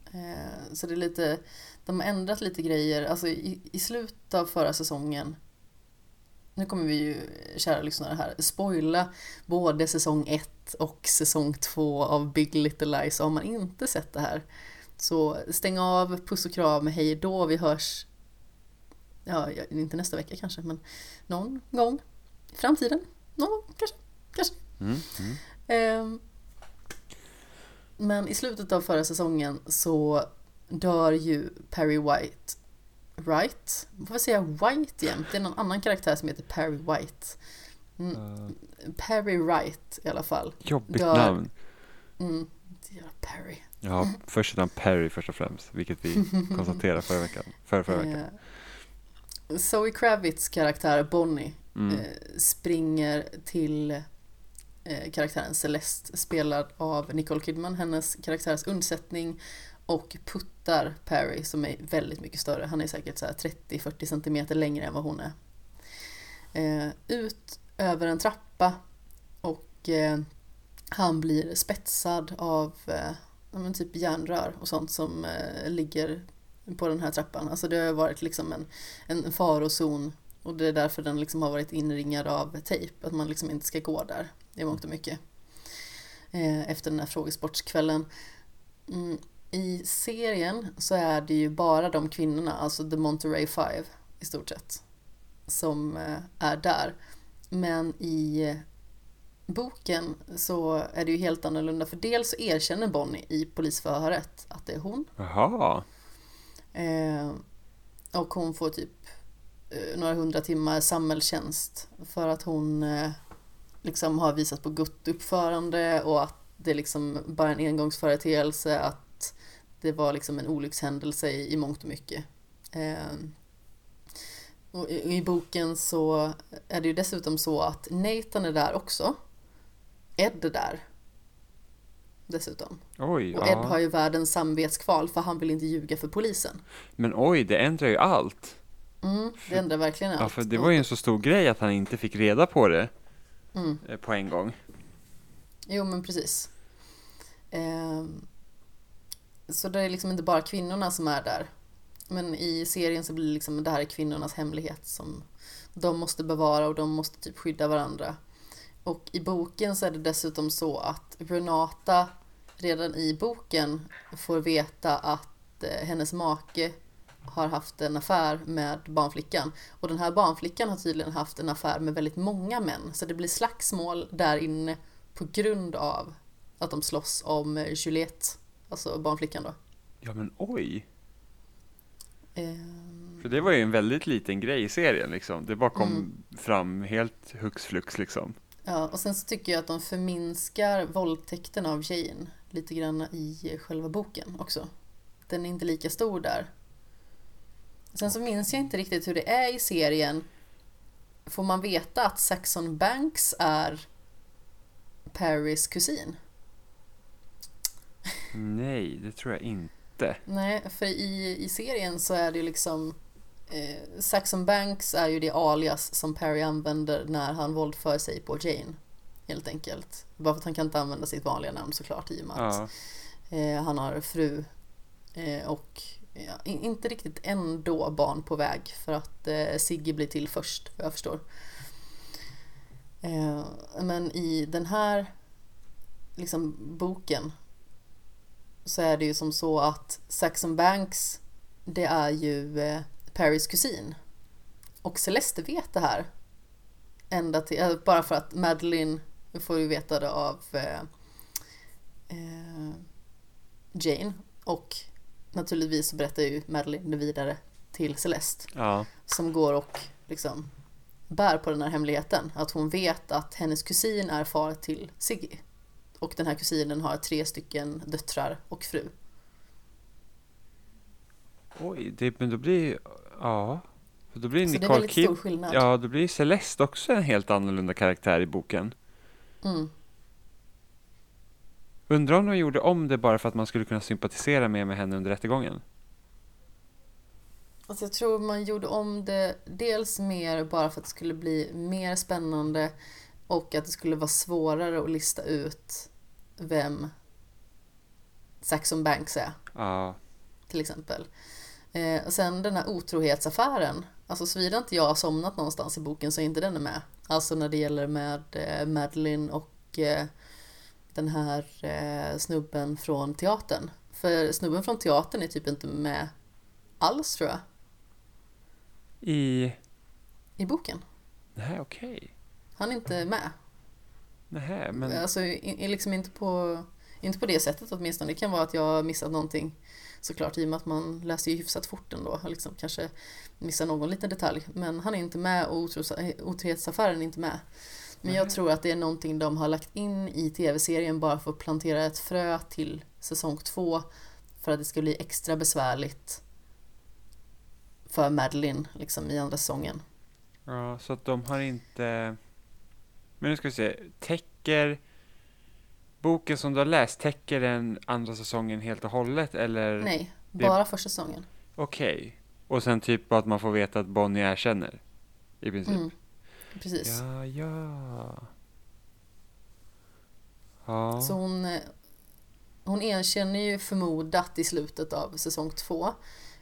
Så det är lite, de har ändrat lite grejer. Alltså i slutet av förra säsongen, nu kommer vi ju, kära lyssnare här, spoila både säsong 1 och säsong 2 av Big Little Lies. Om man inte sett det här, så stäng av, puss och kram, hej då, vi hörs. Ja, inte nästa vecka kanske, men någon gång i framtiden. Någon gång kanske. Men i slutet av förra säsongen så dör ju Perry White. Right? Varför säger jag White igen? Det är någon annan karaktär som heter Perry White. Perry Wright i alla fall. Jobbigt namn. Perry. Ja, först utan Perry först och främst, vilket vi konstaterade förra veckan. Yeah. Zoe Kravitz karaktär Bonnie springer till karaktären Celeste, spelad av Nicole Kidman, hennes karaktärs undsättning, och puttar Perry som är väldigt mycket större. Han är säkert så här 30-40 centimeter längre än vad hon är. Ut över en trappa, och han blir spetsad av typ järnrör och sånt som ligger på den här trappan. Alltså det har varit liksom en farozon, och det är därför den liksom har varit inringad av tejp, att man liksom inte ska gå där. Det är mångt och mycket. Efter den här frågesportskvällen. I serien så är det ju bara de kvinnorna, alltså The Monterey Five i stort sett, som är där. Men i boken så är det ju helt annorlunda, för dels så erkänner Bonnie i polisförhöret att det är hon. Jaha. Och hon får typ några 100 timmar samhällstjänst för att hon liksom har visat på gott uppförande, och att det liksom bara en engångsföreteelse, att det var liksom en olyckshändelse i mångt och mycket. Och i boken så är det ju dessutom så att Nathan är där också. Ed är där dessutom. Oj, och Ed har ju världens samvetskval, för han vill inte ljuga för polisen. Men oj, det ändrar ju allt. Det ändrar verkligen allt. Ja, för det var ju en så stor grej att han inte fick reda på det på en gång. Jo, men precis. Så det är liksom inte bara kvinnorna som är där. Men i serien så blir det liksom, det här är kvinnornas hemlighet som de måste bevara, och de måste typ skydda varandra. Och i boken så är det dessutom så att Renata redan i boken får veta att hennes make har haft en affär med barnflickan. Och den här barnflickan har tydligen haft en affär med väldigt många män. Så det blir slagsmål där inne på grund av att de slåss om Juliette. Alltså barnflickan då. Ja men oj. För det var ju en väldigt liten grej i serien liksom. Det bara kom fram helt hux flux liksom. Ja, och sen så tycker jag att de förminskar våldtäkten av Jane lite grann i själva boken också. Den är inte lika stor där. Sen så minns jag inte riktigt hur det är i serien. Får man veta att Saxon Banks är Paris kusin? Nej, det tror jag inte. Nej, för i serien så är det ju liksom... Saxon Banks är ju det alias som Perry använder när han våldför sig på Jane, helt enkelt. Bara för att han kan inte använda sitt vanliga namn såklart i och med att han har fru och ja, inte riktigt ändå barn på väg för att Siggy blir till först, vad jag förstår. Men i den här liksom boken så är det ju som så att Saxon Banks, det är ju Paris kusin. Och Celeste vet det här. Ända till, bara för att Madeline får ju veta det av Jane. Och naturligtvis så berättar ju Madeline det vidare till Celeste. Ja. Som går och liksom bär på den här hemligheten. Att hon vet att hennes kusin är far till Siggy. Och den här kusinen har 3 döttrar och fru. Oj, det, men då blir... Ja, då blir så Nicole Kidman. Ja, då blir Celeste också en helt annorlunda karaktär i boken. Mm. Undrar om de gjorde om det bara för att man skulle kunna sympatisera mer med henne under rättegången. Alltså jag tror man gjorde om det dels mer bara för att det skulle bli mer spännande och att det skulle vara svårare att lista ut vem Saxon Banks är. Ja. Till exempel. Och sen den här otrohetsaffären, alltså såvida inte jag har somnat någonstans i boken så är inte den är med. Alltså när det gäller med Madeline och den här snubben från teatern. För snubben från teatern är typ inte med alls, tror jag. I boken. Nej, okej. Okay. Han är inte med. Nej, men... Alltså liksom inte på det sättet åtminstone. Det kan vara att jag har missat någonting. Såklart, i och med att man läser ju hyfsat fort ändå. Liksom, kanske missar någon liten detalj. Men han är inte med och otrohetsaffären är inte med. Men jag tror att det är någonting de har lagt in i tv-serien bara för att plantera ett frö till säsong 2. För att det ska bli extra besvärligt för Madeline liksom, i andra säsongen. Ja, så att de har inte... Men nu ska vi se. Täcker... Boken som du har läst, täcker den andra säsongen helt och hållet? Eller nej, bara första säsongen. Okej. Okay. Och sen typ att man får veta att Bonnie erkänner, i princip. Mm. Precis. Ja. Så hon erkänner ju förmodat i slutet av säsong 2.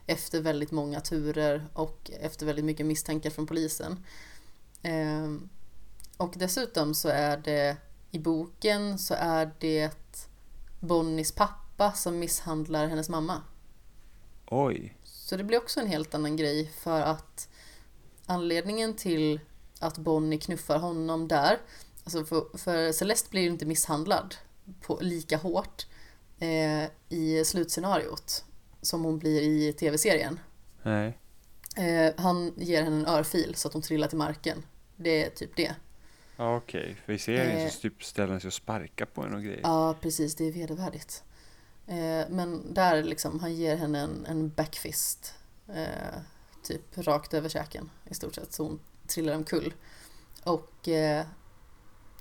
Efter väldigt många turer och efter väldigt mycket misstankar från polisen. Och dessutom så är det... I boken så är det Bonnies pappa som misshandlar hennes mamma. Oj. Så det blir också en helt annan grej för att anledningen till att Bonnie knuffar honom där, alltså för Celeste blir ju inte misshandlad på lika hårt i slutscenariot som hon blir i tv-serien. Nej. Han ger henne en örfil så att hon trillar till marken. Det är typ det. Ja, okej. För i serien så typ ställer sig och sparkar på en och grejer. Ja, precis. Det är vedervärdigt. Men där liksom, han ger henne en backfist. Typ rakt över käken i stort sett. Så hon trillar omkull. Och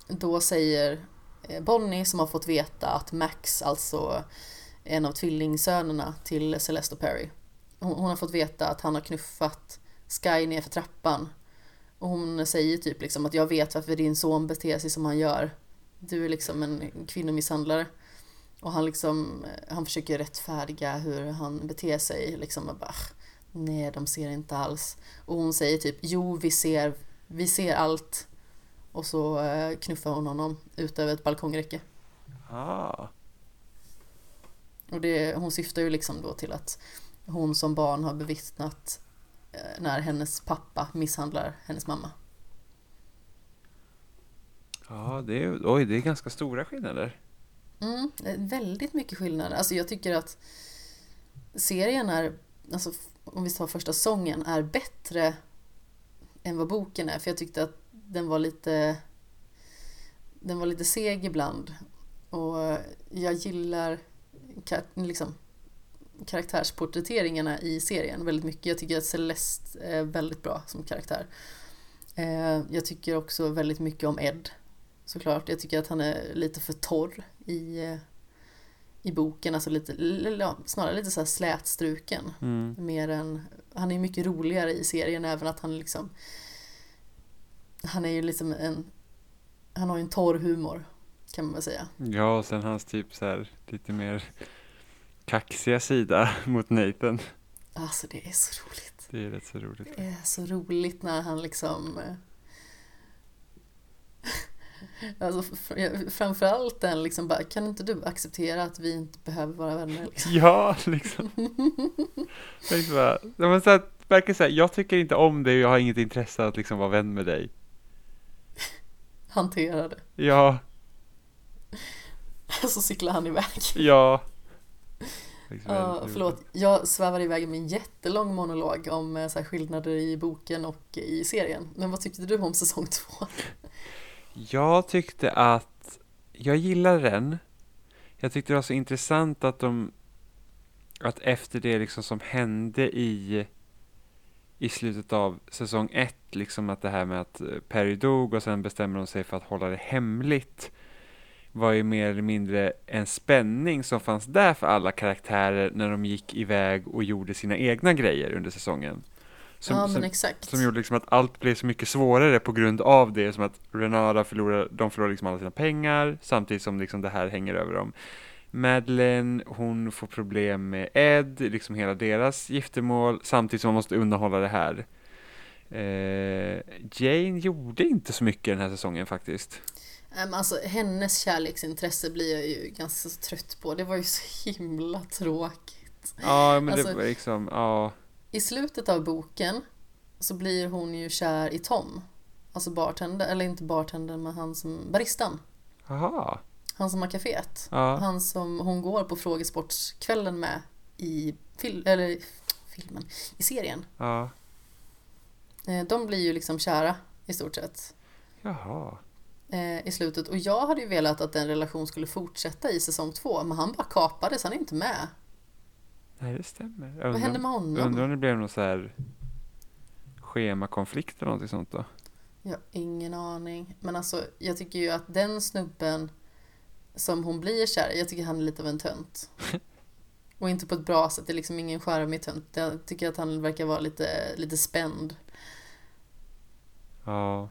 då säger Bonnie, som har fått veta att Max, alltså en av tvillingsönerna till Celeste och Perry. Hon har fått veta att han har knuffat Sky ner för trappan. Och hon säger typ liksom att jag vet varför din son beter sig som han gör. Du är liksom en kvinnomisshandlare. Och han liksom, han försöker rättfärdiga hur han beter sig. Liksom bara, nej, de ser inte alls. Och hon säger typ, jo, vi ser allt. Och så knuffar hon honom ut över ett balkongräcke. Ah. Och det, hon syftar ju liksom då till att hon som barn har bevittnat när hennes pappa misshandlar hennes mamma. Ja, det är ganska stora skillnader. Mm, väldigt mycket skillnader. Alltså jag tycker att serien är, alltså om vi tar första säsongen, är bättre än vad boken är. För jag tyckte att den var lite seg ibland. Och jag gillar liksom karaktärsporträtteringarna i serien väldigt mycket. Jag tycker att Celeste är väldigt bra som karaktär. Jag tycker också väldigt mycket om Ed, såklart. Jag tycker att han är lite för torr i boken, alltså lite, snarare lite så här slätstruken. Mm. Mer än, han är mycket roligare i serien, även att han liksom, han är ju liksom han har ju en torr humor, kan man väl säga. Ja, och sen hans typ så här lite mer kaxiga sida mot Nathan. Alltså det är så roligt. Det är rätt så roligt. Det är så roligt när han liksom alltså framförallt den liksom bara, kan inte du acceptera att vi inte behöver vara vänner liksom? Ja, liksom. Men så här, verkar så här, jag tycker inte om dig och jag har inget intresse att liksom vara vän med dig. Hantera det. Ja. Så cyklar han iväg. Ja. Förlåt, jag svävar iväg med en jättelång monolog om så här, skillnader i boken och i serien. Men vad tyckte du om säsong 2? Jag tyckte att jag gillade den. Jag tyckte det var så intressant att att efter det liksom som hände i slutet av säsong 1, liksom att det här med att Perry dog och sen bestämmer de sig för att hålla det hemligt, var ju mer eller mindre en spänning som fanns där för alla karaktärer när de gick iväg och gjorde sina egna grejer under säsongen. Som gjorde liksom att allt blev så mycket svårare på grund av det, som att Renata förlorar liksom alla sina pengar samtidigt som liksom det här hänger över dem. Madeleine, hon får problem med Ed, liksom hela deras giftermål, samtidigt som man måste underhålla det här. Jane gjorde inte så mycket den här säsongen faktiskt. Alltså, hennes kärleksintresse blir jag ju ganska trött på. Det var ju så himla tråkigt. Ja, men alltså, det var liksom... Ja. I slutet av boken så blir hon ju kär i Tom. Alltså bartendern, eller inte bartendern, men han som baristan. Aha. Han som har kaféet. Ja. Han som hon går på frågesportskvällen med i serien. Ja. De blir ju liksom kära i stort sett. Jaha. I slutet. Och jag hade ju velat att den relation skulle fortsätta i säsong 2, men han bara kapades, han är inte med. Nej, det stämmer. Vad hände med honom? Undrar om det blev någon så här schemakonflikt eller någonting sånt då? Jag har ingen aning. Men alltså, jag tycker ju att den snubben som hon blir kär, jag tycker han är lite av en tönt. Och inte på ett bra sätt, det är liksom ingen charmig tönt. Jag tycker att han verkar vara lite spänd. Ja.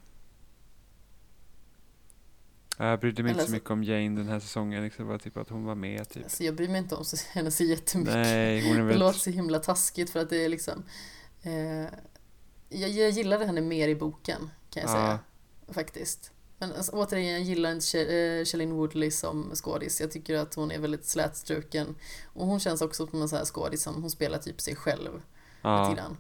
Jag brydde mig inte så mycket om Jane den här säsongen. Liksom bara typ att hon var med. Typ. Alltså jag bryr mig inte om henne så jättemycket. Nej, hon är väl... Det låter så himla taskigt för att det är liksom... Jag gillade henne mer i boken, kan jag säga. Faktiskt. Men alltså, återigen, jag gillar inte Shailene Woodley som skådis. Jag tycker att hon är väldigt slätstruken. Och hon känns också som en sån här skådis som hon spelar typ sig själv. Lite grann.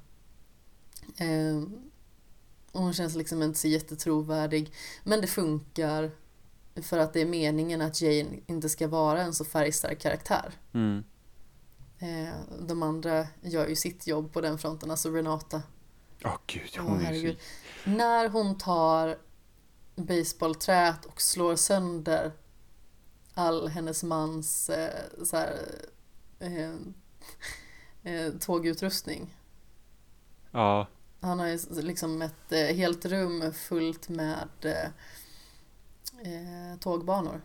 Och hon känns liksom inte så jättetrovärdig. Men det funkar... För att det är meningen att Jane inte ska vara en så färgstark karaktär. Mm. De andra gör ju sitt jobb på den fronten. Alltså Renata. När hon tar baseballträt och slår sönder all hennes mans tågutrustning. Ja. Han har ju liksom ett helt rum fullt med... tågbanor.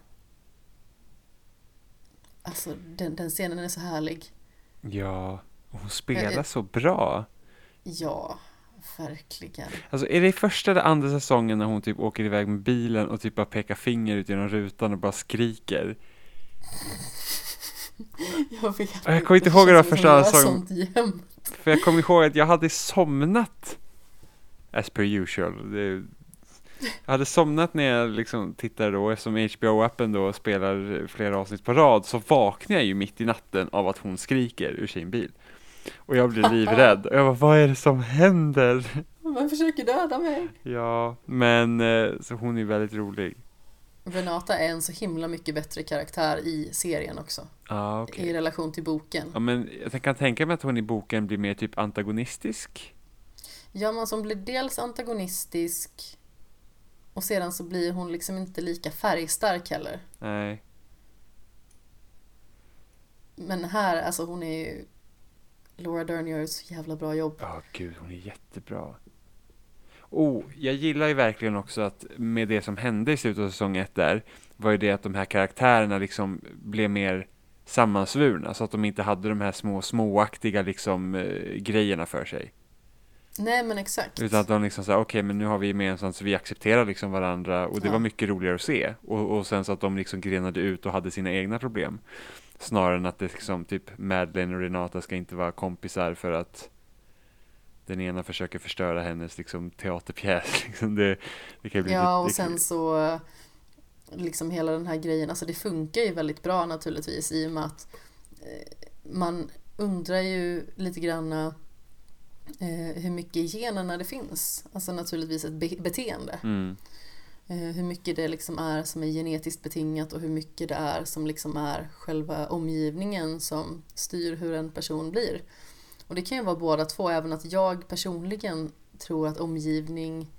Alltså den scenen är så härlig. Ja, och hon spelar så bra. Ja, verkligen. Alltså är det i första eller andra säsongen när hon typ åker iväg med bilen och typ bara pekar finger ut genom rutan och bara skriker? Jag vet. Jag kommer inte ihåg det första säsongen. För jag kommer ihåg att jag hade somnat as per usual. Jag hade somnat när jag liksom tittade då, eftersom HBO-appen då spelar flera avsnitt på rad, så vaknade jag ju mitt i natten av att hon skriker ur sin bil. Och jag blir livrädd. Och jag bara, vad är det som händer? Man försöker döda mig. Ja, men så hon är väldigt rolig. Renata är en så himla mycket bättre karaktär i serien också. Ah, okay. I relation till boken. Ja, men jag kan tänka mig att hon i boken blir mer typ antagonistisk. Ja, men som blir dels antagonistisk och sedan så blir hon liksom inte lika färgstark heller. Nej. Men här, alltså hon är ju... Laura Dern gör ett så jävla bra jobb. Ja, gud, hon är jättebra. Oh, jag gillar ju verkligen också att med det som hände i slutet av säsong 1 där var ju det att de här karaktärerna liksom blev mer sammansvurna så att de inte hade de här småaktiga liksom grejerna för sig. Nej, men exakt. Utan att de liksom sa, okej, men nu har vi gemensamt så vi accepterar liksom varandra och det var mycket roligare att se. Och sen så att de liksom grenade ut och hade sina egna problem. Snarare än att det liksom typ Madeleine och Renata ska inte vara kompisar för att den ena försöker förstöra hennes liksom teaterpjäs liksom det kan bli och sen kan... så liksom hela den här grejen, alltså det funkar ju väldigt bra naturligtvis i och med att man undrar ju lite grann hur mycket generna det finns, alltså naturligtvis ett beteende. Hur mycket det liksom är som är genetiskt betingat och hur mycket det är som liksom är själva omgivningen som styr hur en person blir. Och det kan ju vara båda två, även att jag personligen tror att omgivning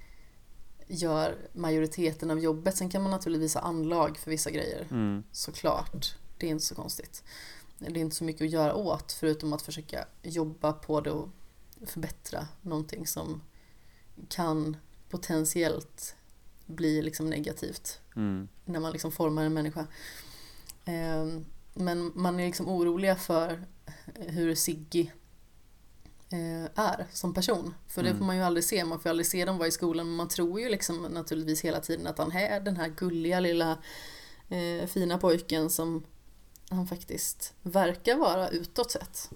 gör majoriteten av jobbet. Sen kan man naturligtvis ha anlag för vissa grejer, såklart. Det är inte så konstigt. Det är inte så mycket att göra åt förutom att försöka jobba på det och förbättra någonting som kan potentiellt blir liksom negativt när man liksom formar en människa. Men man är liksom oroliga för hur Siggy är som person. För det får man ju aldrig se. Man får aldrig se dem vara i skolan. Men man tror ju liksom naturligtvis hela tiden att han är den här gulliga lilla fina pojken som han faktiskt verkar vara utåt sett.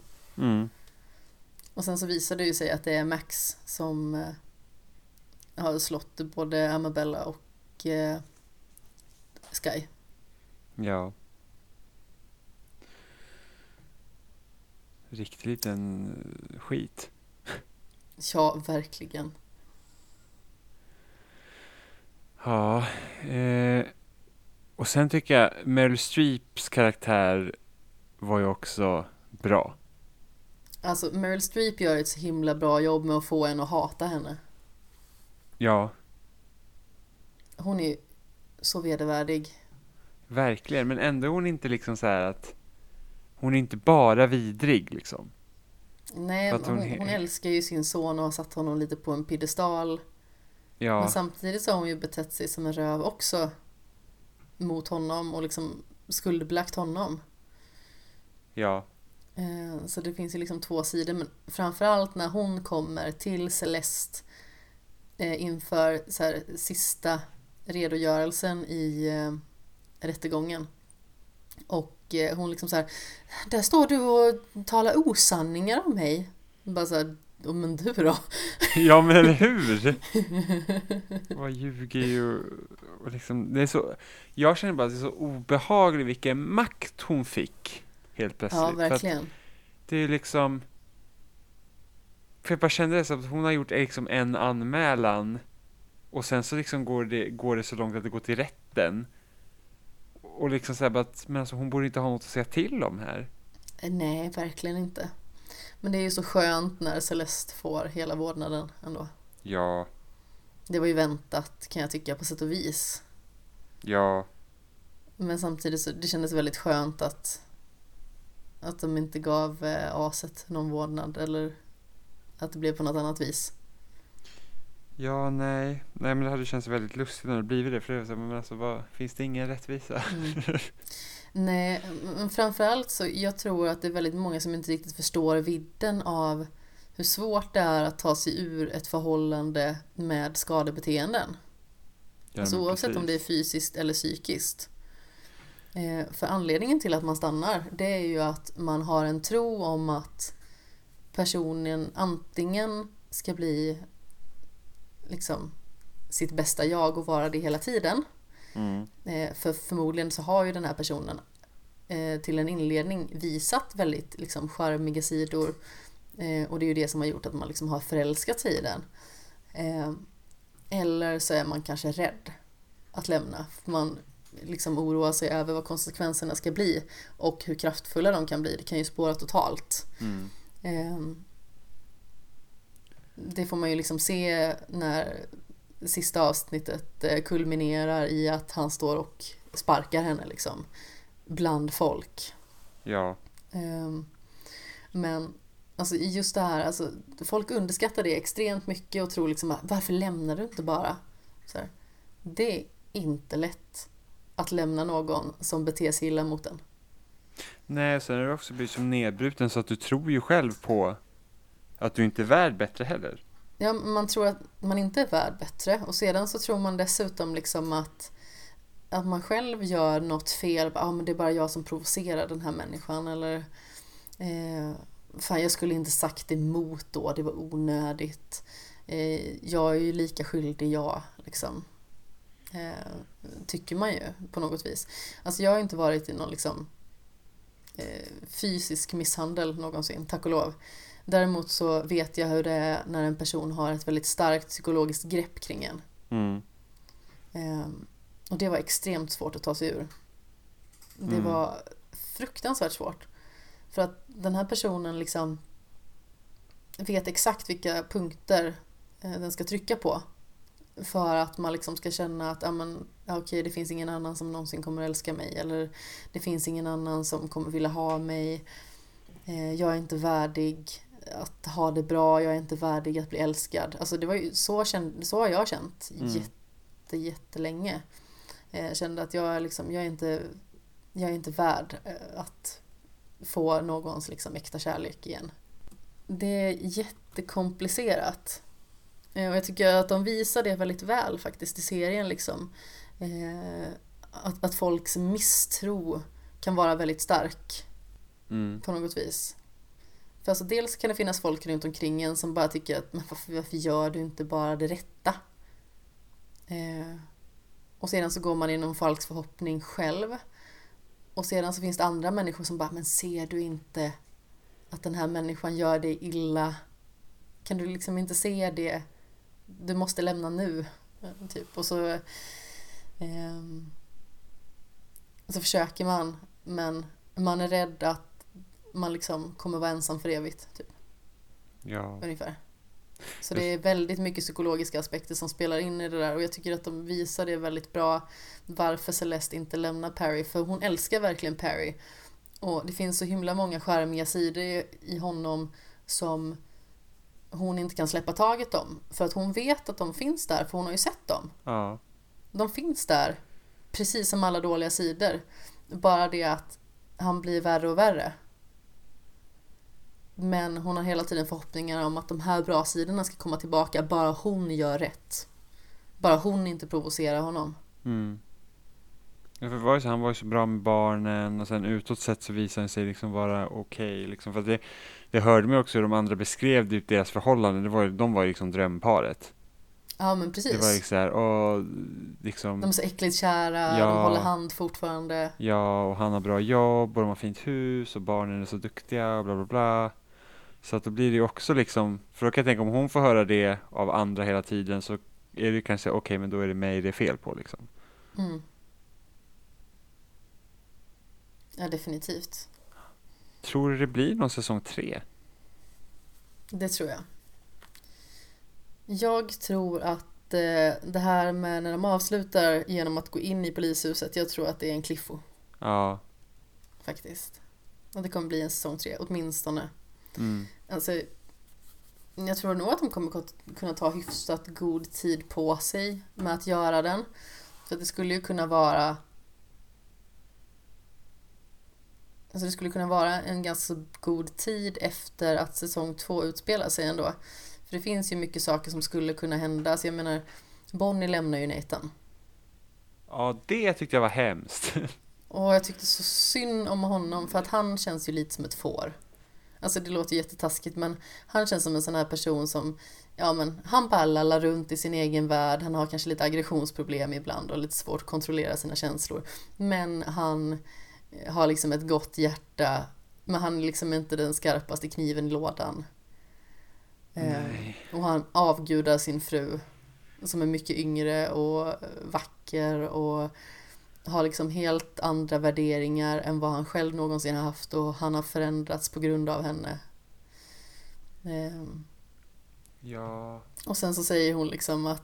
Och sen så visar det ju sig att det är Max som... har slått både Amabella och Sky. Ja. Riktigt liten skit. Ja, verkligen. Ja. Och sen tycker jag Meryl Streeps karaktär var ju också bra. Alltså Meryl Streep gör ett så himla bra jobb med att få en att hata henne. Ja. Hon är så vedervärdig. Verkligen, men ändå är hon inte liksom så här att hon är inte bara vidrig liksom. Nej, hon älskar ju sin son och har satt honom lite på en piedestal. Ja. Men samtidigt så har hon ju betett sig som en röv också mot honom och liksom skuldbelagt honom. Ja. Så det finns ju liksom två sidor, men framförallt när hon kommer till Celeste inför så här, sista redogörelsen i rättegången. Och hon liksom så här, där står du och talar osanningar om mig. Bara så här, men du då? Ja, men eller hur? Vad ljuger ju. Och liksom, det är så, jag känner bara att det är så obehagligt vilken makt hon fick helt plötsligt. Ja, verkligen. Det är liksom... För jag bara kände det så att hon har gjort liksom en anmälan och sen så liksom går det så långt att det går till rätten. Och liksom så här bara att, men alltså hon borde inte ha något att säga till om här. Nej, verkligen inte. Men det är ju så skönt när Celeste får hela vårdnaden ändå. Ja. Det var ju väntat, kan jag tycka, på sätt och vis. Ja. Men samtidigt så det kändes väldigt skönt att de inte gav aset någon vårdnad eller... Att det blev på något annat vis. Ja, nej. Nej, men det hade känts väldigt lustigt när det blivit det. För det var så, men alltså, finns det ingen rättvisa? Nej, men framförallt så jag tror att det är väldigt många som inte riktigt förstår vidden av hur svårt det är att ta sig ur ett förhållande med skadebeteenden. Ja, alltså, oavsett precis. Om det är fysiskt eller psykiskt. För anledningen till att man stannar, det är ju att man har en tro om att personen antingen ska bli liksom sitt bästa jag och vara det hela tiden. För förmodligen så har ju den här personen till en inledning visat väldigt liksom charmiga sidor Och det är ju det som har gjort att man liksom har förälskat sig i den. Eller så är man kanske rädd att lämna. Man liksom oroar sig över vad konsekvenserna ska bli och hur kraftfulla de kan bli. Det kan ju spåra totalt. Mm. Det får man ju liksom se när sista avsnittet kulminerar i att han står och sparkar henne liksom bland folk. Ja. Men alltså just det här, alltså, folk underskattar det extremt mycket och tror liksom, varför lämnar du inte bara? Så här, det är inte lätt att lämna någon som beter sig illa mot en. Nej, sen är det också blivit som nedbruten så att du tror ju själv på att du inte är värd bättre heller. Ja, man tror att man inte är värd bättre och sedan så tror man dessutom liksom att man själv gör något fel. Ja, men det är bara jag som provocerar den här människan eller... Fan, jag skulle inte sagt emot då. Det var onödigt. Jag är ju lika skyldig jag. Liksom. Tycker man ju på något vis. Alltså jag har inte varit i någon liksom, fysisk misshandel någonsin. Tack och lov. Däremot så vet jag hur det är när en person har ett väldigt starkt psykologiskt grepp kring en. Mm. Och det var extremt svårt att ta sig ur. Det var fruktansvärt svårt. För att den här personen liksom vet exakt vilka punkter den ska trycka på. För att man liksom ska känna att okay, det finns ingen annan som någonsin kommer älska mig. Eller det finns ingen annan som kommer vilja ha mig. Jag är inte värdig att ha det bra. Jag är inte värdig att bli älskad. Alltså det var ju så har jag känt jättelänge. Jag kände att jag är inte värd att... få någons liksom äkta kärlek igen. Det är jättekomplicerat. Och jag tycker att de visar det väldigt väl faktiskt i serien. Liksom. Att folks misstro kan vara väldigt stark. På något vis. För alltså, dels kan det finnas folk runt omkring en som bara tycker att varför gör du inte bara det rätta? Och sedan så går man i någon falsk förhoppning själv. Och sedan så finns det andra människor som bara, men ser du inte att den här människan gör dig illa? Kan du liksom inte se det? Du måste lämna nu. Typ. Och så försöker man, men man är rädd att man liksom kommer vara ensam för evigt. Typ. Ja. Ungefär. Så det är väldigt mycket psykologiska aspekter som spelar in i det där och jag tycker att de visar det väldigt bra varför Celeste inte lämnar Perry, för hon älskar verkligen Perry och det finns så himla många charmiga sidor i honom som hon inte kan släppa taget om, för att hon vet att de finns där, för hon har ju sett dem. Ja. De finns där precis som alla dåliga sidor, bara det att han blir värre och värre. Men hon har hela tiden förhoppningar om att de här bra sidorna ska komma tillbaka. Bara hon gör rätt. Bara hon inte provocerar honom. Mm. Ja, för han var ju så bra med barnen. Och sen utåt sett så visade han sig liksom vara okej. Liksom. För det hörde mig också hur de andra beskrev det, deras förhållanden. De var ju liksom drömparet. Ja, men precis. Det var liksom så här, de är så äckligt kära, ja, de håller hand fortfarande. Ja, och han har bra jobb och de har fint hus och barnen är så duktiga och bla bla bla. Så att då blir det ju också liksom, för då kan jag tänka om hon får höra det av andra hela tiden så är det kanske okej, men då är det mig det är fel på liksom. Mm. Ja, definitivt. Tror du det blir någon säsong 3? Det tror jag. Jag tror att det här med när de avslutar genom att gå in i polishuset, jag tror att det är en cliffo. Ja. Faktiskt. Och det kommer bli en säsong 3, åtminstone. Mm. Alltså, jag tror nog att de kommer kunna ta hyfsat god tid på sig med att göra den. För det skulle ju kunna vara... Alltså det skulle kunna vara en ganska god tid efter att säsong 2 utspelar sig ändå. För det finns ju mycket saker som skulle kunna hända. Så jag menar, Bonnie lämnar ju Nathan. Ja, det tyckte jag var hemskt. Och jag tyckte så synd om honom. För att han känns ju lite som ett får. Alltså det låter jättetaskigt, men han känns som en sån här person som... Ja, men han pallar runt i sin egen värld. Han har kanske lite aggressionsproblem ibland. Och lite svårt att kontrollera sina känslor. Men han har liksom ett gott hjärta. Men han är liksom inte den skarpaste kniven i lådan. Och han avgudar sin fru som är mycket yngre och vacker och har liksom helt andra värderingar än vad han själv någonsin har haft, och han har förändrats på grund av henne. Ja. Och sen så säger hon liksom att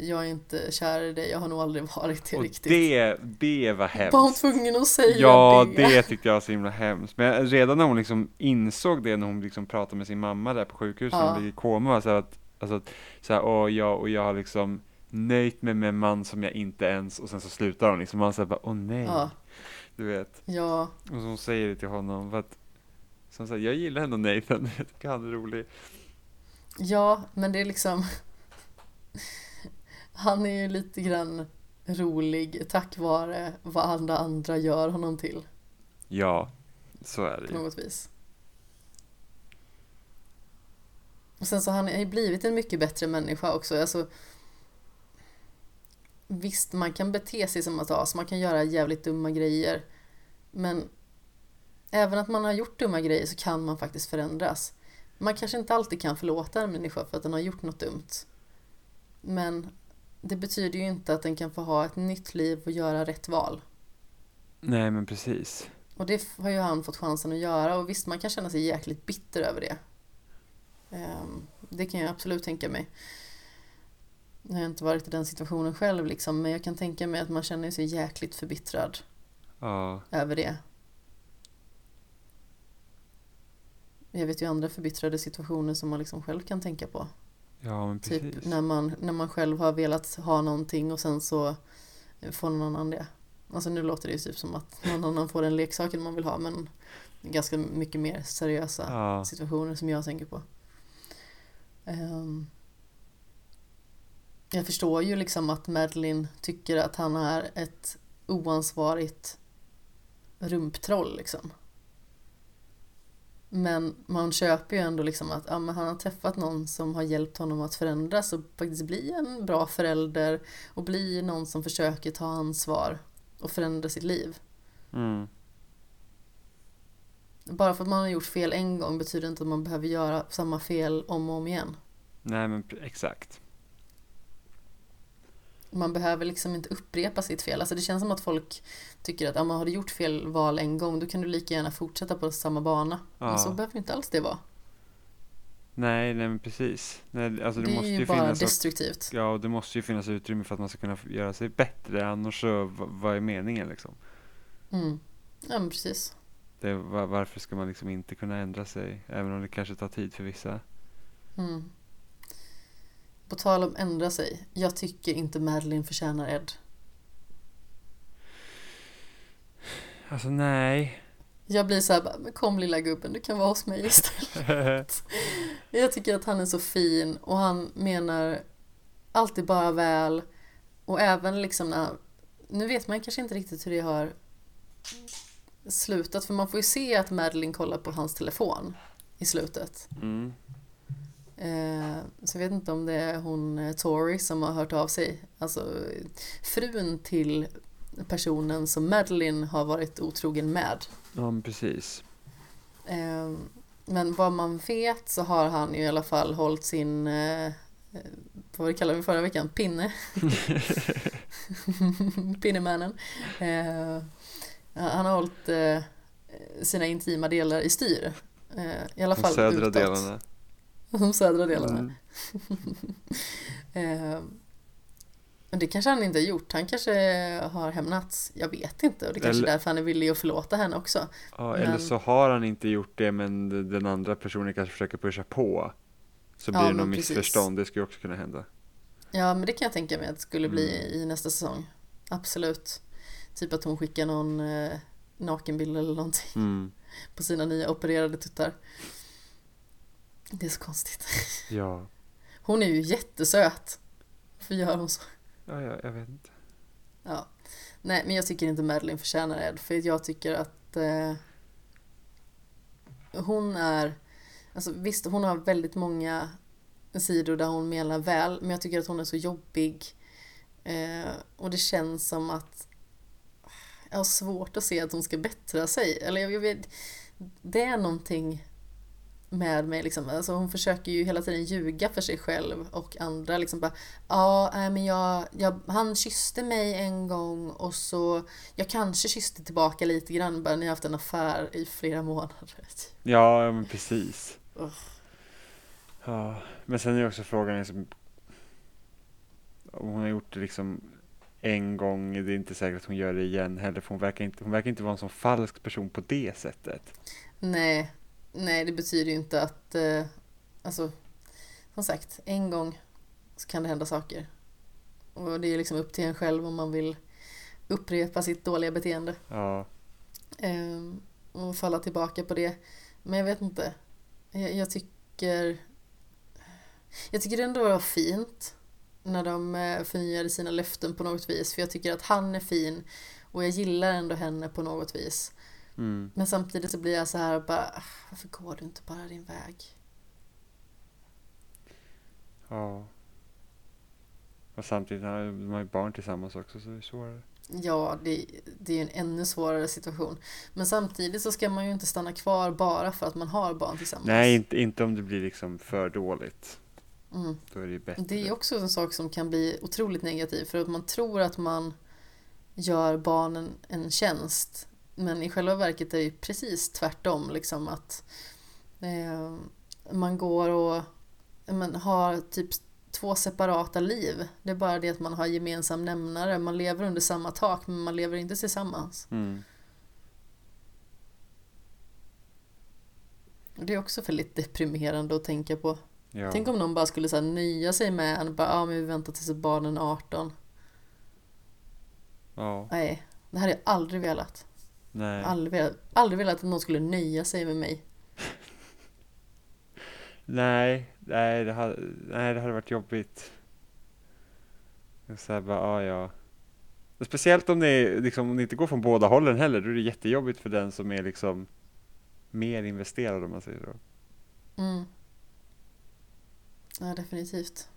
jag är inte kär i dig, jag har nog aldrig varit det och riktigt. Och det var hemskt. Var hon tvungen att säga det? Ja, det tyckte jag var så himla hemskt. Men redan när hon liksom insåg det, när hon liksom pratade med sin mamma där på sjukhuset, hon ligger i koma, så att jag har liksom nöjt mig med en man som jag inte ens, och sen så slutar hon liksom, han säger bara åh nej. Ja. Du vet. Ja. Och så hon säger det till honom för att, som sagt, jag gillar ändå Nathan, jag tycker han är rolig. Ja, men det är liksom, han är ju lite grann rolig tack vare vad andra gör honom till. Ja, så är det på något vis. Och sen så han har ju blivit en mycket bättre människa också. Alltså, visst, man kan bete sig som att man kan göra jävligt dumma grejer, men även att man har gjort dumma grejer så kan man faktiskt förändras. Man kanske inte alltid kan förlåta en människa för att den har gjort något dumt. Men det betyder ju inte att den kan få ha ett nytt liv och göra rätt val. Nej, men precis. Och det har ju han fått chansen att göra. Och visst, man kan känna sig jäkligt bitter över det. Det kan jag absolut tänka mig. Jag har inte varit i den situationen själv liksom, men jag kan tänka mig att man känner sig jäkligt förbittrad över det. Jag vet ju andra förbittrade situationer som man liksom själv kan tänka på. Ja, men precis. Typ när man själv har velat ha någonting och sen så får någon annan det. Alltså nu låter det ju typ som att någon annan får den leksaken man vill ha, men ganska mycket mer seriösa situationer som jag tänker på. Jag förstår ju liksom att Madeline tycker att han är ett oansvarigt rumptroll liksom. Men man köper ju ändå liksom att men han har träffat någon som har hjälpt honom att förändras och faktiskt bli en bra förälder och bli någon som försöker ta ansvar och förändra sitt liv. Mm. Bara för att man har gjort fel en gång betyder inte att man behöver göra samma fel om och om igen. Nej, men exakt. Man behöver liksom inte upprepa sitt fel. Alltså det känns som att folk tycker att har du gjort fel val en gång, då kan du lika gärna fortsätta på samma bana. Ja. Men så behöver inte alls det vara. Nej men precis. Nej, alltså det måste ju bara finnas destruktivt. Ja, och det måste ju finnas utrymme för att man ska kunna göra sig bättre. Annars så, vad är meningen liksom? Mm. Ja, men precis. Varför ska man liksom inte kunna ändra sig? Även om det kanske tar tid för vissa. Mm. På tal om ändra sig. Jag tycker inte Madeline förtjänar Ed. Alltså nej. Jag blir så här, men kom lilla gubben, du kan vara hos mig istället. Jag tycker att han är så fin och han menar alltid bara väl. Och även liksom nu vet man kanske inte riktigt hur det har slutat. För man får ju se att Madeline kollar på hans telefon i slutet. Mm. Så jag vet inte om det är hon Tori som har hört av sig, alltså frun till personen som Madeline har varit otrogen med. Ja, precis. Men vad man vet så har han i alla fall hållit sin vad vi kallade det förra veckan, pinne. Pinnemannen. Han har hållit sina intima delar i styr, i alla fall södra utåt. Delarna. De södra delarna. Det kanske han inte har gjort. Han kanske har hämnats. Jag vet inte. Och det kanske är därför han är villig att förlåta henne också. Ja, men... Eller så har han inte gjort det, men den andra personen kanske försöker pusha på. Så blir det någon missförstånd. Det skulle också kunna hända. Ja, men det kan jag tänka mig att det skulle bli i nästa säsong. Absolut. Typ att hon skickar någon nakenbild eller någonting på sina nya opererade tuttar. Det är så konstigt. Ja. Hon är ju jättesöt. Varför gör hon så? Ja, jag vet inte. Ja. Nej, men jag tycker inte Madeline förtjänar Ed. För jag tycker att hon är... Alltså, visst, hon har väldigt många sidor där hon menar väl. Men jag tycker att hon är så jobbig. Och det känns som att... Jag har svårt att se att hon ska bättra sig. Eller jag vet... Det är någonting... med mig liksom. Alltså hon försöker ju hela tiden ljuga för sig själv och andra liksom bara, han kysste mig en gång och så jag kanske kysste tillbaka lite grann, bara ni har haft en affär i flera månader. Ja, men precis. Ja, men sen är också frågan liksom, om hon har gjort det liksom en gång, det är inte säkert att hon gör det igen heller, för hon verkar inte vara en sån falsk person på det sättet. Nej, det betyder ju inte att alltså, som sagt, en gång så kan det hända saker. Och det är liksom upp till en själv om man vill upprepa sitt dåliga beteende. Ja. Och falla tillbaka på det. Men jag vet inte. Jag tycker det ändå var fint när de förnyade sina löften på något vis. För jag tycker att han är fin och jag gillar ändå henne på något vis. Mm. Men samtidigt så blir jag så här bara, varför går du inte bara din väg? Ja. Och samtidigt har de ju barn tillsammans också, så det är svårare. Ja, det är en ännu svårare situation. Men samtidigt så ska man ju inte stanna kvar bara för att man har barn tillsammans. Nej, inte om det blir liksom för dåligt. Mm. Då är det ju bättre. Det är också en sak som kan bli otroligt negativ, för att man tror att man gör barnen en tjänst. Men i själva verket är det ju precis tvärtom. Liksom att man går och har typ 2 separata liv. Det är bara det att man har gemensam nämnare. Man lever under samma tak, men man lever inte tillsammans. Mm. Det är också för lite deprimerande att tänka på. Ja. Tänk om någon bara skulle så här, nöja sig med och bara, men vi väntar tills barnen är 18. Ja. Nej, det här har jag aldrig velat. Nej. Aldrig velat att någon skulle nöja sig med mig. Nej, det hade varit jobbigt. Så här bara, speciellt om det liksom, om det inte går från båda hållen heller, då är det jättejobbigt för den som är liksom mer investerad, om man säger så. Mm. Ja, definitivt.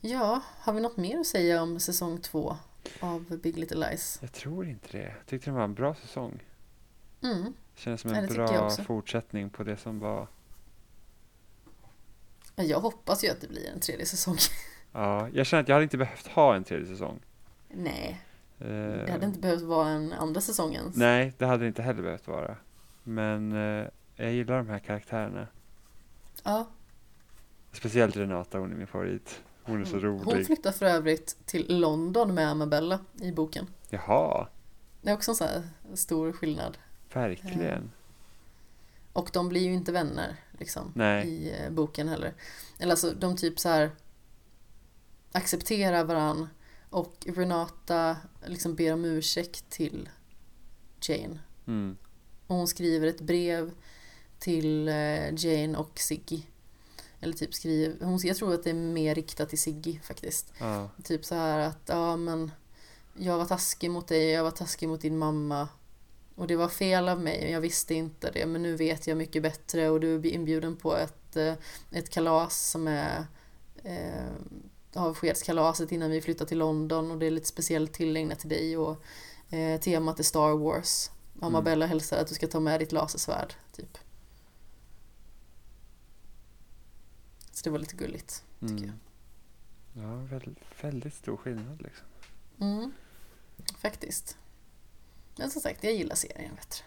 Ja, har vi något mer att säga om säsong 2? Av Big Little Lies. Jag tror inte det. Jag tyckte det var en bra säsong. Mm. Känns som en bra fortsättning på det som var. Jag hoppas ju att det blir en 3rd säsong. Ja, jag känner att jag hade inte behövt ha en 3rd säsong. Nej. Det hade inte behövt vara en 2:a säsong ens. Nej, det hade det inte heller behövt vara. Men jag gillar de här karaktärerna. Ja. Speciellt Renata, hon är min favorit. Hon är så rolig. Hon flyttar för övrigt till London med Amabella i boken. Jaha. Det är också en så här stor skillnad. Verkligen. Och de blir ju inte vänner liksom. Nej. I boken heller. Eller alltså, de typ så här accepterar varann, och Renata liksom ber om ursäkt till Jane. Mm. Och hon skriver ett brev till Jane och Siggy. Eller typ skriver, jag tror att det är mer riktat till Siggy faktiskt. Ja. Typ så här att, men jag var taskig mot dig, jag var taskig mot din mamma. Och det var fel av mig, jag visste inte det. Men nu vet jag mycket bättre, och du är inbjuden på ett kalas som är avskedskalaset innan vi flyttar till London. Och det är lite speciellt tillägnat till dig, och temat är Star Wars. Amabella hälsar att du ska ta med ditt lasersvärd, typ. Så det var lite gulligt, tycker jag. Ja, väldigt stor skillnad liksom. Mm, faktiskt. Men som sagt, jag gillar serien bättre.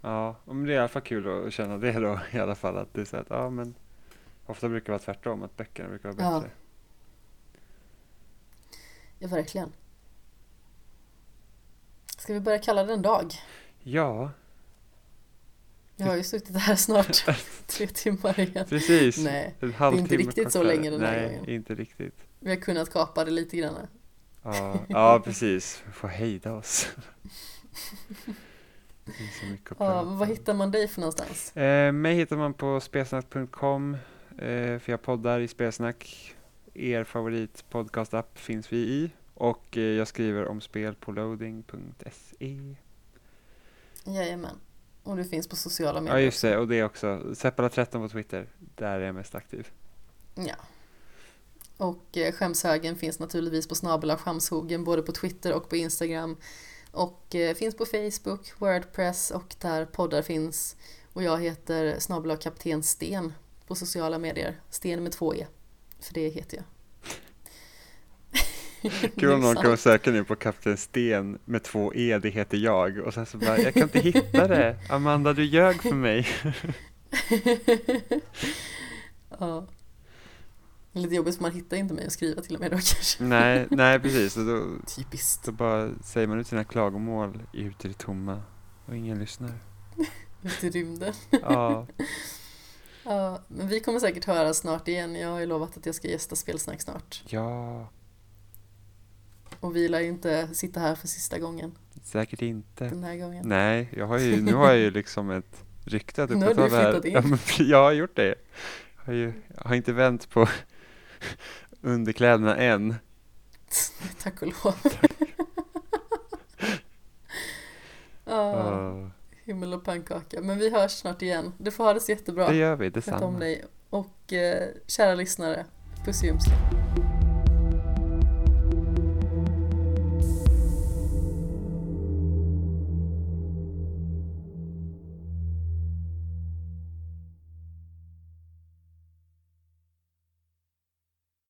Ja, men det är i alla fall kul att känna det då, i alla fall. Att det är så att, men ofta brukar det vara tvärtom, att böckerna brukar vara bättre. Ja, verkligen. Ska vi börja kalla det en dag? Ja. Jag har ju suttit här snart 3 timmar igen. Precis. Nej, det är inte riktigt kortare. Så länge den här gången. Nej, inte riktigt. Vi har kunnat kapa det lite grann. Ja, precis. Vi får hejda oss. Det är så mycket att prata. Men vad hittar man dig för någonstans? Mig hittar man på spelsnack.com, för jag poddar i Spelsnack. Er favoritpodcastapp finns vi i. Och jag skriver om spel på loading.se. Jajamän. Och du finns på sociala medier. Ja, just det. Och det också. Seppala13 på Twitter. Där är jag mest aktiv. Ja. Och Skämshögen finns naturligtvis på @Skämshögen, både på Twitter och på Instagram. och finns på Facebook, Wordpress och där poddar finns. Och jag heter @ Kapten Sten på sociala medier. Sten med 2 E. För det heter jag. Kul om någon kommer söka nu på Kapten Sten med 2 E, det heter jag. Och sen så bara, jag kan inte hitta det. Amanda, du ljög för mig. Ja. Lite jobbigt för man hittar inte mig att skriva till och med då kanske. Nej precis. Då, typiskt. Då bara säger man ut sina klagomål ut i det tomma och ingen lyssnar. Ut i rymden. Ja. Ja, men vi kommer säkert höra snart igen. Jag har ju lovat att jag ska gästa Spelsnack snart. Ja. Och vi lär ju inte sitta här för sista gången. Säkert inte. Den här gången. Nej, nu har jag ju liksom ett rykte att upprätthålla det här. Nu har du flyttat in. Jag har gjort det. Jag har inte vänt på underkläderna än. Tack och lov. Himmel och pannkaka. Men vi hörs snart igen. Du får ha det så jättebra. Det gör vi, detsamma. Om dig. Och kära lyssnare, puss och jumsle.